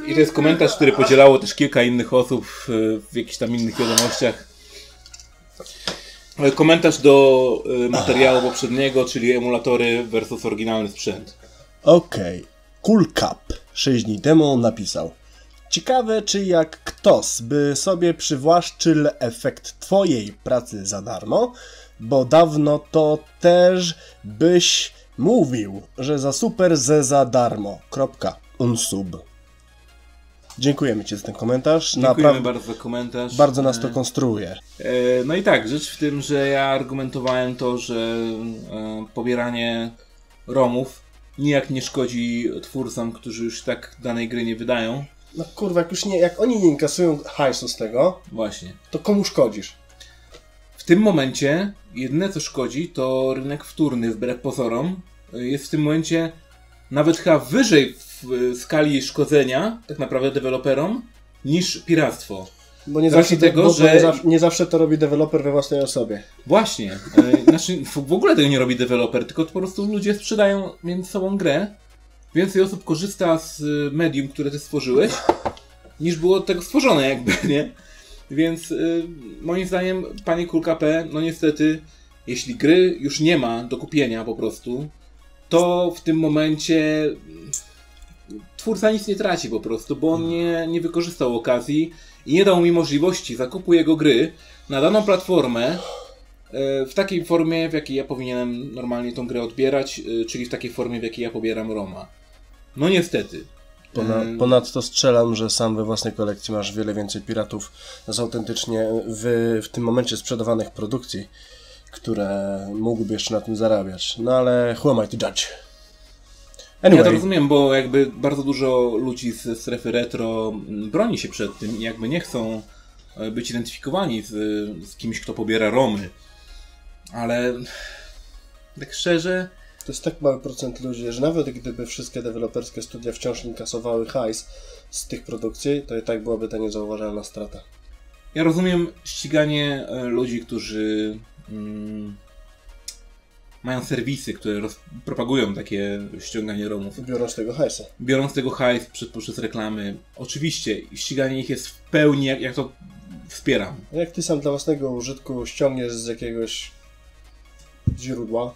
I to jest komentarz, który podzielało też kilka innych osób w jakichś tam innych wiadomościach. Komentarz do materiału poprzedniego, czyli emulatory versus oryginalny sprzęt. Okej. Kulkap 6 dni temu napisał: ciekawe, czy jak ktoś by sobie przywłaszczył efekt twojej pracy za darmo, bo dawno to też byś mówił, że za super ze za darmo. Unsub. Dziękujemy ci za ten komentarz. Dziękujemy bardzo za komentarz. Bardzo nas to konstruuje. No i tak, rzecz w tym, że ja argumentowałem to, że pobieranie romów nijak nie szkodzi twórcom, którzy już tak danej gry nie wydają. No kurwa, jak już nie, jak oni nie inkasują hajsu z tego, właśnie, to komu szkodzisz? W tym momencie jedyne co szkodzi, to rynek wtórny, wbrew pozorom. Jest w tym momencie nawet chyba wyżej w skali szkodzenia, tak naprawdę deweloperom, niż piractwo. Bo nie zawsze, nie zawsze to robi deweloper we własnej osobie. Właśnie. Znaczy, w ogóle tego nie robi deweloper, tylko po prostu ludzie sprzedają między sobą grę. Więcej osób korzysta z medium, które ty stworzyłeś, niż było tego stworzone jakby, nie? Więc moim zdaniem, panie Kulka P, no niestety, jeśli gry już nie ma do kupienia po prostu, to w tym momencie twórca nic nie traci po prostu, bo on nie wykorzystał okazji i nie dał mi możliwości zakupu jego gry na daną platformę w takiej formie, w jakiej ja powinienem normalnie tą grę odbierać, czyli w takiej formie, w jakiej ja pobieram Roma. No niestety. Ponadto strzelam, że sam we własnej kolekcji masz wiele więcej piratów z autentycznie w tym momencie sprzedawanych produkcji, które mógłby jeszcze na tym zarabiać. No ale who am I to judge? Anyway. Ja to rozumiem, bo jakby bardzo dużo ludzi ze strefy retro broni się przed tym i jakby nie chcą być identyfikowani z kimś, kto pobiera romy. Ale tak szczerze, to jest tak mały procent ludzi, że nawet gdyby wszystkie deweloperskie studia wciąż inkasowały hajs z tych produkcji, to i tak byłaby ta niezauważalna strata. Ja rozumiem ściganie ludzi, którzy mają serwisy, które propagują takie ściąganie romów. Biorą z tego hajsa. Biorą z tego hajs poprzez reklamy. Oczywiście ściganie ich jest w pełni, jak to wspieram. Jak ty sam dla własnego użytku ściągniesz z jakiegoś źródła,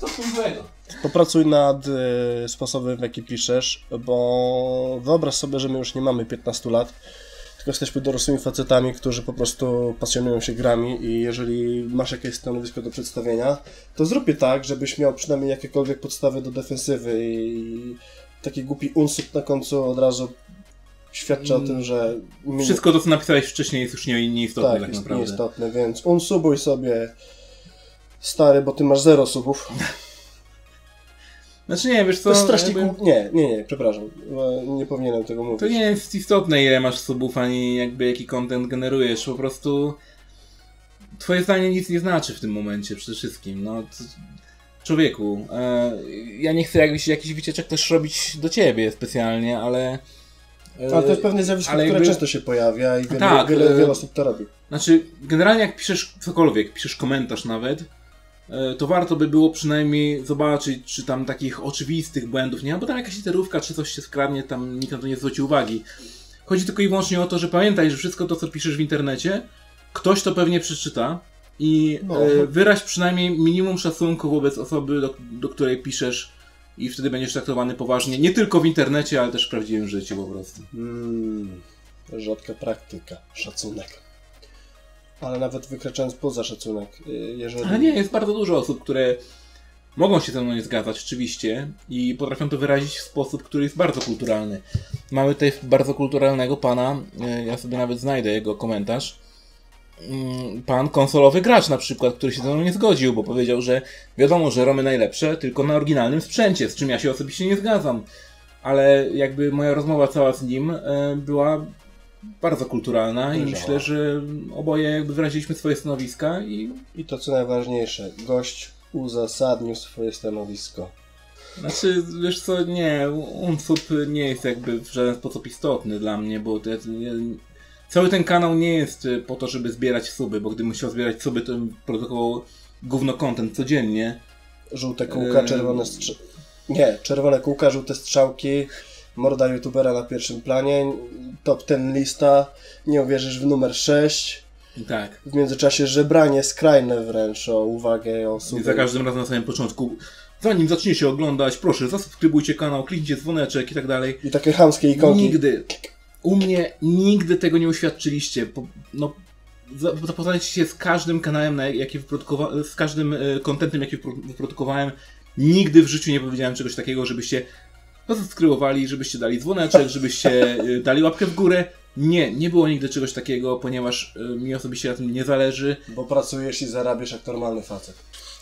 to popracuj nad sposobem, w jaki piszesz, bo wyobraź sobie, że my już nie mamy 15 lat, tylko jesteśmy dorosłymi facetami, którzy po prostu pasjonują się grami i jeżeli masz jakieś stanowisko do przedstawienia, to zrób je tak, żebyś miał przynajmniej jakiekolwiek podstawy do defensywy i taki głupi unsub na końcu od razu świadczy o tym, że... Wszystko to, co napisałeś wcześniej, jest już nieistotne tak naprawdę. Tak, jest nieistotne, więc unsubuj sobie, stary, bo ty masz 0 subów. Znaczy nie, wiesz co... To jest strasznie... Jakby... Nie, przepraszam. Nie powinienem tego mówić. To nie jest istotne, ile masz subów, ani jakby jaki content generujesz. Po prostu... Twoje zdanie nic nie znaczy w tym momencie przede wszystkim. No, człowieku, ja nie chcę jakiś wycieczek też robić do ciebie specjalnie, ale... Ale to jest pewne zjawisko, które jakby... często się pojawia i wiele osób to robi. Znaczy, generalnie jak piszesz cokolwiek, piszesz komentarz nawet, to warto by było przynajmniej zobaczyć, czy tam takich oczywistych błędów nie ma, bo tam jakaś literówka, czy coś się skradnie, tam nikt na to nie zwróci uwagi. Chodzi tylko i wyłącznie o to, że pamiętaj, że wszystko to, co piszesz w internecie, ktoś to pewnie przeczyta i wyraź przynajmniej minimum szacunku wobec osoby, do której piszesz, i wtedy będziesz traktowany poważnie, nie tylko w internecie, ale też w prawdziwym życiu po prostu. Rzadka praktyka, szacunek. Ale nawet wykraczając poza szacunek, jeżeli... Ale nie, jest bardzo dużo osób, które mogą się ze mną nie zgadzać, oczywiście, i potrafią to wyrazić w sposób, który jest bardzo kulturalny. Mamy tutaj bardzo kulturalnego pana, ja sobie nawet znajdę jego komentarz. Pan konsolowy gracz na przykład, który się ze mną nie zgodził, bo powiedział, że wiadomo, że romy najlepsze, tylko na oryginalnym sprzęcie, z czym ja się osobiście nie zgadzam. Ale jakby moja rozmowa cała z nim była bardzo kulturalna i myślę, że oboje jakby wyraziliśmy swoje stanowiska i to co najważniejsze, gość uzasadnił swoje stanowisko. Znaczy, wiesz co, nie, unsub nie jest jakby w żaden sposób istotny dla mnie, bo to jest... Cały ten kanał nie jest po to, żeby zbierać suby, bo gdybym musiał zbierać suby, to bym produkował gówno content codziennie. Żółte kółka, czerwone strzałki. Nie, czerwone kółka, żółte strzałki, morda youtubera na pierwszym planie, top 10 lista, nie uwierzysz w numer 6. Tak. W międzyczasie żebranie skrajne wręcz o uwagę, o suby. I za każdym razem na samym początku. Zanim zaczniecie oglądać, proszę, zasubskrybujcie kanał, kliknijcie dzwoneczek i tak dalej. I takie chamskie ikonki. Nigdy. U mnie nigdy tego nie uświadczyliście. No, zapoznajcie się z każdym kanałem, jaki wyprodukowałem, z każdym kontentem, jaki wyprodukowałem. Nigdy w życiu nie powiedziałem czegoś takiego, żebyście zasubskrybowali, żebyście dali dzwoneczek, żebyście dali łapkę w górę. Nie, nie było nigdy czegoś takiego, ponieważ mi osobiście na tym nie zależy. Bo pracujesz i zarabiasz jak normalny facet.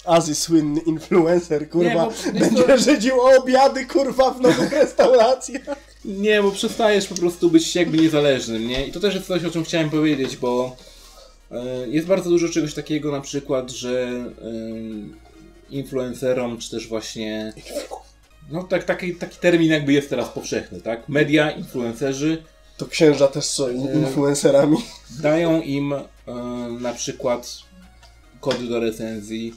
Azji słynny influencer, kurwa, będzie żydził obiady, kurwa, w nowych restauracjach. Nie, bo przestajesz po prostu być jakby niezależnym, nie? I to też jest coś, o czym chciałem powiedzieć, bo jest bardzo dużo czegoś takiego, na przykład, że influencerom, czy też właśnie... No tak, taki termin jakby jest teraz powszechny, tak? Media, influencerzy... To księża też są influencerami. Dają im na przykład kody do recenzji.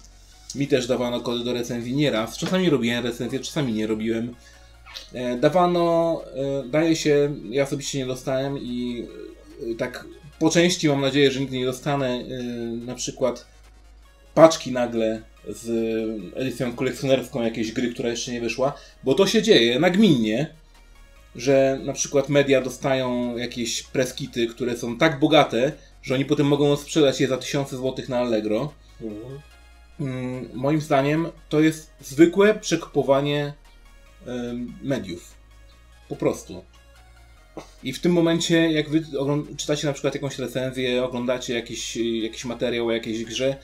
Mi też dawano kody do recenzji nieraz. Czasami robiłem recenzję, czasami nie robiłem. Dawano, daje się, ja osobiście nie dostałem i tak po części mam nadzieję, że nigdy nie dostanę na przykład paczki nagle z edycją kolekcjonerską jakiejś gry, która jeszcze nie wyszła, bo to się dzieje nagminnie, że na przykład media dostają jakieś preskity, które są tak bogate, że oni potem mogą sprzedać je za 1000 złotych na Allegro. Mhm. Moim zdaniem to jest zwykłe przekupowanie mediów. Po prostu. I w tym momencie, jak wy czytacie na przykład jakąś recenzję, oglądacie jakiś materiał o jakiejś grze,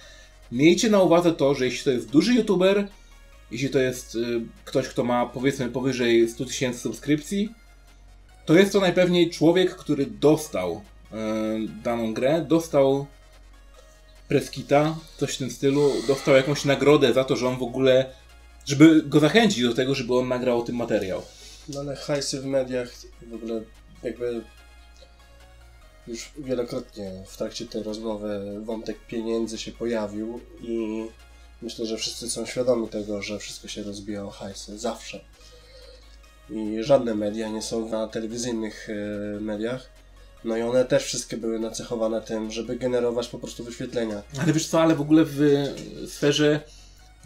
miejcie na uwadze to, że jeśli to jest duży youtuber, jeśli to jest ktoś, kto ma powiedzmy powyżej 100 000 subskrypcji, to jest to najpewniej człowiek, który dostał daną grę, dostał preskita, coś w tym stylu, dostał jakąś nagrodę za to, że on w ogóle, żeby go zachęcić do tego, żeby on nagrał ten materiał. No ale hajsy w mediach w ogóle jakby już wielokrotnie w trakcie tej rozmowy wątek pieniędzy się pojawił i myślę, że wszyscy są świadomi tego, że wszystko się rozbija o hajsy, zawsze. I żadne media nie są na telewizyjnych mediach. No i one też wszystkie były nacechowane tym, żeby generować po prostu wyświetlenia. Ale wiesz co, ale w ogóle w sferze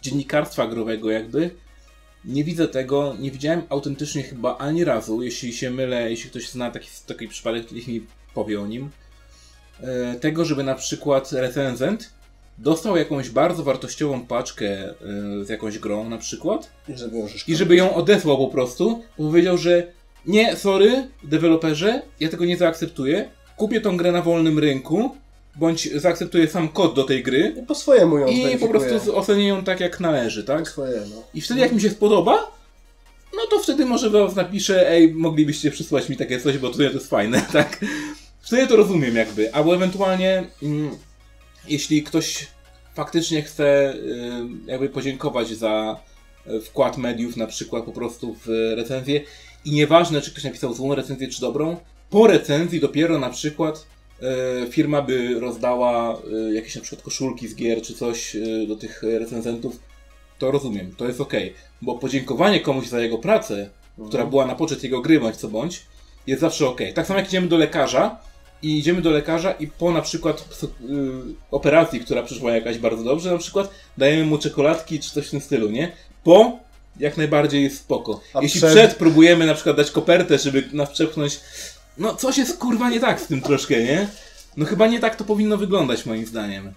dziennikarstwa growego jakby nie widzę tego, nie widziałem autentycznie chyba ani razu, jeśli się mylę, jeśli ktoś zna taki przypadek, niech mi powie o nim, tego, żeby na przykład recenzent dostał jakąś bardzo wartościową paczkę z jakąś grą na przykład i żeby ją odesłał po prostu, bo powiedział, że nie, sorry, deweloperze, ja tego nie zaakceptuję, kupię tą grę na wolnym rynku, bądź zaakceptuję sam kod do tej gry i po swojemu ją i po prostu ocenię ją tak jak należy, tak? Po swojemu. I wtedy jak mi się spodoba, no to wtedy może was napiszę, ej, moglibyście przysłać mi takie coś, bo tutaj to jest fajne, tak? Wtedy to rozumiem jakby, albo ewentualnie jeśli ktoś faktycznie chce jakby podziękować za wkład mediów na przykład po prostu w recenzję, i nieważne, czy ktoś napisał złą recenzję, czy dobrą, po recenzji dopiero na przykład firma by rozdała jakieś na przykład koszulki z gier, czy coś do tych recenzentów. To rozumiem, to jest okej. Bo podziękowanie komuś za jego pracę, która była na poczet jego gry, bądź co bądź, jest zawsze okej. Tak samo jak idziemy do lekarza i po na przykład operacji, która przyszła jakaś bardzo dobrze, na przykład dajemy mu czekoladki, czy coś w tym stylu, nie? Po jak najbardziej jest spoko. A jeśli przed próbujemy na przykład dać kopertę, żeby nas przepchnąć, no coś jest kurwa nie tak z tym troszkę, nie? No chyba nie tak to powinno wyglądać moim zdaniem.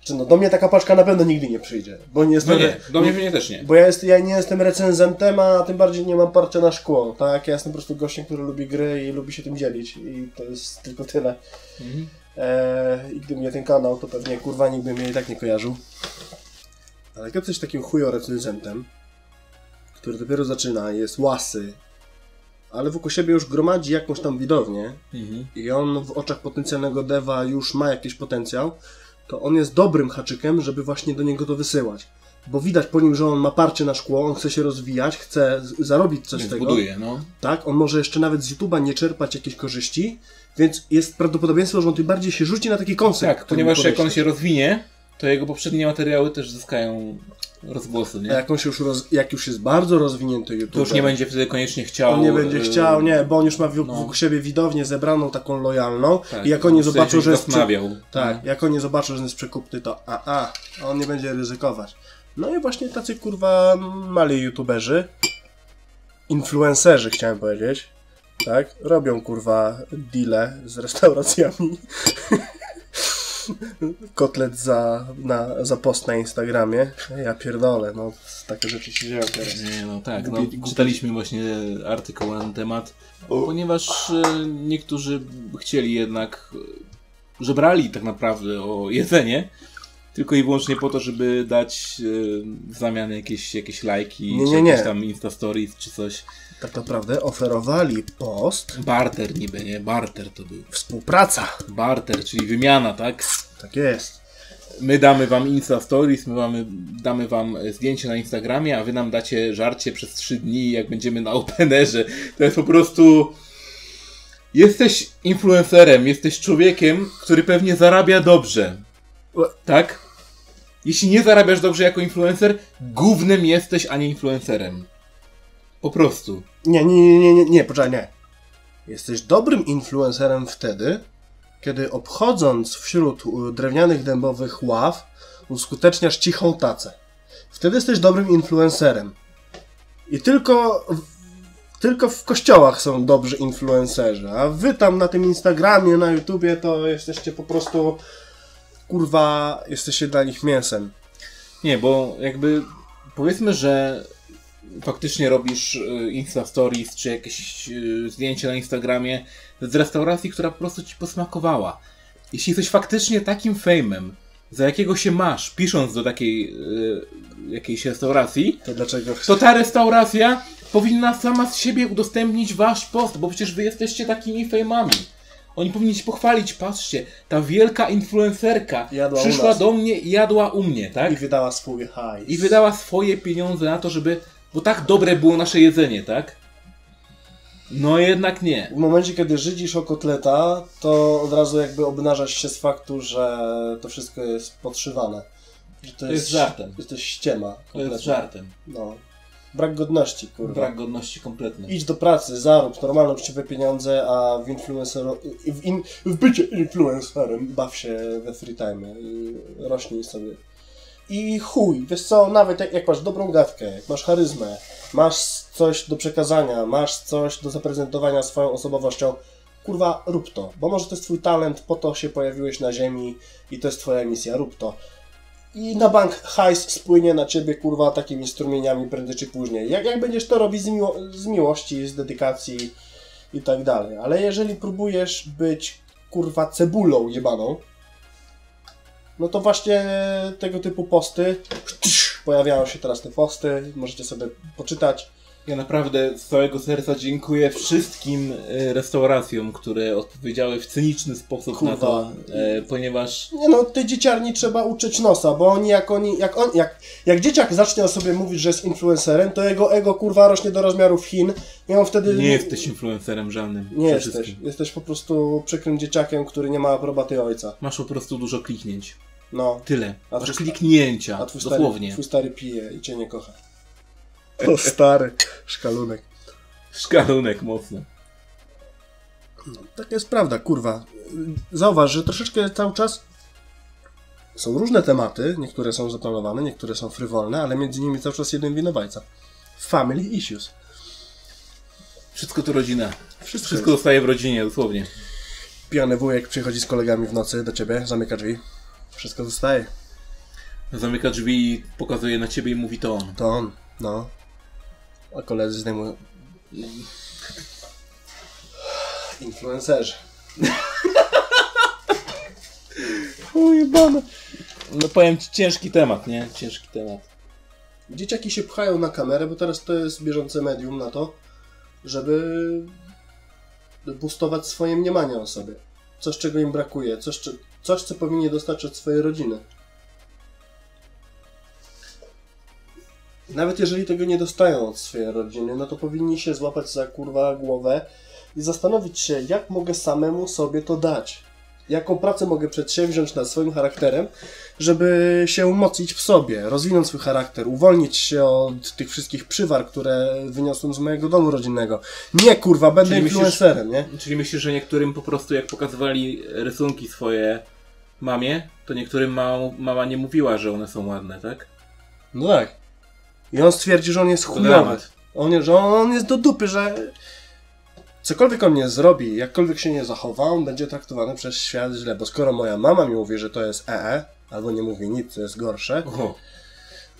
Czy no do mnie taka paczka na pewno nigdy nie przyjdzie, bo nie jestem... No nie, do mnie też nie. Bo ja nie jestem recenzentem, a tym bardziej nie mam parcia na szkło, tak? Ja jestem po prostu gościem, który lubi gry i lubi się tym dzielić i to jest tylko tyle. Mhm. I gdyby nie ten kanał, to pewnie kurwa nikt by mnie i tak nie kojarzył. Ale jak jesteś takim chujo recenzentem, który dopiero zaczyna, jest łasy, ale wokół siebie już gromadzi jakąś tam widownię i on w oczach potencjalnego dewa już ma jakiś potencjał, to on jest dobrym haczykiem, żeby właśnie do niego to wysyłać. bo widać po nim, że on ma parcie na szkło, on chce się rozwijać, chce zarobić coś z tego. Buduje, no. Tak, on może jeszcze nawet z YouTube'a nie czerpać jakiejś korzyści, więc jest prawdopodobieństwo, że on tym bardziej się rzuci na taki koncept. Tak, ponieważ jak on się rozwinie, to jego poprzednie materiały też zyskają rozgłosy, nie? A jak on się już jest bardzo rozwinięty YouTube, to już nie będzie wtedy koniecznie chciał. On nie będzie chciał, nie, bo on już ma wokół siebie widownię zebraną taką lojalną, tak, i jak oni zobaczą, że jest przekupny, to on nie będzie ryzykować. No i właśnie tacy kurwa mali youtuberzy, influencerzy chciałem powiedzieć, tak, robią kurwa deale z restauracjami. Kotlet za post na Instagramie. Ja pierdolę, no takie rzeczy się dzieją teraz. Nie, no tak, czytaliśmy właśnie artykuł na ten temat, ponieważ niektórzy chcieli jednak, że brali tak naprawdę o jedzenie, tylko i wyłącznie po to, żeby dać w zamian jakieś lajki, jakieś tam Insta Stories czy coś. Tak naprawdę oferowali post. Barter niby, nie? Barter to był. Współpraca. Barter, czyli wymiana, tak? Tak jest. My damy wam Insta Stories, damy wam zdjęcie na Instagramie, a wy nam dacie żarcie przez 3 dni, jak będziemy na openerze. To jest po prostu... Jesteś influencerem, jesteś człowiekiem, który pewnie zarabia dobrze. Tak? Jeśli nie zarabiasz dobrze jako influencer, gównem jesteś, a nie influencerem. Po prostu. Nie, poczekaj. Jesteś dobrym influencerem wtedy, kiedy obchodząc wśród drewnianych dębowych ław uskuteczniasz cichą tacę. Wtedy jesteś dobrym influencerem. I tylko w kościołach są dobrzy influencerzy, a wy tam na tym Instagramie, na YouTubie to jesteście po prostu, kurwa, jesteście dla nich mięsem. Nie, bo jakby powiedzmy, że faktycznie robisz Insta Stories czy jakieś zdjęcie na Instagramie z restauracji, która po prostu ci posmakowała. Jeśli jesteś faktycznie takim fejmem, za jakiego się masz, pisząc do takiej jakiejś restauracji, to ta restauracja powinna sama z siebie udostępnić wasz post, bo przecież wy jesteście takimi fejmami. Oni powinni się pochwalić, patrzcie, ta wielka influencerka przyszła do mnie i jadła u mnie, tak? I wydała swój hajs. I wydała swoje pieniądze na to, żeby... Bo tak dobre było nasze jedzenie, tak? No jednak nie. W momencie, kiedy żydzisz o kotleta, to od razu jakby obnażasz się z faktu, że to wszystko jest podszywane. Że to jest żartem. Jesteś ściema. Kompletnie. To jest żartem. No. Brak godności, kurwa. Brak godności kompletny. Idź do pracy, zarób normalne, uczciwe pieniądze, a w bycie influencerem baw się we free time. Rośnij sobie. I chuj, wiesz co, nawet jak masz dobrą gadkę, jak masz charyzmę, masz coś do przekazania, masz coś do zaprezentowania swoją osobowością, kurwa, rób to, bo może to jest twój talent, po to się pojawiłeś na ziemi i to jest twoja misja, rób to. I na bank hajs spłynie na ciebie, kurwa, takimi strumieniami prędzej czy później. Jak będziesz to robić z miłości, z dedykacji i tak dalej. Ale jeżeli próbujesz być, kurwa, cebulą jebaną, no to właśnie tego typu posty, pojawiają się teraz te posty, możecie sobie poczytać. Ja naprawdę z całego serca dziękuję wszystkim restauracjom, które odpowiedziały w cyniczny sposób na to, ponieważ... Nie no, tej dzieciarni trzeba uczyć nosa, bo jak dzieciak zacznie o sobie mówić, że jest influencerem, to jego ego, kurwa, rośnie do rozmiarów Chin i on wtedy... Nie jesteś influencerem żadnym. Nie jesteś. Jesteś po prostu przykrym dzieciakiem, który nie ma aprobaty ojca. Masz po prostu dużo kliknięć. No. Tyle. Masz kliknięcia, a dosłownie. Twój stary pije i cię nie kocha. O stary, szkalunek. Szkalunek mocno. Tak jest prawda, kurwa. Zauważ, że troszeczkę cały czas są różne tematy, niektóre są zaplanowane, niektóre są frywolne, ale między nimi cały czas jeden winowajca. Family issues. Wszystko to rodzina. Wszystko zostaje w rodzinie, dosłownie. Pijany wujek przychodzi z kolegami w nocy do ciebie, zamyka drzwi. Wszystko zostaje. Zamyka drzwi, pokazuje na ciebie i mówi to on. To on. No, a koledzy zdejmują... Influencerzy. Ujebane. No powiem ci, ciężki temat, nie? Ciężki temat. Dzieciaki się pchają na kamerę, bo teraz to jest bieżące medium na to, żeby boostować swoje mniemanie o sobie. Coś, czego im brakuje, coś co powinni dostać od swojej rodziny. Nawet jeżeli tego nie dostają od swojej rodziny, no to powinni się złapać za kurwa głowę i zastanowić się, jak mogę samemu sobie to dać. Jaką pracę mogę przedsięwziąć nad swoim charakterem, żeby się umocnić w sobie, rozwinąć swój charakter, uwolnić się od tych wszystkich przywar, które wyniosłem z mojego domu rodzinnego. Nie kurwa, będę influencerem, nie? Czyli myślisz, że niektórym po prostu jak pokazywali rysunki swoje mamie, to niektórym mama nie mówiła, że one są ładne, tak? No tak. I on stwierdzi, że on jest chujowy. Że on jest do dupy, że... Cokolwiek on nie zrobi, jakkolwiek się nie zachowa, on będzie traktowany przez świat źle, bo skoro moja mama mi mówi, że to jest albo nie mówi nic, to jest gorsze,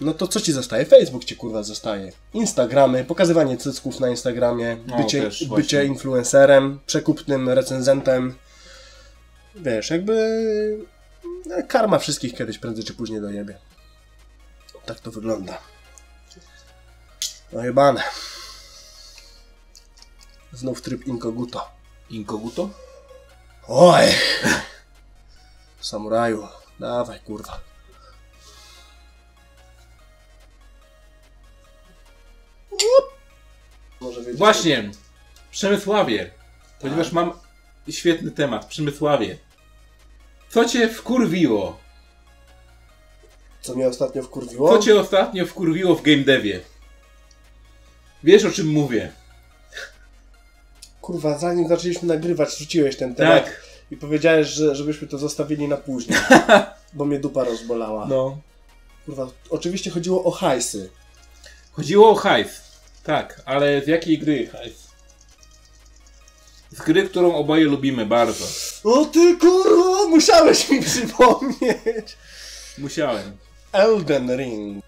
no to co ci zostaje? Facebook ci kurwa zostaje. Instagramy, pokazywanie cycków na Instagramie, bycie influencerem, przekupnym recenzentem. Wiesz, jakby karma wszystkich kiedyś prędzej czy później dojebie. Tak to wygląda. No jebane. Znów tryb inkoguto. Inkoguto? Oj! Samuraju, dawaj kurwa. Może właśnie! Przemysławie! Tak. Ponieważ mam świetny temat. Przemysławie. Co cię wkurwiło? Co mnie ostatnio wkurwiło? Co cię ostatnio wkurwiło w game devie? Wiesz, o czym mówię. Kurwa, zanim zaczęliśmy nagrywać, rzuciłeś ten temat i powiedziałeś, że żebyśmy to zostawili na później, bo mnie dupa rozbolała. No. Kurwa, oczywiście chodziło o hajsy. Chodziło o hajs, tak, ale z jakiej gry hajs? Z gry, którą oboje lubimy bardzo. O ty kurwa, musiałeś mi przypomnieć. Musiałem. Elden Ring.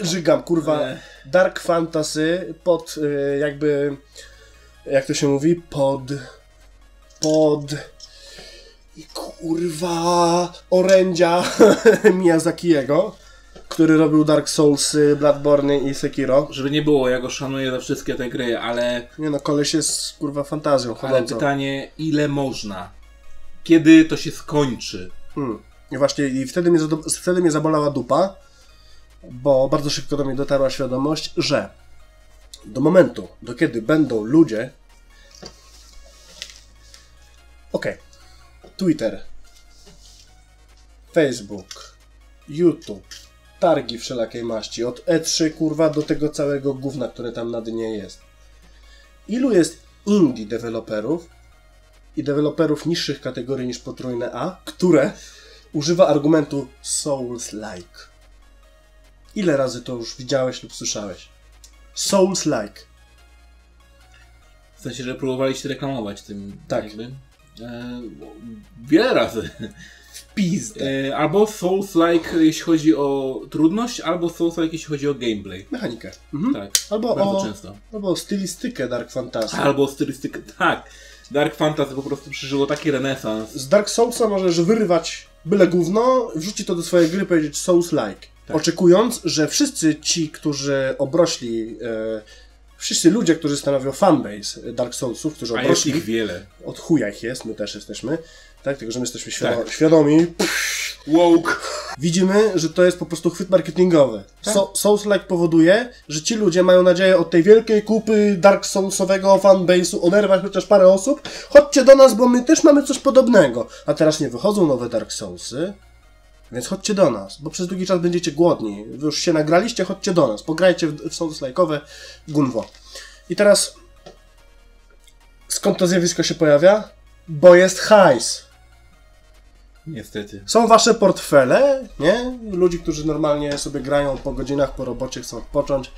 Żygam, kurwa. Dark Fantasy pod jakby... Jak to się mówi? Kurwa... orędzia Miyazakiego, który robił Dark Souls, Bloodborne i Sekiro. Żeby nie było, ja go szanuję za wszystkie te gry, ale... Nie no, koleś jest kurwa fantazją chodzącą. Ale pytanie, ile można? Kiedy to się skończy? I właśnie i wtedy mnie zabolała dupa, bo bardzo szybko do mnie dotarła świadomość, że do momentu, do kiedy będą ludzie... Twitter, Facebook, YouTube, targi wszelakiej maści, od E3 kurwa do tego całego gówna, które tam na dnie jest. Ilu jest indie deweloperów i deweloperów niższych kategorii niż potrójne A, które używa argumentu Souls-like? Ile razy to już widziałeś lub słyszałeś? Souls-like. W sensie, że próbowali się reklamować tym. Tak. Jakby. Wiele razy. W pizdę. Albo Souls-like, jeśli chodzi o trudność, albo Souls-like, jeśli chodzi o gameplay. Mechanikę. Tak. Albo o stylistykę Dark Fantasy. Albo stylistykę, tak. Dark Fantasy po prostu przeżyło taki renesans. Z Dark Soulsa możesz wyrywać byle gówno, wrzucić to do swojej gry i powiedzieć Souls-like. Tak. Oczekując, że wszyscy ci, którzy obrośli, wszyscy ludzie, którzy stanowią fanbase Dark Soulsów, którzy obrośli... A jest ich wiele. Od chuja ich jest, my też jesteśmy. Tak, tylko że my jesteśmy świadomi. Woke. Widzimy, że to jest po prostu chwyt marketingowy. Tak. Souls-like powoduje, że ci ludzie mają nadzieję od tej wielkiej kupy Dark Soulsowego fanbase'u oderwać chociaż parę osób. Chodźcie do nas, bo my też mamy coś podobnego. A teraz nie wychodzą nowe Dark Soulsy. Więc chodźcie do nas, bo przez długi czas będziecie głodni. Wy już się nagraliście, chodźcie do nas. Pograjcie w Souls-like'owe gunwo. I teraz... Skąd to zjawisko się pojawia? Bo jest hajs. Niestety. Są wasze portfele, nie? Ludzi, którzy normalnie sobie grają po godzinach, po robocie, chcą odpocząć.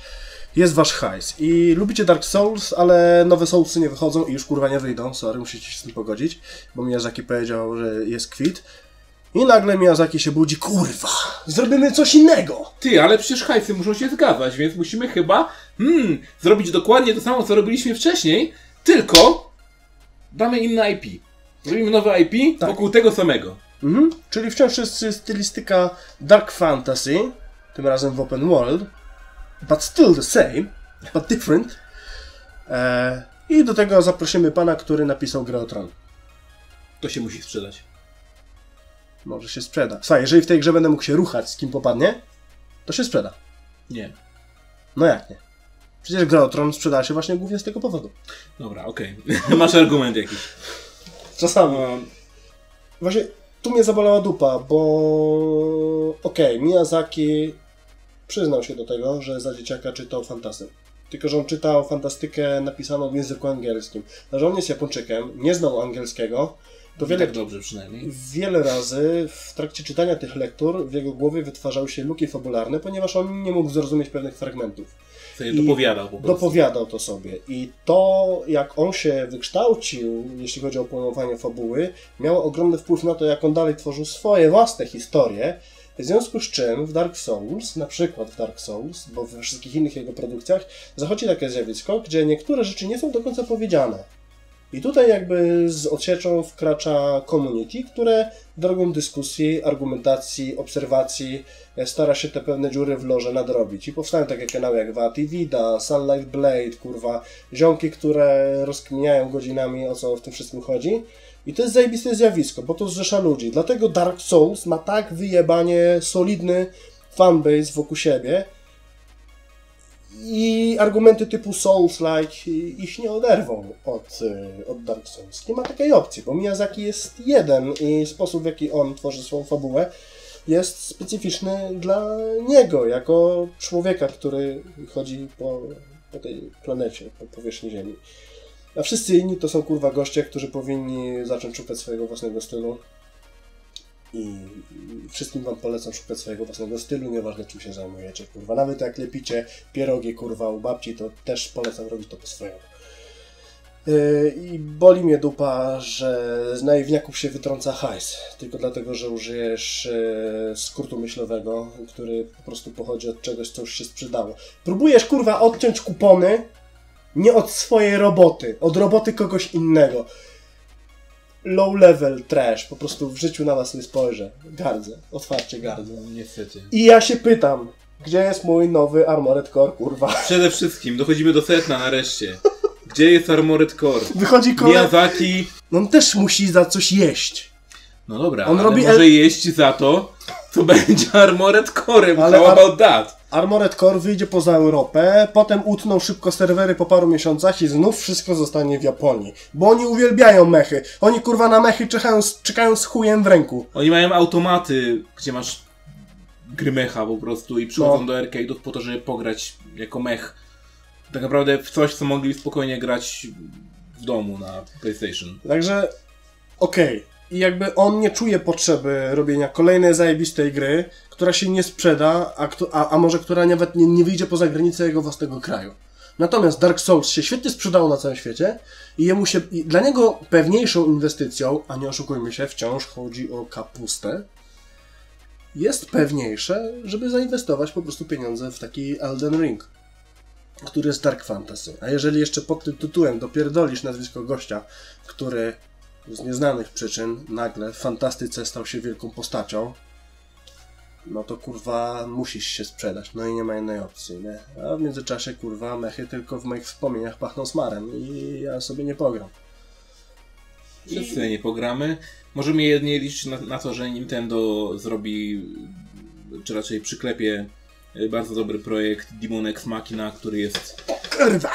Jest wasz hajs. I lubicie Dark Souls, ale nowe Soulsy nie wychodzą i już kurwa nie wyjdą. Sorry, musicie się z tym pogodzić, bo Miyazaki powiedział, że jest kwit. I nagle Miyazaki się budzi, kurwa, zrobimy coś innego. Ty, ale przecież hajsy muszą się zgadzać, więc musimy chyba zrobić dokładnie to samo, co robiliśmy wcześniej, tylko damy inne IP. Zrobimy nowe IP wokół tego samego. Czyli wciąż jest stylistyka Dark Fantasy, tym razem w open world, but still the same, but different. I do tego zaprosimy pana, który napisał Grę o Tron. To się musi sprzedać. Może się sprzeda. Słuchaj, jeżeli w tej grze będę mógł się ruchać, z kim popadnie, to się sprzeda. Nie. No jak nie? Przecież Gra o Tron sprzedała się właśnie głównie z tego powodu. Dobra, okej. Okay. Masz argument jakiś. Czasami. Właśnie tu mnie zabolała dupa, bo okej, Miyazaki przyznał się do tego, że za dzieciaka czytał fantastykę. Tylko że on czytał fantastykę napisaną w języku angielskim. A że on jest Japończykiem, nie znał angielskiego, to wiele, tak dobrze przynajmniej. Wiele razy w trakcie czytania tych lektur w jego głowie wytwarzały się luki fabularne, ponieważ on nie mógł zrozumieć pewnych fragmentów. Dopowiadał to sobie. I to, jak on się wykształcił, jeśli chodzi o planowanie fabuły, miało ogromny wpływ na to, jak on dalej tworzył swoje własne historie. W związku z czym w Dark Souls, na przykład w Dark Souls, bo we wszystkich innych jego produkcjach, zachodzi takie zjawisko, gdzie niektóre rzeczy nie są do końca powiedziane. I tutaj jakby z odsieczą wkracza community, które drogą dyskusji, argumentacji, obserwacji stara się te pewne dziury w lore nadrobić. I powstają takie kanały jak Vati Vida, Sunlight Blade, kurwa, ziomki, które rozkminiają godzinami, o co w tym wszystkim chodzi. I to jest zajebiste zjawisko, bo to zrzesza ludzi. Dlatego Dark Souls ma tak wyjebanie solidny fanbase wokół siebie i argumenty typu Souls-like ich nie oderwą od Dark Souls. Nie ma takiej opcji, bo Miyazaki jest jeden i sposób, w jaki on tworzy swoją fabułę, jest specyficzny dla niego, jako człowieka, który chodzi po tej planecie, po powierzchni Ziemi. A wszyscy inni to są kurwa goście, którzy powinni zacząć szukać swojego własnego stylu. I wszystkim wam polecam szukać swojego własnego stylu, nieważne czym się zajmujecie, kurwa. Nawet jak lepicie pierogi, kurwa, u babci, to też polecam robić to po swojemu. I boli mnie dupa, że z naiwniaków się wytrąca hajs. Tylko dlatego, że użyjesz skrótu myślowego, który po prostu pochodzi od czegoś, co już się sprzedało. Próbujesz, kurwa, odciąć kupony, nie od swojej roboty, od roboty kogoś innego. Low level trash, po prostu w życiu na was nie spojrzę. Gardzę, otwarcie gardzę. Niestety. I ja się pytam, gdzie jest mój nowy Armored Core, kurwa? Przede wszystkim, dochodzimy do setna nareszcie. Gdzie jest Armored Core? Wychodzi Miyazaki. No on też musi za coś jeść. No dobra, on robi może jeść za to, co będzie Armored Corem. How about that? Armored Core wyjdzie poza Europę, potem utną szybko serwery po paru miesiącach i znów wszystko zostanie w Japonii. Bo oni uwielbiają mechy. Oni kurwa na mechy czekają z chujem w ręku. Oni mają automaty, gdzie masz gry mecha po prostu i przychodzą do arcade'ów po to, żeby pograć jako mech. Tak naprawdę w coś, co mogli spokojnie grać w domu na PlayStation. Także okej. I jakby on nie czuje potrzeby robienia kolejnej zajebistej gry, która się nie sprzeda, a może która nawet nie wyjdzie poza granicę jego własnego kraju. Natomiast Dark Souls się świetnie sprzedało na całym świecie i dla niego pewniejszą inwestycją, a nie oszukujmy się, wciąż chodzi o kapustę, jest pewniejsze, żeby zainwestować po prostu pieniądze w taki Elden Ring, który jest Dark Fantasy. A jeżeli jeszcze pod tym tytułem dopierdolisz nazwisko gościa, który z nieznanych przyczyn nagle w fantastyce stał się wielką postacią, no to kurwa musisz się sprzedać, no i nie ma innej opcji, nie? A w międzyczasie kurwa mechy tylko w moich wspomnieniach pachną smarem i ja sobie nie pogram. Wszyscy nie pogramy. Możemy jedynie liczyć na to, że Nintendo zrobi, czy raczej przyklepie bardzo dobry projekt Demon Ex Machina, który jest... Kurwa!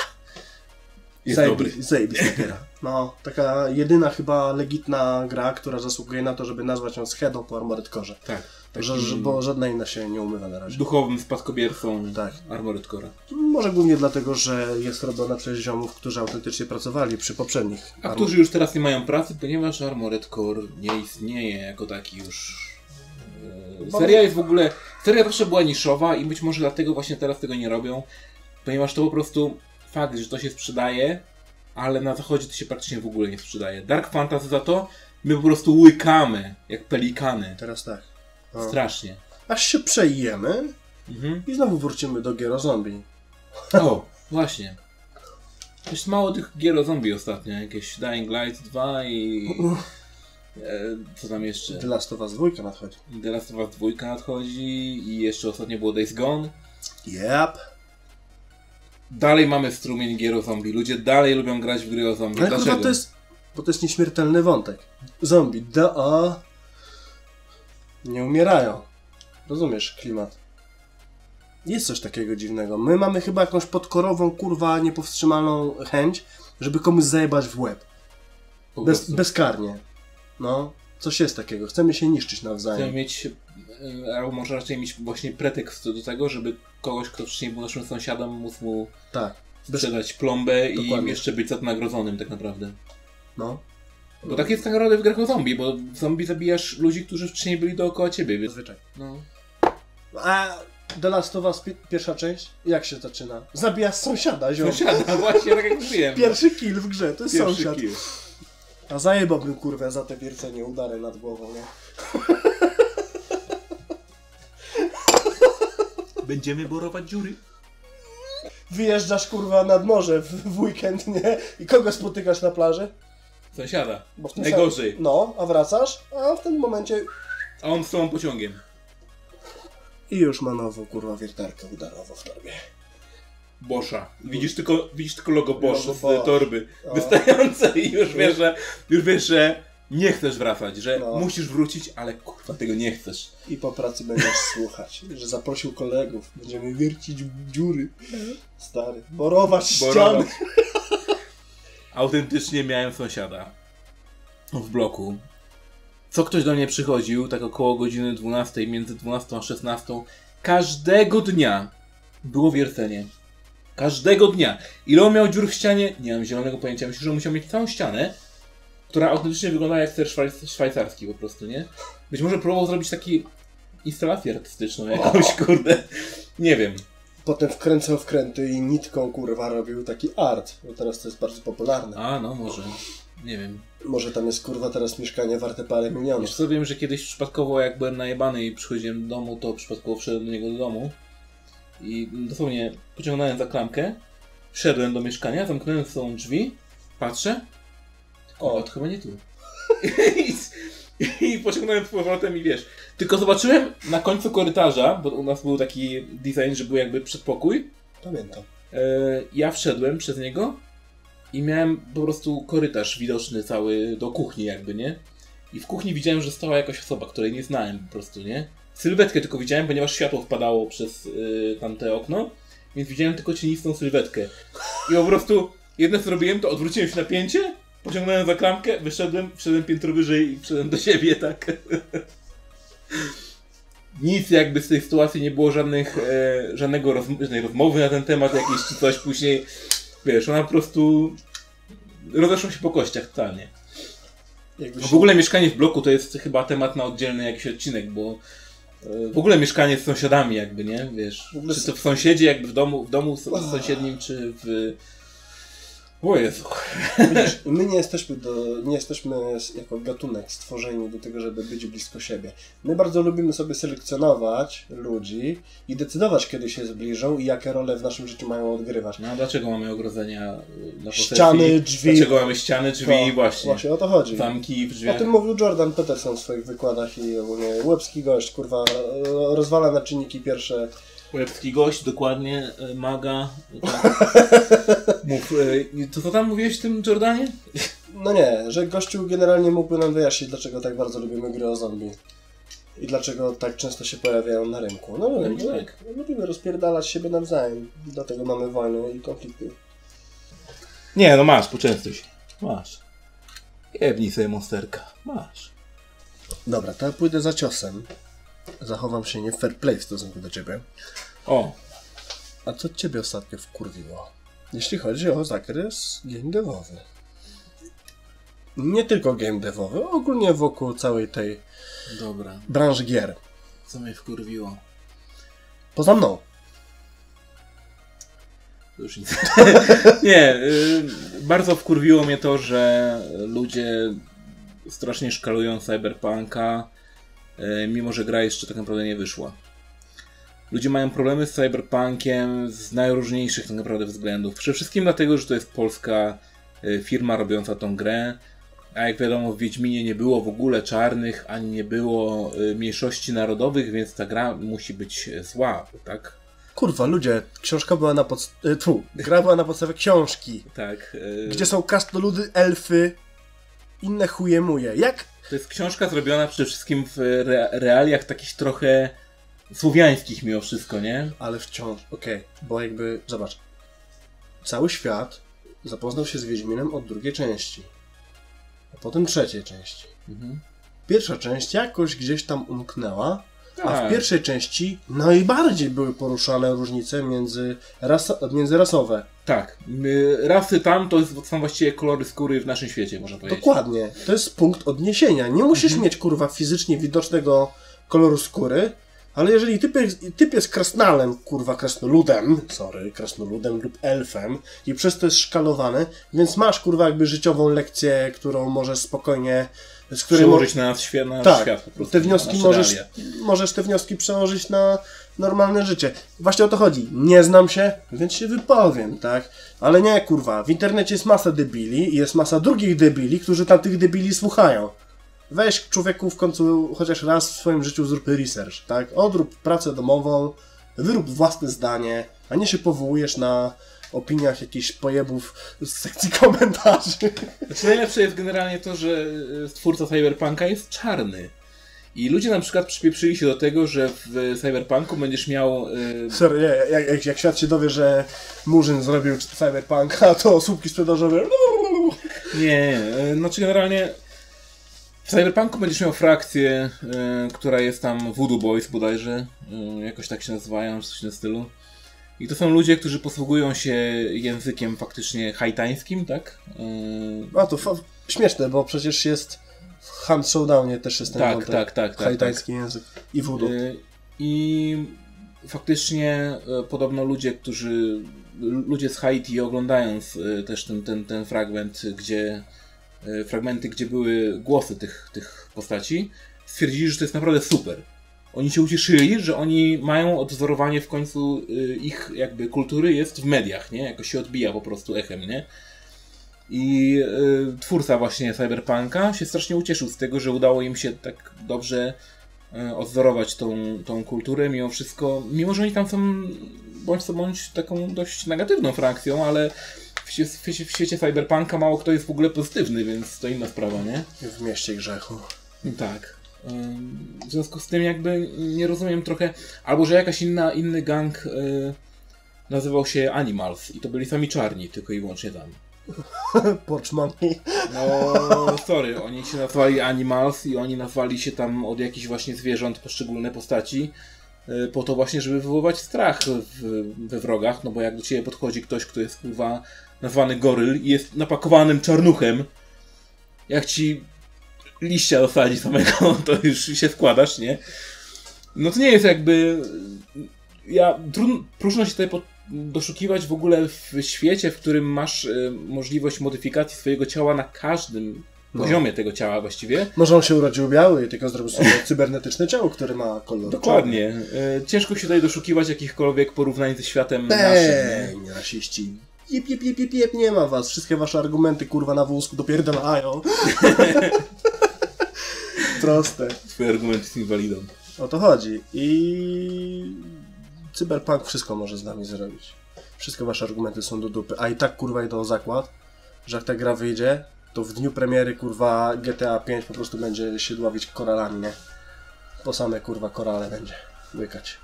Zajebista gra. No, taka jedyna chyba legitna gra, która zasługuje na to, żeby nazwać ją schedą po Armored Core'ze. Tak. Bo żadna inna się nie umywa na razie. Duchowym spadkobiercą Armored Core'a. Może głównie dlatego, że jest robiona przez ziomów, którzy autentycznie pracowali przy poprzednich. A którzy już teraz nie mają pracy, ponieważ Armored Core nie istnieje jako taki już... Seria jest w ogóle... Seria zawsze była niszowa i być może dlatego właśnie teraz tego nie robią, ponieważ to po prostu... Fakt, że to się sprzedaje, ale na zachodzie to się praktycznie w ogóle nie sprzedaje. Dark Fantasy za to my po prostu łykamy, jak pelikany. Teraz tak. O. Strasznie. Aż się przejemy i znowu wrócimy do gier o zombie. O, właśnie. Jest mało tych gier o zombie ostatnio. Jakieś Dying Light 2 i... co tam jeszcze? The Last of Us 2 nadchodzi. The Last of Us 2 nadchodzi i jeszcze ostatnio było Days Gone. Yep. Dalej mamy strumień gier o zombie. Ludzie dalej lubią grać w gry o zombie. Ale dlaczego? Bo to jest nieśmiertelny wątek. Zombie, nie umierają. Rozumiesz klimat. Jest coś takiego dziwnego. My mamy chyba jakąś podkorową, kurwa, niepowstrzymaną chęć, żeby komuś zajebać w łeb. Bezkarnie. No, coś jest takiego. Chcemy się niszczyć nawzajem. Chcemy mieć, albo może raczej mieć właśnie pretekst do tego, żeby kogoś, kto wcześniej był naszym sąsiadem, móc mu sprzedać plombę. Dokładnie. I jeszcze być za to nagrodzonym tak naprawdę. No. Bo tak jest tak naprawdę w grach o zombie, bo zombie zabijasz ludzi, którzy wcześniej byli dookoła ciebie. Więc... Zwyczaj. No. A The Last of Us, pierwsza część, jak się zaczyna? Zabijasz sąsiada, ziom. Sąsiada, właśnie tak jak mówiłem. Pierwszy kill w grze, to jest pierwszy sąsiad. Kill. A zajebałbym, kurwę, za te wiercenie udary nad głową, nie? Będziemy borować dziury. Wyjeżdżasz, kurwa, nad morze w weekend, nie? I kogo spotykasz na plaży? Sąsiada. Najgorzej. No, a wracasz, a w tym momencie... A on z całym pociągiem. I już ma nową, kurwa, wiertarkę udarową w torbie. Boscha. Widzisz tylko logo Boscha z torby wystające i już wiesz, że nie chcesz wracać, że musisz wrócić, ale kurwa tego nie chcesz. I po pracy będziesz słuchać, że zaprosił kolegów, będziemy wiercić dziury, stary, borować ściany. Autentycznie miałem sąsiada w bloku. Co ktoś do mnie przychodził, tak około godziny 12, między 12 a 16, każdego dnia było wiercenie. Każdego dnia. Ile on miał dziur w ścianie? Nie mam zielonego pojęcia. Myślę, że musiał mieć całą ścianę, która autentycznie wygląda jak ser szwajcarski po prostu, nie? Być może próbował zrobić taki instalację artystyczną jakąś, kurde. Nie wiem. Potem wkręcał wkręty i nitką, kurwa, robił taki art, bo teraz to jest bardzo popularne. A, no może. Nie wiem. Może tam jest, kurwa, teraz mieszkanie warte parę milionów. Wiesz co, wiem, że kiedyś przypadkowo, jak byłem najebany i przychodziłem do domu, to przypadkowo wszedłem do niego do domu i dosłownie pociągnąłem za klamkę, wszedłem do mieszkania, zamknąłem są drzwi, patrzę, o, to chyba nie tu. I pociągnąłem z powrotem i wiesz, tylko zobaczyłem na końcu korytarza, bo u nas był taki design, że był jakby przedpokój. Pamiętam. Ja wszedłem przez niego i miałem po prostu korytarz widoczny cały do kuchni jakby, nie? I w kuchni widziałem, że stała jakaś osoba, której nie znałem po prostu, nie? Sylwetkę tylko widziałem, ponieważ światło wpadało przez tamte okno, więc widziałem tylko cienistą sylwetkę. I po prostu jedno co zrobiłem, to odwróciłem się na pięcie, pociągnąłem za klamkę, wyszedłem, wszedłem piętro wyżej i wszedłem do siebie, tak. Nic jakby z tej sytuacji nie było żadnej rozmowy na ten temat, jakieś czy coś później. Wiesz, ona po prostu rozeszła się po kościach totalnie. Jakbyś... W ogóle mieszkanie w bloku to jest chyba temat na oddzielny jakiś odcinek, bo w ogóle mieszkanie z sąsiadami jakby, nie? Wiesz, czy to w sąsiedzie jakby w domu sąsiednim, czy w... O Jezu. Widzisz, my nie jesteśmy jako gatunek stworzeni do tego, żeby być blisko siebie. My bardzo lubimy sobie selekcjonować ludzi i decydować, kiedy się zbliżą i jakie role w naszym życiu mają odgrywać. No a dlaczego mamy ogrodzenia na posesji? Ściany, drzwi. Dlaczego mamy ściany, drzwi i właśnie. Właśnie o to chodzi. Zamki, drzwi. O tym mówił Jordan Peterson w swoich wykładach i ogólnie łebski gość, kurwa, rozwala na czynniki pierwsze. Łebski gość, dokładnie, maga. Mów, to co tam mówiłeś w tym Jordanie? No nie, że gościu generalnie mógłby nam wyjaśnić, dlaczego tak bardzo lubimy gry o zombie. I dlaczego tak często się pojawiają na rynku. No tak, lubimy rozpierdalać siebie nawzajem. Dlatego mamy wojny i konflikty. Nie, no masz, poczęstuj się. Masz. Jebnij sobie monsterka. Masz. Dobra, to ja pójdę za ciosem. Zachowam się nie fair play w stosunku do ciebie. O! A co ciebie ostatnio wkurwiło? Jeśli chodzi o zakres game devowy. Nie tylko game devowy, ogólnie wokół całej tej branży gier. Co mnie wkurwiło? Poza mną. Już nic. Nie, bardzo wkurwiło mnie to, że ludzie strasznie szkalują Cyberpunka, mimo że gra jeszcze tak naprawdę nie wyszła. Ludzie mają problemy z Cyberpunkiem z najróżniejszych tak naprawdę względów. Przede wszystkim dlatego, że to jest polska firma robiąca tą grę. A jak wiadomo, w Wiedźminie nie było w ogóle czarnych, ani nie było mniejszości narodowych, więc ta gra musi być zła, tak? Kurwa, ludzie, książka była na podstawie... Gra była na podstawie książki. Tak. Gdzie są krasnoludy, elfy, inne chuje muje. Jak? To jest książka zrobiona przede wszystkim w realiach takich trochę słowiańskich mimo wszystko, nie? Ale wciąż, okej, bo jakby, zobacz, cały świat zapoznał się z Wiedźminem od drugiej części, a potem trzeciej części. Mhm. Pierwsza część jakoś gdzieś tam umknęła, tak. A w pierwszej części najbardziej były poruszane różnice międzyrasowe. Tak. Rasy tam to są właściwie kolory skóry w naszym świecie, można powiedzieć. Dokładnie. To jest punkt odniesienia. Nie musisz mieć, kurwa, fizycznie widocznego koloru skóry, ale jeżeli typ jest krasnalem, kurwa, krasnoludem lub elfem i przez to jest szkalowany, więc masz, kurwa, jakby życiową lekcję, którą możesz spokojnie przełożyć na świat po prostu. Te wnioski możesz przełożyć na normalne życie. Właśnie o to chodzi. Nie znam się, więc się wypowiem, tak? Ale nie, kurwa, w internecie jest masa debili i jest masa drugich debili, którzy tam tych debili słuchają. Weź, człowieku, w końcu chociaż raz w swoim życiu zrób research, tak? Odrób pracę domową, wyrób własne zdanie, a nie się powołujesz na opiniach jakichś pojebów z sekcji komentarzy. Znaczy, najlepsze jest generalnie to, że twórca Cyberpunka jest czarny. I ludzie na przykład przypieprzyli się do tego, że w Cyberpunku będziesz miał... Sorry, nie, jak świat się dowie, że Murzyn zrobił Cyberpunka, to słupki sprzedażowe... Nie, znaczy generalnie... W Cyberpunku będziesz miał frakcję, która jest tam Voodoo Boys bodajże, jakoś tak się nazywają, coś w tym stylu. I to są ludzie, którzy posługują się językiem faktycznie haitańskim, tak? A to śmieszne, bo przecież jest w Hand Showdownie też jest ten haitański język i voodoo. I faktycznie podobno ludzie z Haiti, oglądając też ten fragment, gdzie były głosy tych postaci, stwierdzili, że to jest naprawdę super. Oni się ucieszyli, że oni mają odwzorowanie w końcu ich jakby kultury jest w mediach, nie? Jakoś się odbija po prostu echem, nie? I twórca właśnie Cyberpunka się strasznie ucieszył z tego, że udało im się tak dobrze odwzorować tą kulturę mimo wszystko, mimo że oni tam są bądź taką dość negatywną frakcją, ale w świecie Cyberpunka mało kto jest w ogóle pozytywny, więc to inna sprawa, nie? W mieście grzechu. Tak. W związku z tym jakby nie rozumiem trochę, albo że jakaś inny gang nazywał się Animals i to byli sami czarni, tylko i wyłącznie tam. Porczmani. No sorry, oni się nazwali Animals i oni nazwali się tam od jakichś właśnie zwierząt poszczególne postaci po to właśnie, żeby wywoływać strach we wrogach, no bo jak do ciebie podchodzi ktoś, kto jest kurwa nazwany goryl i jest napakowanym czarnuchem, jak ci liścia dosadzi samego, to już się składasz, nie? No to nie jest jakby... Próżno się tutaj doszukiwać w ogóle w świecie, w którym masz możliwość modyfikacji swojego ciała na każdym poziomie tego ciała właściwie. Może on się urodził biały i tylko zrobił sobie cybernetyczne ciało, które ma kolor. Dokładnie. Ciężko się tutaj doszukiwać jakichkolwiek porównań ze światem naszym. Nie, rasiści. Jep, nie ma was. Wszystkie wasze argumenty, kurwa, na wózku dopierdalają. Proste. Twój argument jest inwalidą. O to chodzi. I... Cyberpunk wszystko może z nami zrobić. Wszystkie wasze argumenty są do dupy. A i tak, kurwa, idą o zakład, że jak ta gra wyjdzie, to w dniu premiery, kurwa, GTA 5 po prostu będzie się dławić koralami, nie? Po same, kurwa, korale będzie łykać.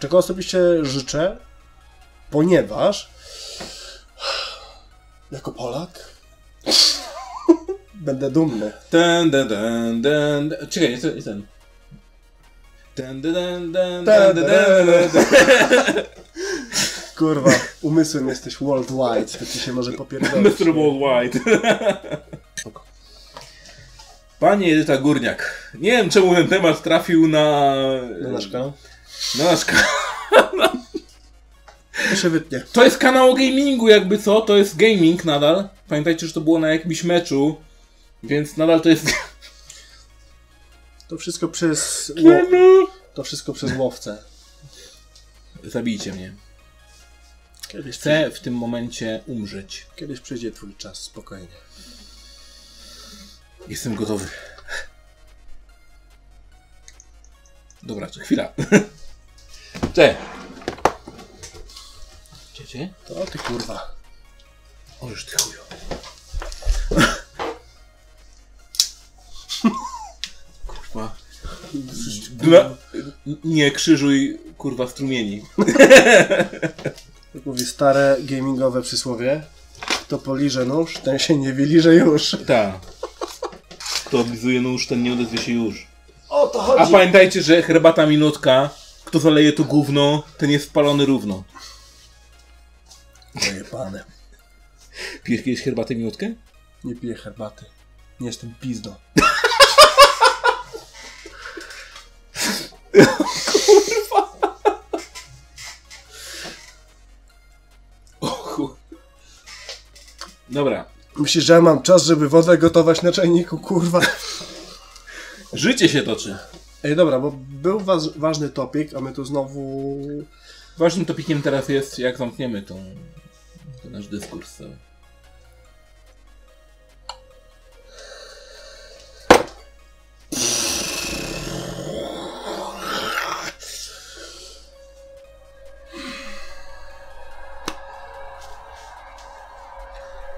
Czego osobiście życzę, ponieważ jako Polak będę dumny. Czekaj, nie ten. Kurwa, umysłem jesteś worldwide, to ci się może popierdolić. Mr. Worldwide. Pani Edyta Górniak. Nie wiem, czemu ten temat trafił na... Na nasz kanał. To się wytnie. To jest kanał o gamingu, jakby co? To jest gaming nadal. Pamiętajcie, że to było na jakimś meczu, więc nadal to jest... To wszystko przez łowcę. Zabijcie mnie. Chcę w tym momencie umrzeć. Kiedyś przyjdzie twój czas, spokojnie. Jestem gotowy. Dobra, chwila. Cześć. Dziecię? To ty, kurwa. Oż ty chuju. Kurwa. Nie krzyżuj, kurwa, strumieni. Jak mówi stare gamingowe przysłowie, kto poliże nóż, ten się nie wyliże już. Tak. Kto oblizuje nóż, ten nie odezwie się już. O to chodzi. A pamiętajcie, że herbata minutka, kto zaleje to gówno, ten jest spalony równo. Moje panie. Pijesz kiedyś herbatę minutkę? Nie piję herbaty. Nie jestem pizdą. Kurwa. Ochu. Dobra. Myślisz, że ja mam czas, żeby wodę gotować na czajniku, kurwa? Życie się toczy. Ej, dobra, bo był ważny topik, a my tu znowu... Ważnym topikiem teraz jest, jak zamkniemy tą... To nasz dyskurs cały.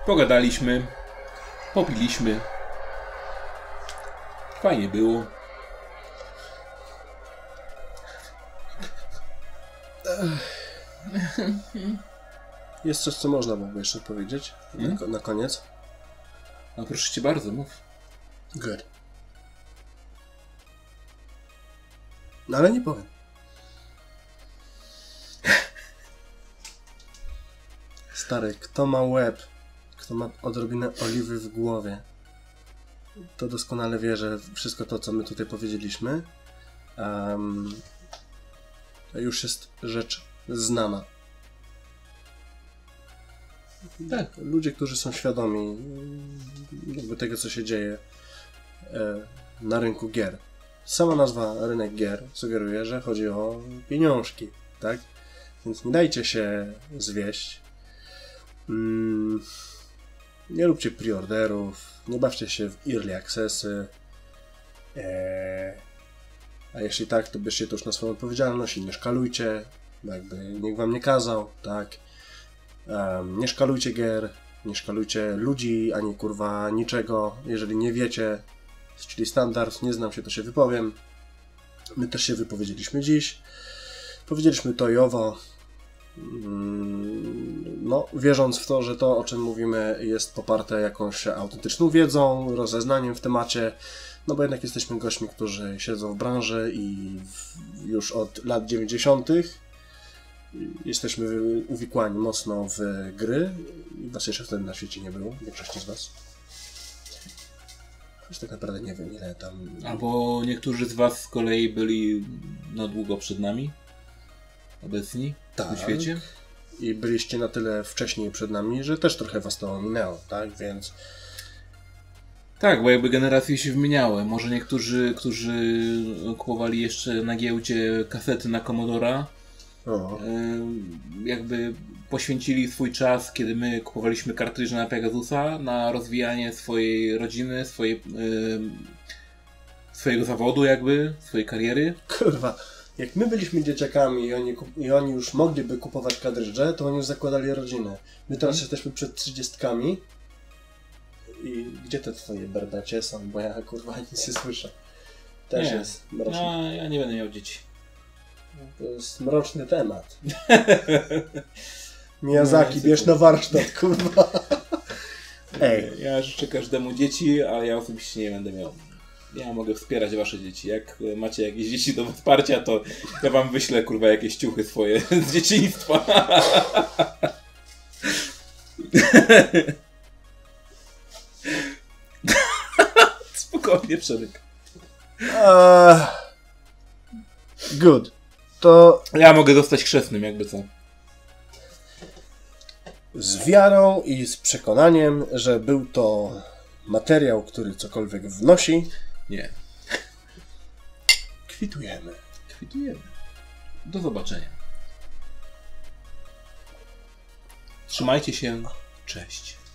Pogadaliśmy, popiliśmy, fajnie było. Jest coś, co można byłoby jeszcze powiedzieć na koniec. No proszę cię bardzo, mów. Good. No ale nie powiem. Stary, kto ma łeb, kto ma odrobinę oliwy w głowie, to doskonale wie, że wszystko to, co my tutaj powiedzieliśmy, już jest rzecz znana. Tak, ludzie, którzy są świadomi jakby tego, co się dzieje na rynku gier. Sama nazwa rynek gier sugeruje, że chodzi o pieniążki, tak? Więc nie dajcie się zwieść. Nie róbcie preorderów, nie bawcie się w early accessy. A jeśli tak, to bierzcie to już na swoją odpowiedzialność i nie szkalujcie, jakby nikt wam nie kazał, tak? Nie szkalujcie gier, nie szkalujcie ludzi, ani kurwa niczego. Jeżeli nie wiecie, czyli standard, nie znam się, to się wypowiem. My też się wypowiedzieliśmy dziś. Powiedzieliśmy to i owo. No, wierząc w to, że to, o czym mówimy, jest poparte jakąś autentyczną wiedzą, rozeznaniem w temacie. No bo jednak jesteśmy gośćmi, którzy siedzą w branży i już od lat 90. jesteśmy uwikłani mocno w gry. Was jeszcze wtedy na świecie nie było, większości z was. Choć tak naprawdę nie wiem, ile tam... Albo niektórzy z was z kolei byli no długo przed nami, obecni, tak, w świecie. I byliście na tyle wcześniej przed nami, że też trochę was to minęło, tak? Więc... Tak, bo jakby generacje się wymieniały. Może niektórzy, którzy kupowali jeszcze na giełdzie kasety na Commodora, jakby poświęcili swój czas, kiedy my kupowaliśmy kartridże na Pegasusa, na rozwijanie swojej rodziny, swojego zawodu jakby, swojej kariery. Kurwa, jak my byliśmy dzieciakami i oni już mogliby kupować kartridże, to oni już zakładali rodzinę. My teraz jesteśmy przed 30-kami i gdzie te twoje berdacie są, bo ja kurwa nic nie słyszę. Też nie. Jest mroczny. No, ja nie będę miał dzieci. To jest mroczny temat. Miyazaki, bierz na warsztat, kurwa. Ej. Ja życzę każdemu dzieci, a ja osobiście nie będę miał. Ja mogę wspierać wasze dzieci. Jak macie jakieś dzieci do wsparcia, to ja wam wyślę, kurwa, jakieś ciuchy swoje z dzieciństwa. Spokojnie, Przemek. Good. To... Ja mogę zostać chrzestnym, jakby co. Z wiarą i z przekonaniem, że był to materiał, który cokolwiek wnosi. Nie. Kwitujemy. Kwitujemy. Do zobaczenia. Trzymajcie się. Cześć.